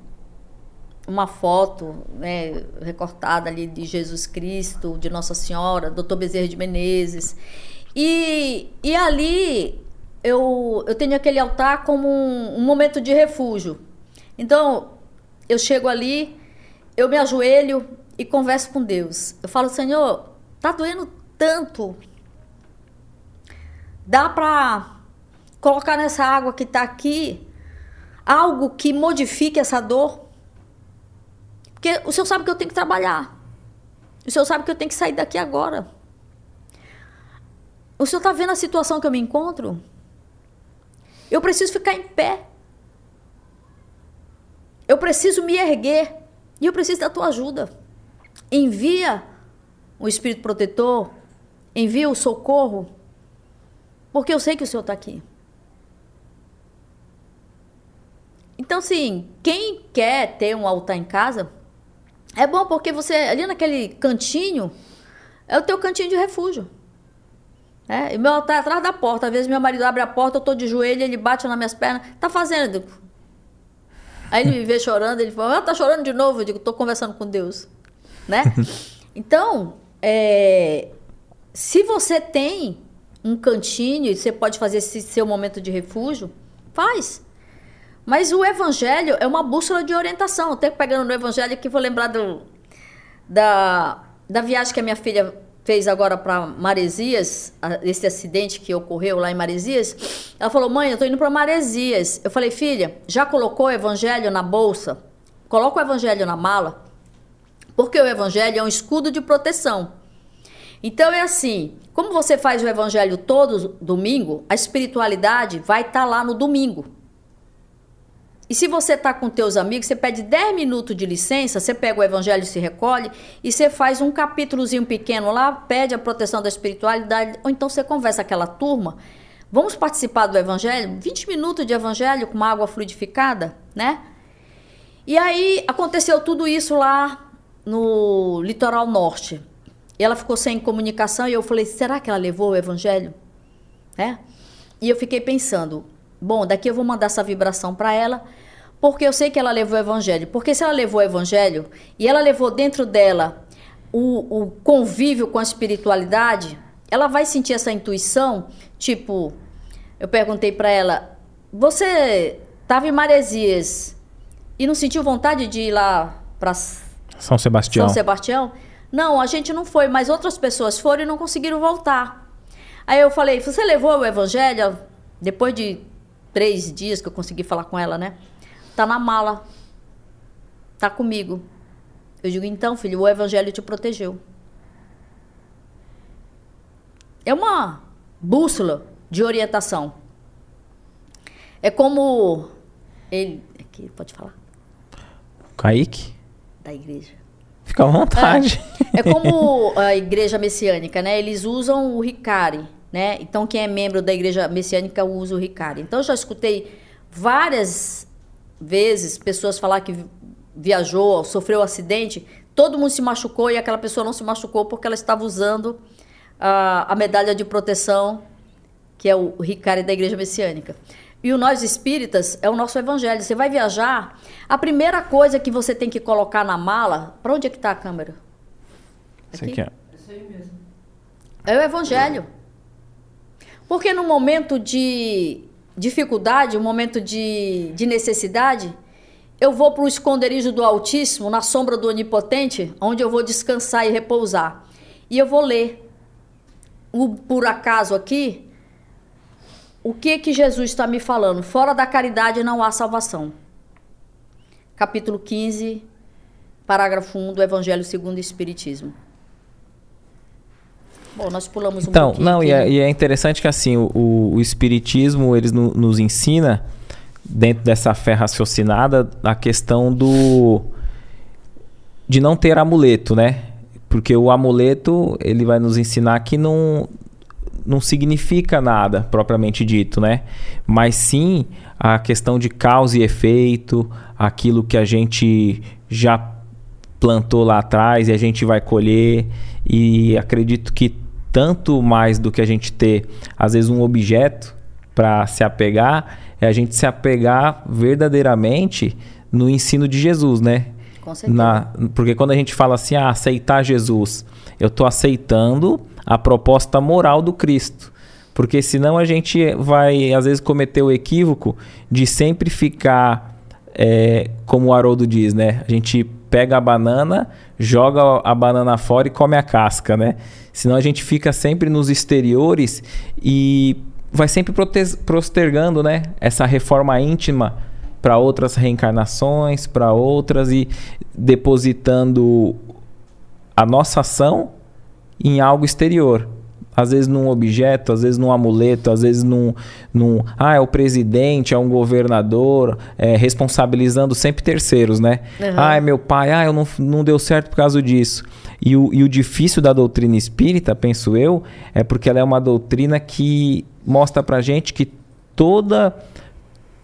uma foto, né, recortada ali de Jesus Cristo, de Nossa Senhora, Dr. Bezerra de Menezes. E ali eu tenho aquele altar como um momento de refúgio. Então, eu chego ali, eu me ajoelho e converso com Deus. Eu falo, Senhor, tá doendo tanto. Dá para colocar nessa água que está aqui algo que modifique essa dor? Porque o Senhor sabe que eu tenho que trabalhar. O Senhor sabe que eu tenho que sair daqui agora. O Senhor está vendo a situação que eu me encontro? Eu preciso ficar em pé. Eu preciso me erguer. E eu preciso da tua ajuda. Envia o Espírito Protetor. Envia o socorro. Porque eu sei que o Senhor está aqui. Então, sim, quem quer ter um altar em casa... É bom porque você, ali naquele cantinho, é o teu cantinho de refúgio. E meu altar é atrás da porta. Às vezes meu marido abre a porta, eu estou de joelho, ele bate nas minhas pernas. Tá fazendo? Aí ele me vê chorando, ele fala, tá chorando de novo? Eu digo, estou conversando com Deus. Né? Então, se você tem um cantinho e você pode fazer esse seu momento de refúgio, faz. Mas o evangelho é uma bússola de orientação. Eu tenho pegando no evangelho que vou lembrar da viagem que a minha filha fez agora para Maresias, esse acidente que ocorreu lá em Maresias. Ela falou: mãe, eu tô indo para Maresias. Eu falei: filha, já colocou o evangelho na bolsa? Coloca o evangelho na mala, porque o evangelho é um escudo de proteção. Então é assim, como você faz o evangelho todo domingo, a espiritualidade vai estar lá no domingo. E se você está com teus amigos, você pede 10 minutos de licença, você pega o evangelho, se recolhe e você faz um capítulozinho pequeno lá, pede a proteção da espiritualidade, ou então você conversa com aquela turma, vamos participar do evangelho, 20 minutos de evangelho com uma água fluidificada, né? E aí aconteceu tudo isso lá no litoral norte. E ela ficou sem comunicação e eu falei: será que ela levou o evangelho? É? E eu fiquei pensando: bom, daqui eu vou mandar essa vibração para ela, porque eu sei que ela levou o evangelho. Porque se ela levou o evangelho e ela levou dentro dela o convívio com a espiritualidade, ela vai sentir essa intuição. Tipo, eu perguntei para ela: você estava em Maresias e não sentiu vontade de ir lá para São Sebastião? São Sebastião? Não, a gente não foi, mas outras pessoas foram e não conseguiram voltar. Aí eu falei: você levou o evangelho? Depois de 3 dias que eu consegui falar com ela, né? Tá na mala. Tá comigo. Eu digo: então, filho, o evangelho te protegeu. É uma bússola de orientação. É como... ele... aqui, pode falar. Kaique? Da igreja. Fica à vontade. É como a igreja messiânica, né? Eles usam o Ricari, né? Então, quem é membro da igreja messiânica usa o Ricari. Então, eu já escutei várias vezes pessoas falar que viajou, sofreu um acidente, todo mundo se machucou e aquela pessoa não se machucou porque ela estava usando a medalha de proteção, que é o Ricari da igreja messiânica. E o nós espíritas é o nosso evangelho. Você vai viajar, a primeira coisa que você tem que colocar na mala... Para onde é que está a câmera? Aqui? Aqui é. É o evangelho. Porque no momento de dificuldade, no momento de necessidade, eu vou para o esconderijo do Altíssimo, na sombra do Onipotente, onde eu vou descansar e repousar. E eu vou ler. O por acaso aqui... O que Jesus está me falando? Fora da caridade não há salvação. Capítulo 15, parágrafo 1 do Evangelho Segundo o Espiritismo. Bom, nós pulamos um pouquinho. Então, não, e é interessante que assim, o Espiritismo, eles nos ensina, dentro dessa fé raciocinada, a questão de não ter amuleto, né? Porque o amuleto, ele vai nos ensinar que não significa nada, propriamente dito, né? Mas sim a questão de causa e efeito, aquilo que a gente já plantou lá atrás e a gente vai colher. E acredito que tanto mais do que a gente ter, às vezes, um objeto para se apegar, é a gente se apegar verdadeiramente no ensino de Jesus, né? Com certeza. Porque quando a gente fala assim, aceitar Jesus, eu estou aceitando a proposta moral do Cristo. Porque senão a gente vai, às vezes, cometer o equívoco de sempre ficar, como o Haroldo diz, né? A gente pega a banana, joga a banana fora e come a casca, né? Senão a gente fica sempre nos exteriores e vai sempre postergando, né? Essa reforma íntima para outras reencarnações, para outras, e depositando a nossa ação em algo exterior, às vezes num objeto, às vezes num amuleto, às vezes é o presidente, é um governador, responsabilizando sempre terceiros, né? Uhum. É meu pai, eu não deu certo por causa disso. E o difícil da doutrina espírita, penso eu, é porque ela é uma doutrina que mostra pra gente que todo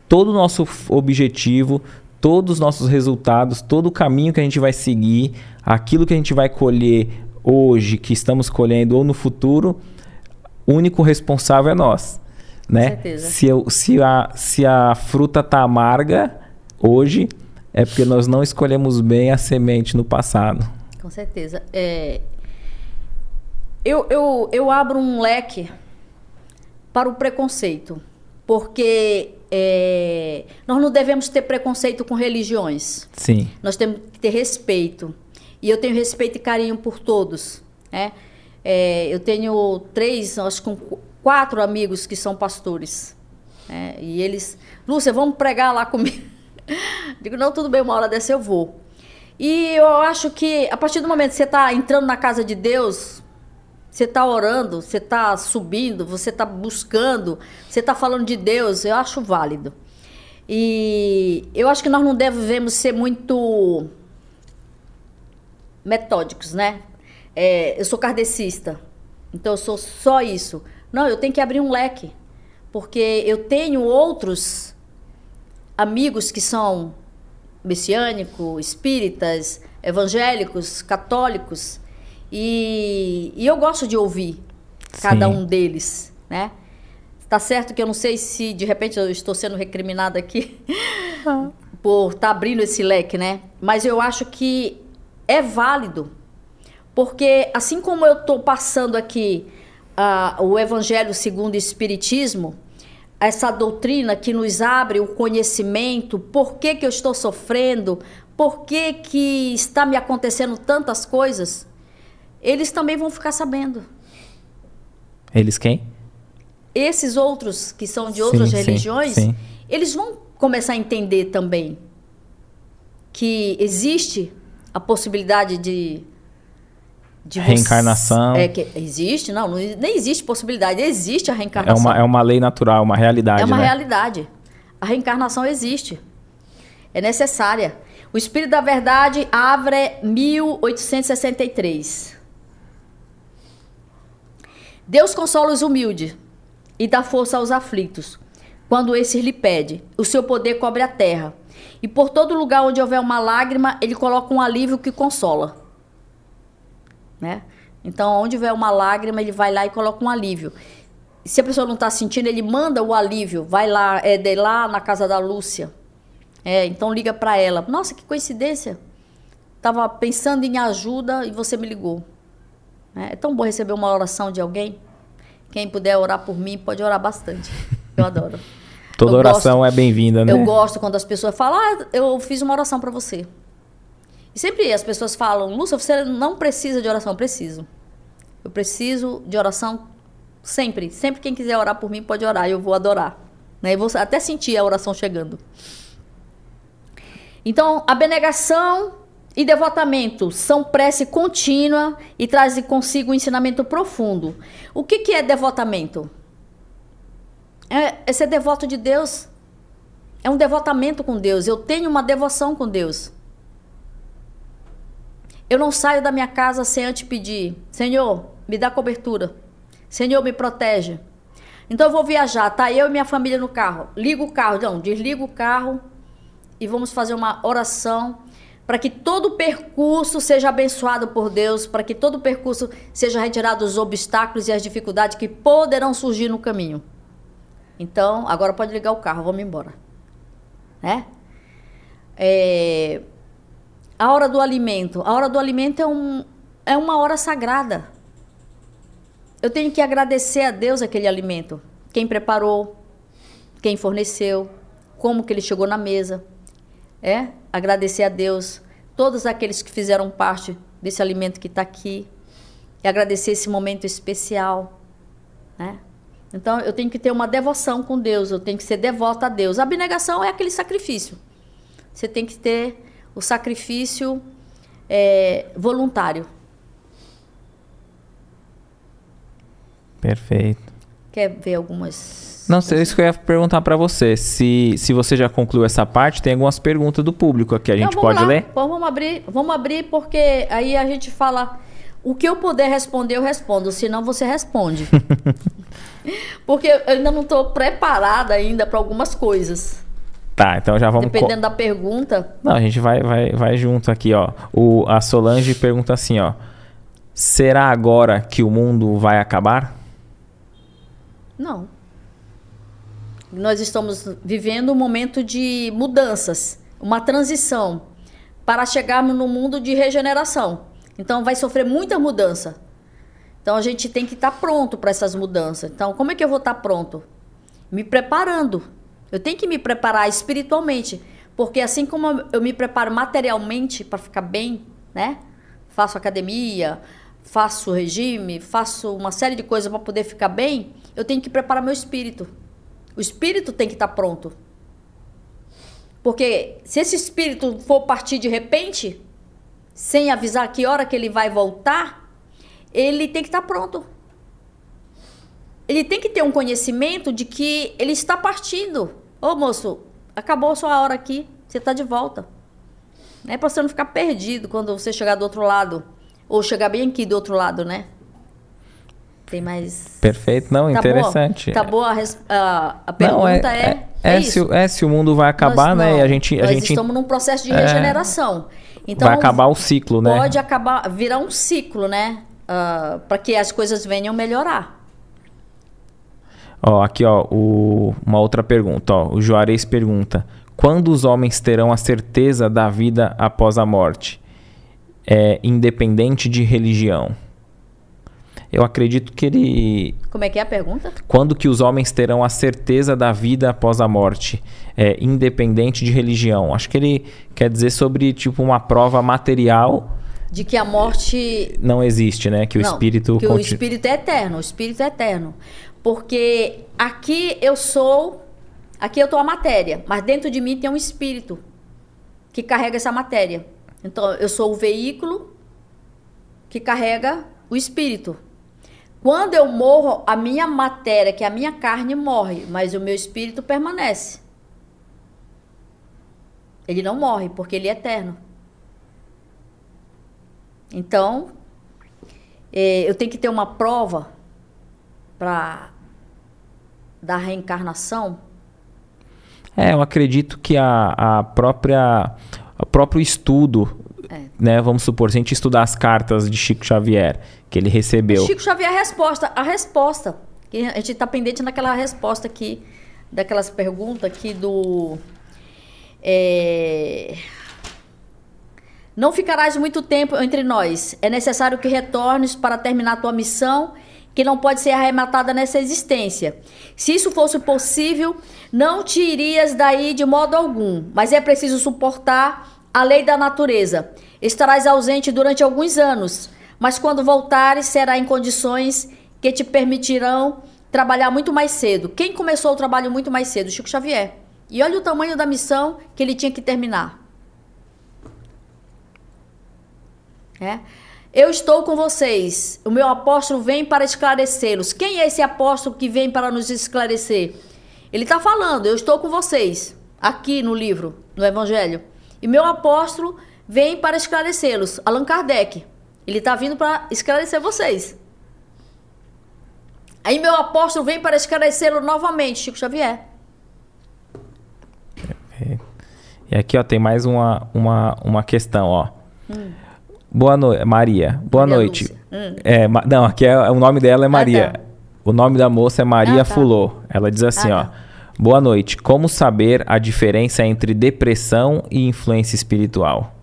o nosso objetivo, todos os nossos resultados, todo o caminho que a gente vai seguir, aquilo que a gente vai colher hoje, que estamos colhendo, ou no futuro, o único responsável é nós, né? Com certeza. Se a fruta está amarga hoje, é porque nós não escolhemos bem a semente no passado. Com certeza. Eu abro um leque para o preconceito, porque nós não devemos ter preconceito com religiões. Sim. Nós temos que ter respeito. E eu tenho respeito e carinho por todos, né? Eu tenho acho que 4 amigos que são pastores. Né? E eles... Lúcia, vamos pregar lá comigo. Digo, não, tudo bem, uma hora dessa eu vou. E eu acho que a partir do momento que você está entrando na casa de Deus... Você está orando, você está subindo, você está buscando, você está falando de Deus, eu acho válido. E eu acho que nós não devemos ser muito metódicos, né? Eu sou kardecista, então eu sou só isso. Não, eu tenho que abrir um leque, porque eu tenho outros amigos que são messiânicos, espíritas, evangélicos, católicos... E eu gosto de ouvir cada um deles, né? Tá certo que eu não sei se de repente eu estou sendo recriminada aqui por estar abrindo esse leque, né? Mas eu acho que é válido, porque assim como eu estou passando aqui o Evangelho Segundo o Espiritismo, essa doutrina que nos abre o conhecimento, por que que eu estou sofrendo, por que que está me acontecendo tantas coisas... Eles também vão ficar sabendo. Eles quem? Esses outros que são de outras religiões, eles vão começar a entender também que existe a possibilidade de reencarnação. Existe? Não, nem existe possibilidade. Existe a reencarnação. É uma lei natural, uma realidade. É uma realidade. A reencarnação existe. É necessária. O Espírito da Verdade abre 1863. Deus consola os humildes e dá força aos aflitos, quando esses lhe pedem. O seu poder cobre a terra. E por todo lugar onde houver uma lágrima, ele coloca um alívio que consola. Né? Então, onde houver uma lágrima, ele vai lá e coloca um alívio. Se a pessoa não está sentindo, ele manda o alívio. Vai lá, Éder, lá na casa da Lúcia. Então liga para ela. Nossa, que coincidência. Estava pensando em ajuda e você me ligou. É tão bom receber uma oração de alguém. Quem puder orar por mim, pode orar bastante. Eu adoro. Toda oração é bem-vinda, né? Eu gosto quando as pessoas falam, eu fiz uma oração para você. E sempre as pessoas falam, Lúcia, você não precisa de oração. Eu preciso. Eu preciso de oração sempre. Sempre quem quiser orar por mim, pode orar. Eu vou adorar. Né? Eu vou até sentir a oração chegando. Então, abnegação... E devotamento são prece contínua e trazem consigo um ensinamento profundo. O que é devotamento? É ser devoto de Deus. É um devotamento com Deus. Eu tenho uma devoção com Deus. Eu não saio da minha casa sem antes pedir: Senhor, me dá cobertura. Senhor, me protege. Então eu vou viajar, tá? Eu e minha família no carro. Ligo o carro, não, desligo o carro e vamos fazer uma oração, para que todo o percurso seja abençoado por Deus, para que todo o percurso seja retirado os obstáculos e as dificuldades que poderão surgir no caminho. Então, agora pode ligar o carro, vamos embora. Né? A hora do alimento. A hora do alimento é uma hora sagrada. Eu tenho que agradecer a Deus aquele alimento. Quem preparou, quem forneceu, como que ele chegou na mesa. Agradecer a Deus, todos aqueles que fizeram parte desse alimento que está aqui, e agradecer esse momento especial, né? Então eu tenho que ter uma devoção com Deus, eu tenho que ser devota a Deus. A abnegação é aquele sacrifício. Você tem que ter o sacrifício voluntário. Perfeito. Quer ver algumas... Não sei, isso que eu ia perguntar para você. Se você já concluiu essa parte, tem algumas perguntas do público aqui. A gente pode ler? Vamos abrir, porque aí a gente fala... O que eu puder responder, eu respondo. Se não, você responde. Porque eu ainda não estou preparada ainda para algumas coisas. Tá, então já vamos... Dependendo da pergunta... Não, a gente vai junto aqui, ó. A Solange pergunta assim, ó. Será agora que o mundo vai acabar? Não. Nós estamos vivendo um momento de mudanças, uma transição, para chegarmos no mundo de regeneração. Então vai sofrer muita mudança. Então a gente tem que estar pronto para essas mudanças. Então, como é que eu vou estar pronto? Me preparando. Eu tenho que me preparar espiritualmente, porque assim como eu me preparo materialmente para ficar bem, né? Faço academia, faço regime, faço uma série de coisas para poder ficar bem, eu tenho que preparar meu espírito. O espírito tem que estar pronto. Porque se esse espírito for partir de repente, sem avisar que hora que ele vai voltar, ele tem que estar pronto. Ele tem que ter um conhecimento de que ele está partindo. Ô, moço, acabou a sua hora aqui, você está de volta. Não é para você não ficar perdido quando você chegar do outro lado. Ou chegar bem aqui do outro lado, né? Tem mais... Perfeito, não, acabou, interessante. Acabou a pergunta, não, se o mundo vai acabar, né? E a gente estamos num processo de regeneração. Então, vai acabar o ciclo, né? Pode acabar, virar um ciclo, né? Para que as coisas venham melhorar. Ó, aqui, ó, uma outra pergunta. Ó, o Juarez pergunta: quando os homens terão a certeza da vida após a morte? Independente de religião. Eu acredito que ele... Como é que é a pergunta? Quando que os homens terão a certeza da vida após a morte? Independente de religião. Acho que ele quer dizer sobre, tipo, uma prova material... De que a morte... Não existe, né? Que o espírito... Que o espírito é eterno. O espírito é eterno. Porque aqui eu sou... Aqui eu estou a matéria. Mas dentro de mim tem um espírito que carrega essa matéria. Então, eu sou o veículo que carrega o espírito. Quando eu morro, a minha matéria, que é a minha carne, morre. Mas o meu espírito permanece. Ele não morre, porque ele é eterno. Então, eu tenho que ter uma prova da reencarnação. Eu acredito que o próprio estudo, né? Vamos supor, se a gente estudar as cartas de Chico Xavier, que ele recebeu. Chico Xavier, a resposta. Que a gente está pendente naquela resposta aqui, daquelas perguntas aqui do... Não ficarás muito tempo entre nós. É necessário que retornes para terminar tua missão, que não pode ser arrematada nessa existência. Se isso fosse possível, não te irias daí de modo algum, mas é preciso suportar a lei da natureza. Estarás ausente durante alguns anos, mas quando voltares, será em condições que te permitirão trabalhar muito mais cedo. Quem começou o trabalho muito mais cedo? Chico Xavier. E olha o tamanho da missão que ele tinha que terminar. Eu estou com vocês. O meu apóstolo vem para esclarecê-los. Quem é esse apóstolo que vem para nos esclarecer? Ele está falando, eu estou com vocês. Aqui no livro, no Evangelho. E meu apóstolo vem para esclarecê-los. Allan Kardec. Ele está vindo para esclarecer vocês. Aí meu apóstolo vem para esclarecê-lo novamente. Chico Xavier. E aqui, ó, tem mais uma questão, ó. Boa noite, Maria. Boa noite. Não, aqui o nome dela é Maria. Tá. O nome da moça é Maria Fulô. Ela diz assim, ó. Tá. Boa noite. Como saber a diferença entre depressão e influência espiritual?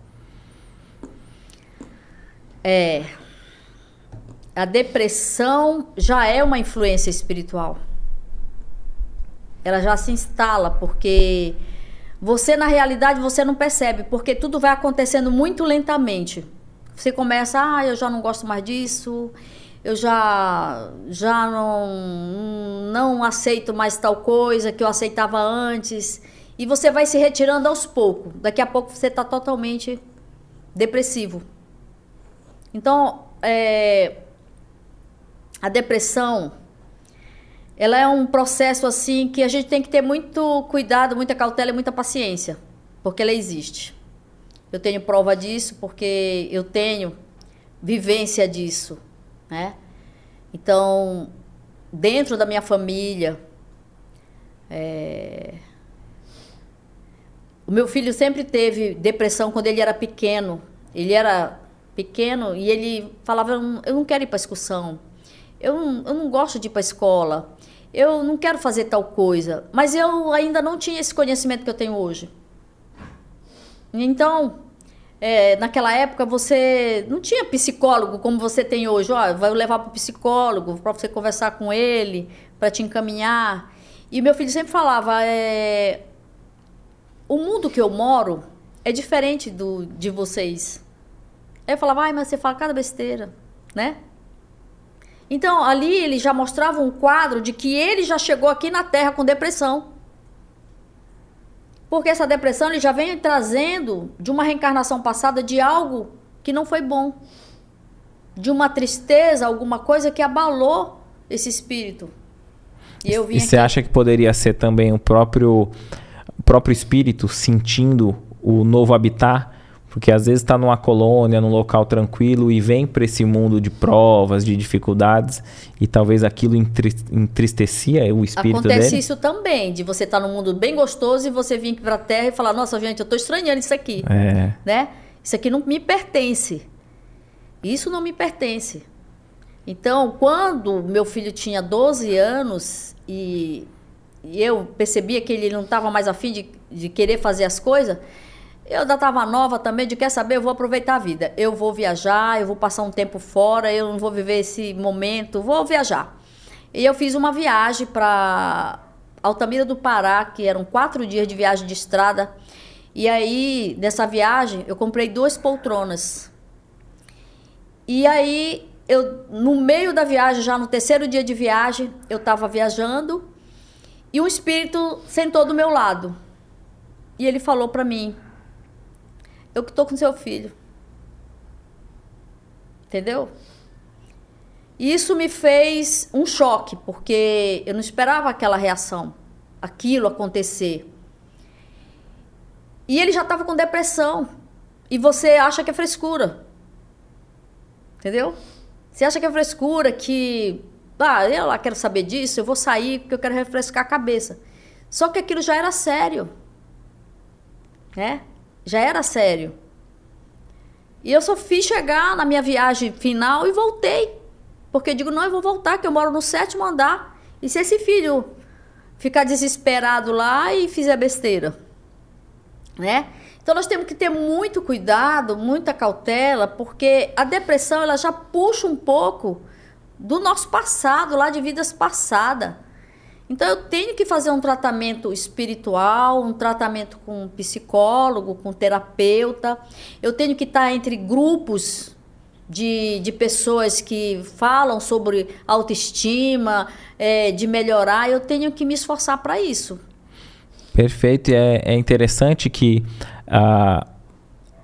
A depressão já é uma influência espiritual. Ela já se instala, porque você, na realidade, você não percebe, porque tudo vai acontecendo muito lentamente. Você começa, eu já não gosto mais disso, eu já não aceito mais tal coisa que eu aceitava antes. E você vai se retirando aos poucos. Daqui a pouco você está totalmente depressivo. Então, a depressão, ela é um processo assim que a gente tem que ter muito cuidado, muita cautela e muita paciência, porque ela existe. Eu tenho prova disso porque eu tenho vivência disso, né? Então, dentro da minha família, o meu filho sempre teve depressão quando ele era pequeno. Ele era pequeno e ele falava, eu não quero ir para a excursão, eu não gosto de ir para a escola, eu não quero fazer tal coisa. Mas eu ainda não tinha esse conhecimento que eu tenho hoje. Então, naquela época você não tinha psicólogo como você tem hoje. Ó, vai levar para o psicólogo para você conversar com ele, para te encaminhar. E meu filho sempre falava, o mundo que eu moro é diferente de vocês. Aí eu falava, ai, mas você fala cada besteira, né? Então, ali ele já mostrava um quadro de que ele já chegou aqui na Terra com depressão. Porque essa depressão ele já vem trazendo de uma reencarnação passada de algo que não foi bom. De uma tristeza, alguma coisa que abalou esse espírito. E eu vim aqui. Você acha que poderia ser também o próprio espírito sentindo o novo habitat? Porque às vezes está numa colônia, num local tranquilo e vem para esse mundo de provas, de dificuldades e talvez aquilo entristecia o espírito dele. Acontece isso também, de você estar num mundo bem gostoso e você vir para a Terra e falar, nossa gente, eu estou estranhando isso aqui, né? Isso aqui não me pertence, isso não me pertence. Então, quando meu filho tinha 12 anos e eu percebia que ele não estava mais afim de querer fazer as coisas, eu ainda estava nova também, de quer saber, eu vou aproveitar a vida. Eu vou viajar, eu vou passar um tempo fora, eu não vou viver esse momento, vou viajar. E eu fiz uma viagem para Altamira do Pará, que eram 4 dias de viagem de estrada. E aí, nessa viagem, eu comprei 2 poltronas. E aí, no meio da viagem, já no 3º dia de viagem, eu estava viajando e um espírito sentou do meu lado. E ele falou para mim, eu que estou com seu filho. Entendeu? E isso me fez um choque, porque eu não esperava aquela reação, aquilo acontecer. E ele já estava com depressão. E você acha que é frescura. Entendeu? Você acha que é frescura, que... Ah, eu lá quero saber disso, eu vou sair porque eu quero refrescar a cabeça. Só que aquilo já era sério. Né? Já era sério. E eu só fiz chegar na minha viagem final e voltei. Porque eu digo, não, eu vou voltar, que eu moro no 7º andar. E se esse filho ficar desesperado lá e fizer besteira? Né? Então nós temos que ter muito cuidado, muita cautela, porque a depressão ela já puxa um pouco do nosso passado, lá de vidas passadas. Então, eu tenho que fazer um tratamento espiritual, um tratamento com um psicólogo, com um terapeuta. Eu tenho que estar entre grupos de pessoas que falam sobre autoestima, de melhorar. Eu tenho que me esforçar para isso. Perfeito. É interessante que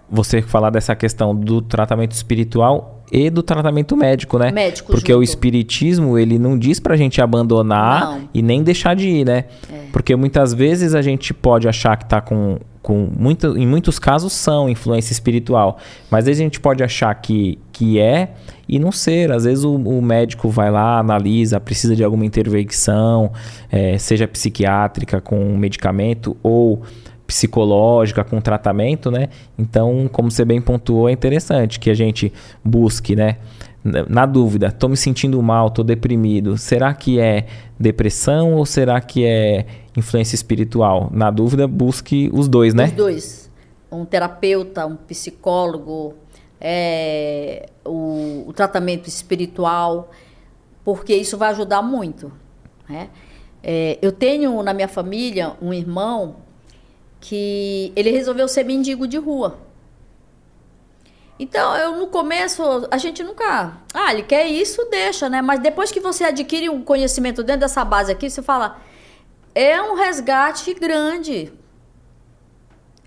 você falar dessa questão do tratamento espiritual e do tratamento médico, né? Médico, porque junto. O espiritismo, ele não diz pra gente abandonar e nem deixar de ir, né? É. Porque muitas vezes a gente pode achar que tá em muitos casos são influência espiritual, mas às vezes a gente pode achar que é e não ser. Às vezes o médico vai lá, analisa, precisa de alguma intervenção, seja psiquiátrica com medicamento ou psicológica, com tratamento, né? Então, como você bem pontuou, é interessante que a gente busque, né? Na dúvida, tô me sentindo mal, tô deprimido. Será que é depressão ou será que é influência espiritual? Na dúvida, busque os dois, né? Os dois. Um terapeuta, um psicólogo, o tratamento espiritual, porque isso vai ajudar muito, né? Eu tenho na minha família um irmão que ele resolveu ser mendigo de rua. Então, no começo, a gente nunca... Ah, ele quer isso, deixa, né? Mas depois que você adquire um conhecimento dentro dessa base aqui, você fala... É um resgate grande.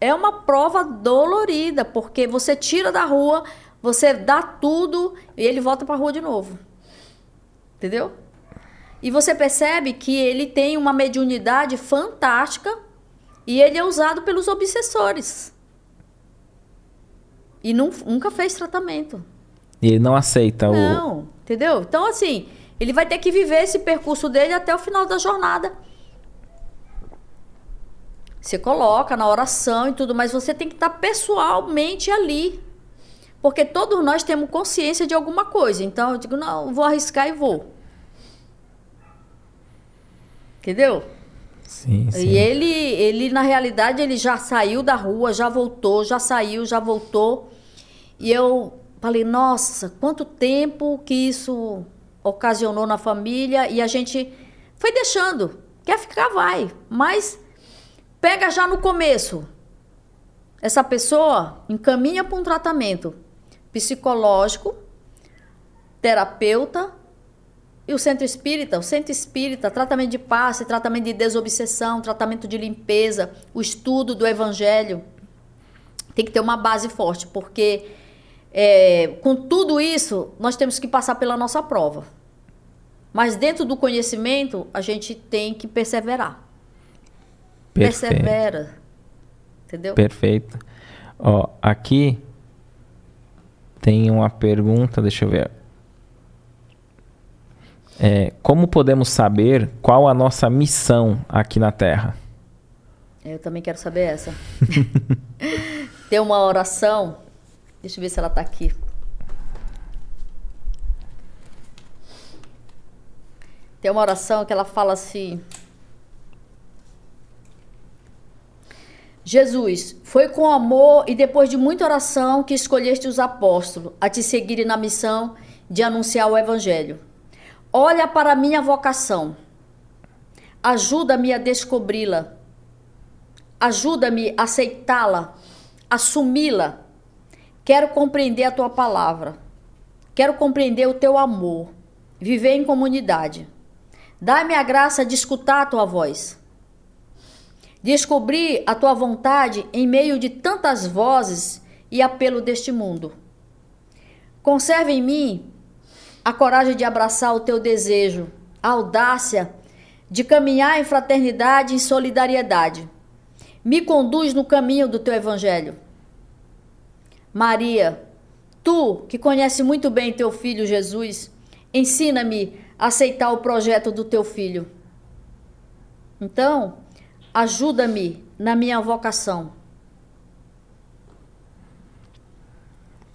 É uma prova dolorida, porque você tira da rua, você dá tudo e ele volta para a rua de novo. Entendeu? E você percebe que ele tem uma mediunidade fantástica... E ele é usado pelos obsessores. E nunca fez tratamento. E ele não aceita Não, entendeu? Então, assim, ele vai ter que viver esse percurso dele até o final da jornada. Você coloca na oração e tudo, mas você tem que estar pessoalmente ali. Porque todos nós temos consciência de alguma coisa. Então, eu digo, não, vou arriscar e vou. Entendeu? Sim, sim. E ele, na realidade, ele já saiu da rua, já voltou, já saiu, já voltou. E eu falei, nossa, quanto tempo que isso ocasionou na família. E a gente foi deixando. Quer ficar, vai. Mas pega já no começo. Essa pessoa encaminha para um tratamento psicológico, terapeuta e o centro espírita. O centro espírita, tratamento de passe, tratamento de desobsessão, tratamento de limpeza, o estudo do evangelho. Tem que ter uma base forte, porque com tudo isso nós temos que passar pela nossa prova. Mas dentro do conhecimento a gente tem que perseverar. Perfeito. Persevera. Entendeu? Perfeito. Ó, aqui tem uma pergunta, deixa eu ver. Como podemos saber qual a nossa missão aqui na Terra? Eu também quero saber essa. Tem uma oração. Deixa eu ver se ela está aqui. Tem uma oração que ela fala assim... Jesus, foi com amor e depois de muita oração que escolheste os apóstolos a te seguirem na missão de anunciar o Evangelho. Olha para a minha vocação. Ajuda-me a descobri-la. Ajuda-me a aceitá-la, assumi-la. Quero compreender a tua palavra. Quero compreender o teu amor. Viver em comunidade. Dá-me a graça de escutar a tua voz. Descobrir a tua vontade em meio de tantas vozes e apelo deste mundo. Conserva em mim a coragem de abraçar o teu desejo, a audácia de caminhar em fraternidade e em solidariedade. Me conduz no caminho do teu evangelho. Maria, tu que conhece muito bem teu filho Jesus, ensina-me a aceitar o projeto do teu filho. Então... ajuda-me na minha vocação.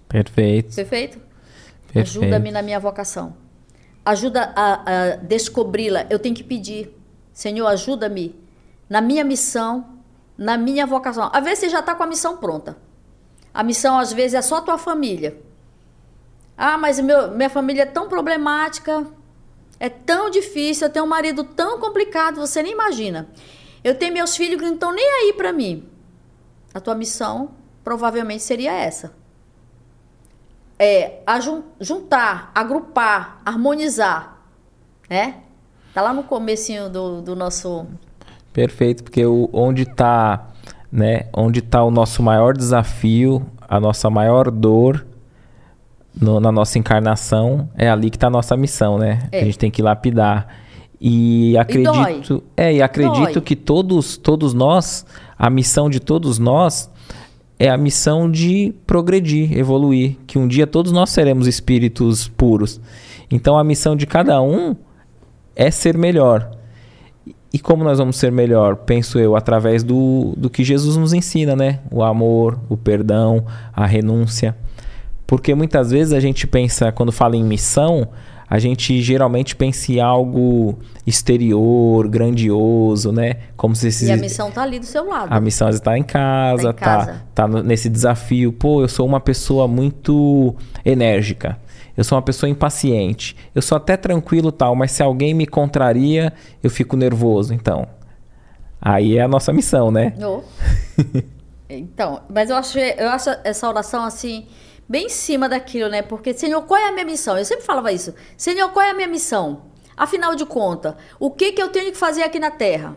Perfeito. Perfeito? Perfeito. Ajuda-me na minha vocação. Ajuda a descobri-la. Eu tenho que pedir. Senhor, ajuda-me na minha missão, na minha vocação. Às vezes você já está com a missão pronta. A missão, às vezes, é só a tua família. Ah, mas minha família é tão problemática, é tão difícil, eu tenho um marido tão complicado, você nem imagina. Eu tenho meus filhos que não estão nem aí para mim. A tua missão provavelmente seria essa. Juntar, agrupar, harmonizar. Né? Tá lá no comecinho do nosso... Perfeito, porque onde está, né, o nosso maior desafio, a nossa maior dor na nossa encarnação, é ali que está a nossa missão, né? A gente tem que lapidar. E acredito, que todos nós, a missão de todos nós é a missão de progredir, evoluir, que um dia todos nós seremos espíritos puros. Então a missão de cada um é ser melhor. E como nós vamos ser melhor? Penso eu, através do que Jesus nos ensina, né? O amor, o perdão, a renúncia. Porque muitas vezes a gente pensa, quando fala em missão, a gente geralmente pensa em algo exterior, grandioso, né? Como se a missão está ali do seu lado. A missão está em casa, está nesse desafio. Pô, eu sou uma pessoa muito enérgica. Eu sou uma pessoa impaciente. Eu sou até tranquilo tal, mas se alguém me contraria, eu fico nervoso. Então, aí é a nossa missão, né? Oh. Então, mas eu acho essa oração assim... bem em cima daquilo, né? Porque, Senhor, qual é a minha missão? Eu sempre falava isso. Senhor, qual é a minha missão? Afinal de contas, o que que eu tenho que fazer aqui na Terra?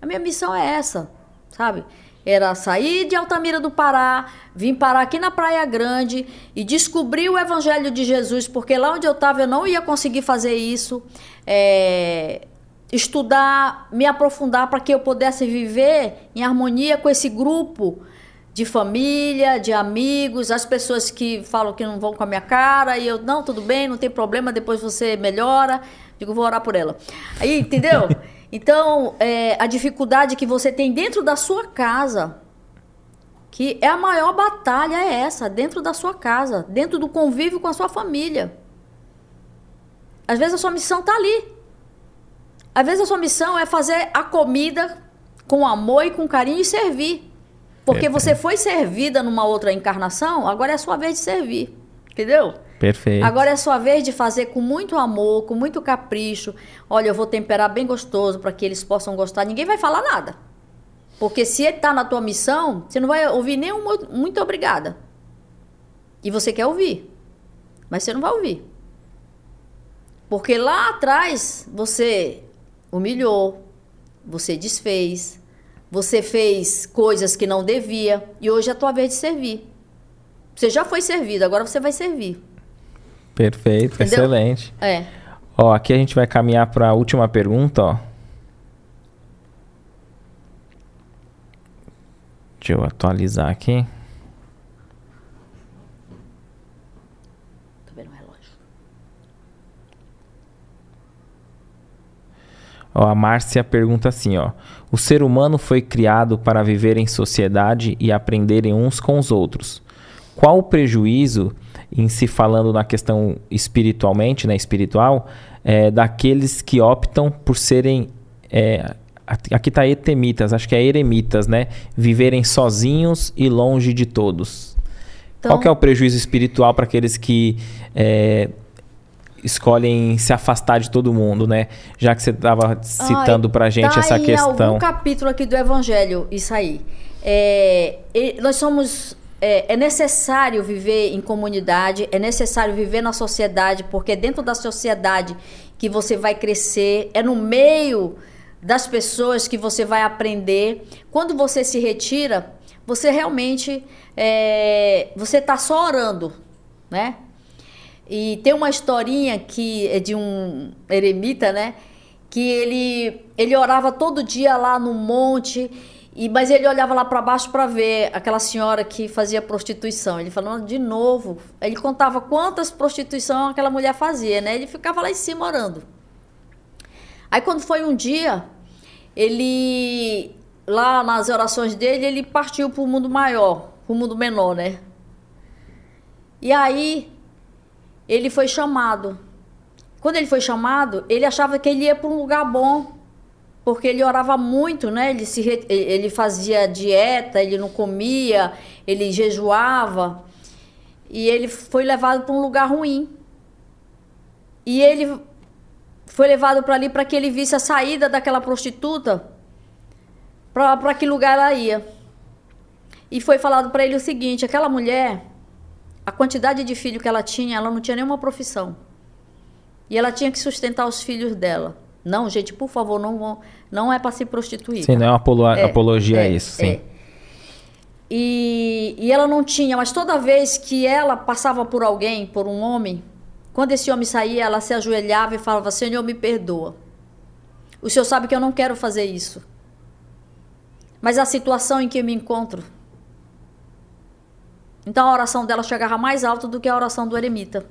A minha missão é essa, sabe? Era sair de Altamira do Pará, vir parar aqui na Praia Grande e descobrir o Evangelho de Jesus, porque lá onde eu estava eu não ia conseguir fazer isso. Estudar, me aprofundar para que eu pudesse viver em harmonia com esse grupo de família, de amigos, as pessoas que falam que não vão com a minha cara, e eu, não, tudo bem, não tem problema, depois você melhora, digo, vou orar por ela. Aí, entendeu? Então, a dificuldade que você tem dentro da sua casa, que é a maior batalha, é essa, dentro da sua casa, dentro do convívio com a sua família. Às vezes a sua missão está ali. Às vezes a sua missão é fazer a comida com amor e com carinho e servir. Porque você foi servida numa outra encarnação, agora é a sua vez de servir. Entendeu? Perfeito. Agora é a sua vez de fazer com muito amor, com muito capricho. Olha, eu vou temperar bem gostoso para que eles possam gostar. Ninguém vai falar nada. Porque se ele está na tua missão, você não vai ouvir nenhum muito obrigada. E você quer ouvir. Mas você não vai ouvir. Porque lá atrás você humilhou, você desfez, você fez coisas que não devia. E hoje é a tua vez de servir. Você já foi servido, agora você vai servir. Perfeito, entendeu? Excelente. É. Ó, aqui a gente vai caminhar para a última pergunta, ó. Deixa eu atualizar aqui. Tô vendo o relógio. Ó, a Márcia pergunta assim, ó: o ser humano foi criado para viver em sociedade e aprenderem uns com os outros. Qual o prejuízo, em se falando na questão espiritualmente, né, espiritual, daqueles que optam por serem, aqui está etemitas, acho que é eremitas, né, viverem sozinhos e longe de todos. Então, qual que é o prejuízo espiritual para aqueles que escolhem se afastar de todo mundo, né? Já que você estava citando para a gente tá essa questão. Tem algum capítulo aqui do Evangelho, isso aí. Nós somos... É necessário viver em comunidade, é necessário viver na sociedade, porque é dentro da sociedade que você vai crescer, é no meio das pessoas que você vai aprender. Quando você se retira, você realmente você está só orando, né? E tem uma historinha que é de um eremita, né? Que ele orava todo dia lá no monte. Mas ele olhava lá para baixo para ver aquela senhora que fazia prostituição. Ele falou, de novo. Ele contava quantas prostituições aquela mulher fazia, né? Ele ficava lá em cima orando. Aí quando foi um dia, ele, lá nas orações dele, ele partiu para o mundo maior, para o mundo menor, né? E aí, ele foi chamado. Quando ele foi chamado, ele achava que ele ia para um lugar bom. Porque ele orava muito, né? Ele fazia dieta, ele não comia, ele jejuava. E ele foi levado para um lugar ruim. E ele foi levado para ali para que ele visse a saída daquela prostituta, para que lugar ela ia. E foi falado para ele o seguinte: aquela mulher, a quantidade de filho que ela tinha, ela não tinha nenhuma profissão. E ela tinha que sustentar os filhos dela. Não, gente, por favor, não é para se prostituir. Sim, não é uma apologia a isso, sim. E ela não tinha, mas toda vez que ela passava por alguém, por um homem, quando esse homem saía, ela se ajoelhava e falava, Senhor, me perdoa. O Senhor sabe que eu não quero fazer isso. Mas a situação em que eu me encontro. Então a oração dela chegava mais alto do que a oração do eremita.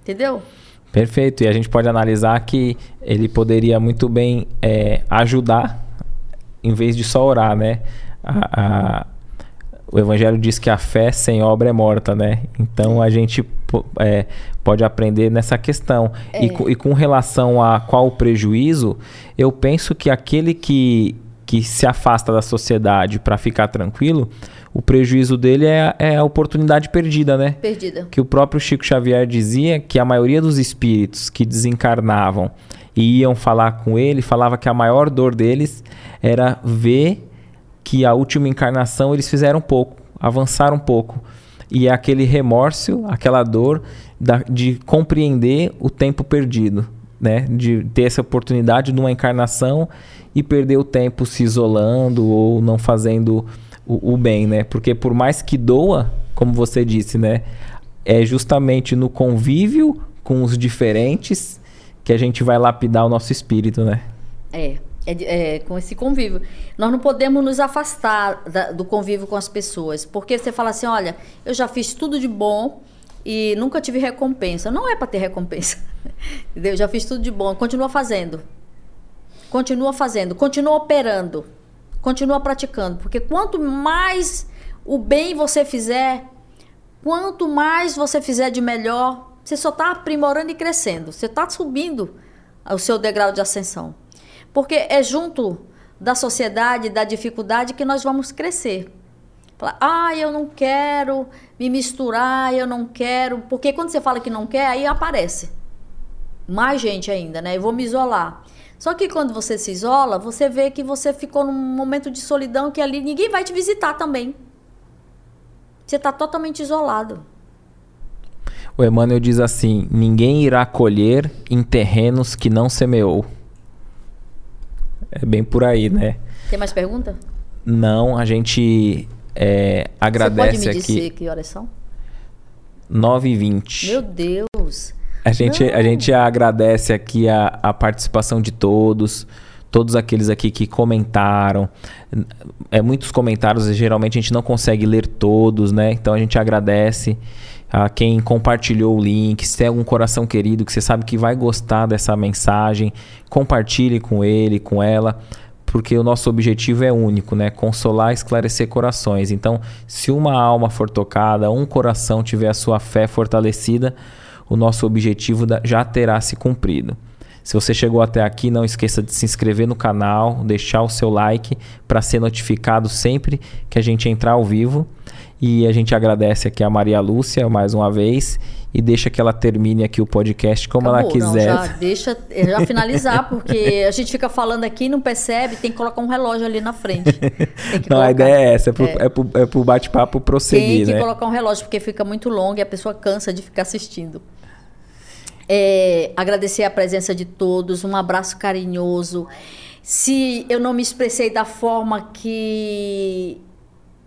Entendeu? Perfeito, e a gente pode analisar que ele poderia muito bem ajudar, em vez de só orar, né? O Evangelho diz que a fé sem obra é morta, né? Então a gente pode aprender nessa questão. E com relação a qual o prejuízo, eu penso que aquele que se afasta da sociedade para ficar tranquilo, o prejuízo dele é a oportunidade perdida, né? Perdida. Que o próprio Chico Xavier dizia que a maioria dos espíritos que desencarnavam e iam falar com ele, falava que a maior dor deles era ver que a última encarnação eles fizeram pouco, avançaram pouco. E é aquele remorso, aquela dor de compreender o tempo perdido, né? De ter essa oportunidade de uma encarnação e perder o tempo se isolando ou não fazendo o bem, né? Porque por mais que doa, como você disse, né? É justamente no convívio com os diferentes que a gente vai lapidar o nosso espírito, né? Com esse convívio. Nós não podemos nos afastar do convívio com as pessoas, porque você fala assim, olha, eu já fiz tudo de bom e nunca tive recompensa. Não é para ter recompensa. Eu já fiz tudo de bom, continua fazendo. Continua fazendo, continua operando, continua praticando. Porque quanto mais o bem você fizer, quanto mais você fizer de melhor, você só está aprimorando e crescendo. Você está subindo o seu degrau de ascensão. Porque é junto da sociedade, da dificuldade, que nós vamos crescer. Falar, ah, eu não quero me misturar, eu não quero... Porque quando você fala que não quer, aí aparece mais gente ainda, né? Eu vou me isolar. Só que quando você se isola, você vê que você ficou num momento de solidão que ali ninguém vai te visitar também. Você está totalmente isolado. O Emmanuel diz assim, ninguém irá colher em terrenos que não semeou. É bem por aí, né? Tem mais pergunta? Não, a gente agradece. Você pode me dizer aqui que horas são? 9h20. Meu Deus! A gente agradece aqui a participação de todos aqueles aqui que comentaram. Muitos comentários, geralmente a gente não consegue ler todos, né? Então a gente agradece a quem compartilhou o link. Se tem algum coração querido que você sabe que vai gostar dessa mensagem, compartilhe com ele, com ela, porque o nosso objetivo é único, né? Consolar e esclarecer corações. Então, se uma alma for tocada, um coração tiver a sua fé fortalecida, o nosso objetivo já terá se cumprido. Se você chegou até aqui, não esqueça de se inscrever no canal, deixar o seu like para ser notificado sempre que a gente entrar ao vivo. E a gente agradece aqui a Maria Lúcia mais uma vez e deixa que ela termine aqui o podcast como ela quiser. Não, já finalizar, porque a gente fica falando aqui e não percebe, tem que colocar um relógio ali na frente. Tem que colocar. A ideia é essa, pro bate-papo prosseguir. Tem que colocar um relógio, porque fica muito longo e a pessoa cansa de ficar assistindo. Agradecer a presença de todos, um abraço carinhoso. Se eu não me expressei da forma que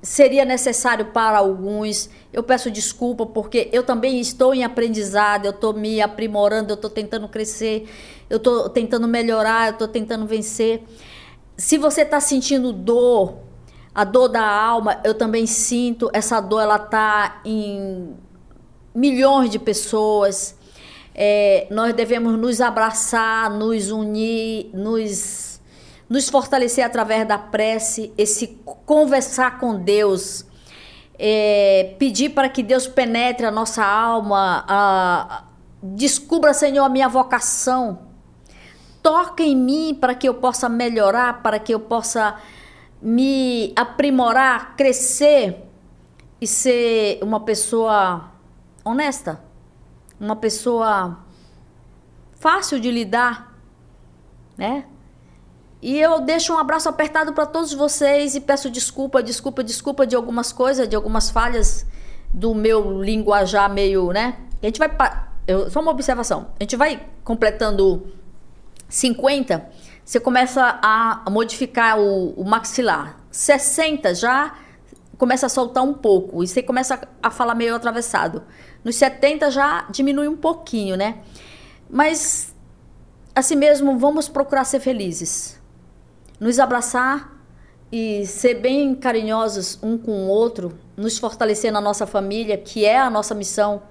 seria necessário para alguns, eu peço desculpa, porque eu também estou em aprendizado, eu estou me aprimorando, eu estou tentando crescer, eu estou tentando melhorar, eu estou tentando vencer. Se você está sentindo dor, a dor da alma, eu também sinto, essa dor ela está em milhões de pessoas. Nós devemos nos abraçar, nos unir, nos fortalecer através da prece, esse conversar com Deus, pedir para que Deus penetre a nossa alma, descubra, Senhor, a minha vocação, toca em mim para que eu possa melhorar, para que eu possa me aprimorar, crescer e ser uma pessoa honesta, uma pessoa fácil de lidar, né? E eu deixo um abraço apertado para todos vocês e peço desculpa de algumas coisas, de algumas falhas do meu linguajar meio, né? A gente vai... Só uma observação. A gente vai completando 50, você começa a modificar o maxilar. 60 já começa a soltar um pouco e você começa a falar meio atravessado. Nos 70 já diminui um pouquinho, né? Mas, assim mesmo, vamos procurar ser felizes. Nos abraçar e ser bem carinhosos um com o outro, nos fortalecer na nossa família, que é a nossa missão,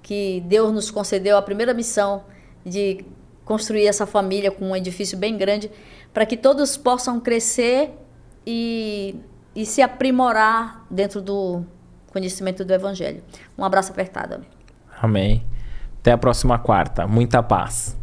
que Deus nos concedeu a primeira missão de construir essa família com um edifício bem grande, para que todos possam crescer e se aprimorar dentro do conhecimento do Evangelho. Um abraço apertado. Amém. Até a próxima quarta. Muita paz.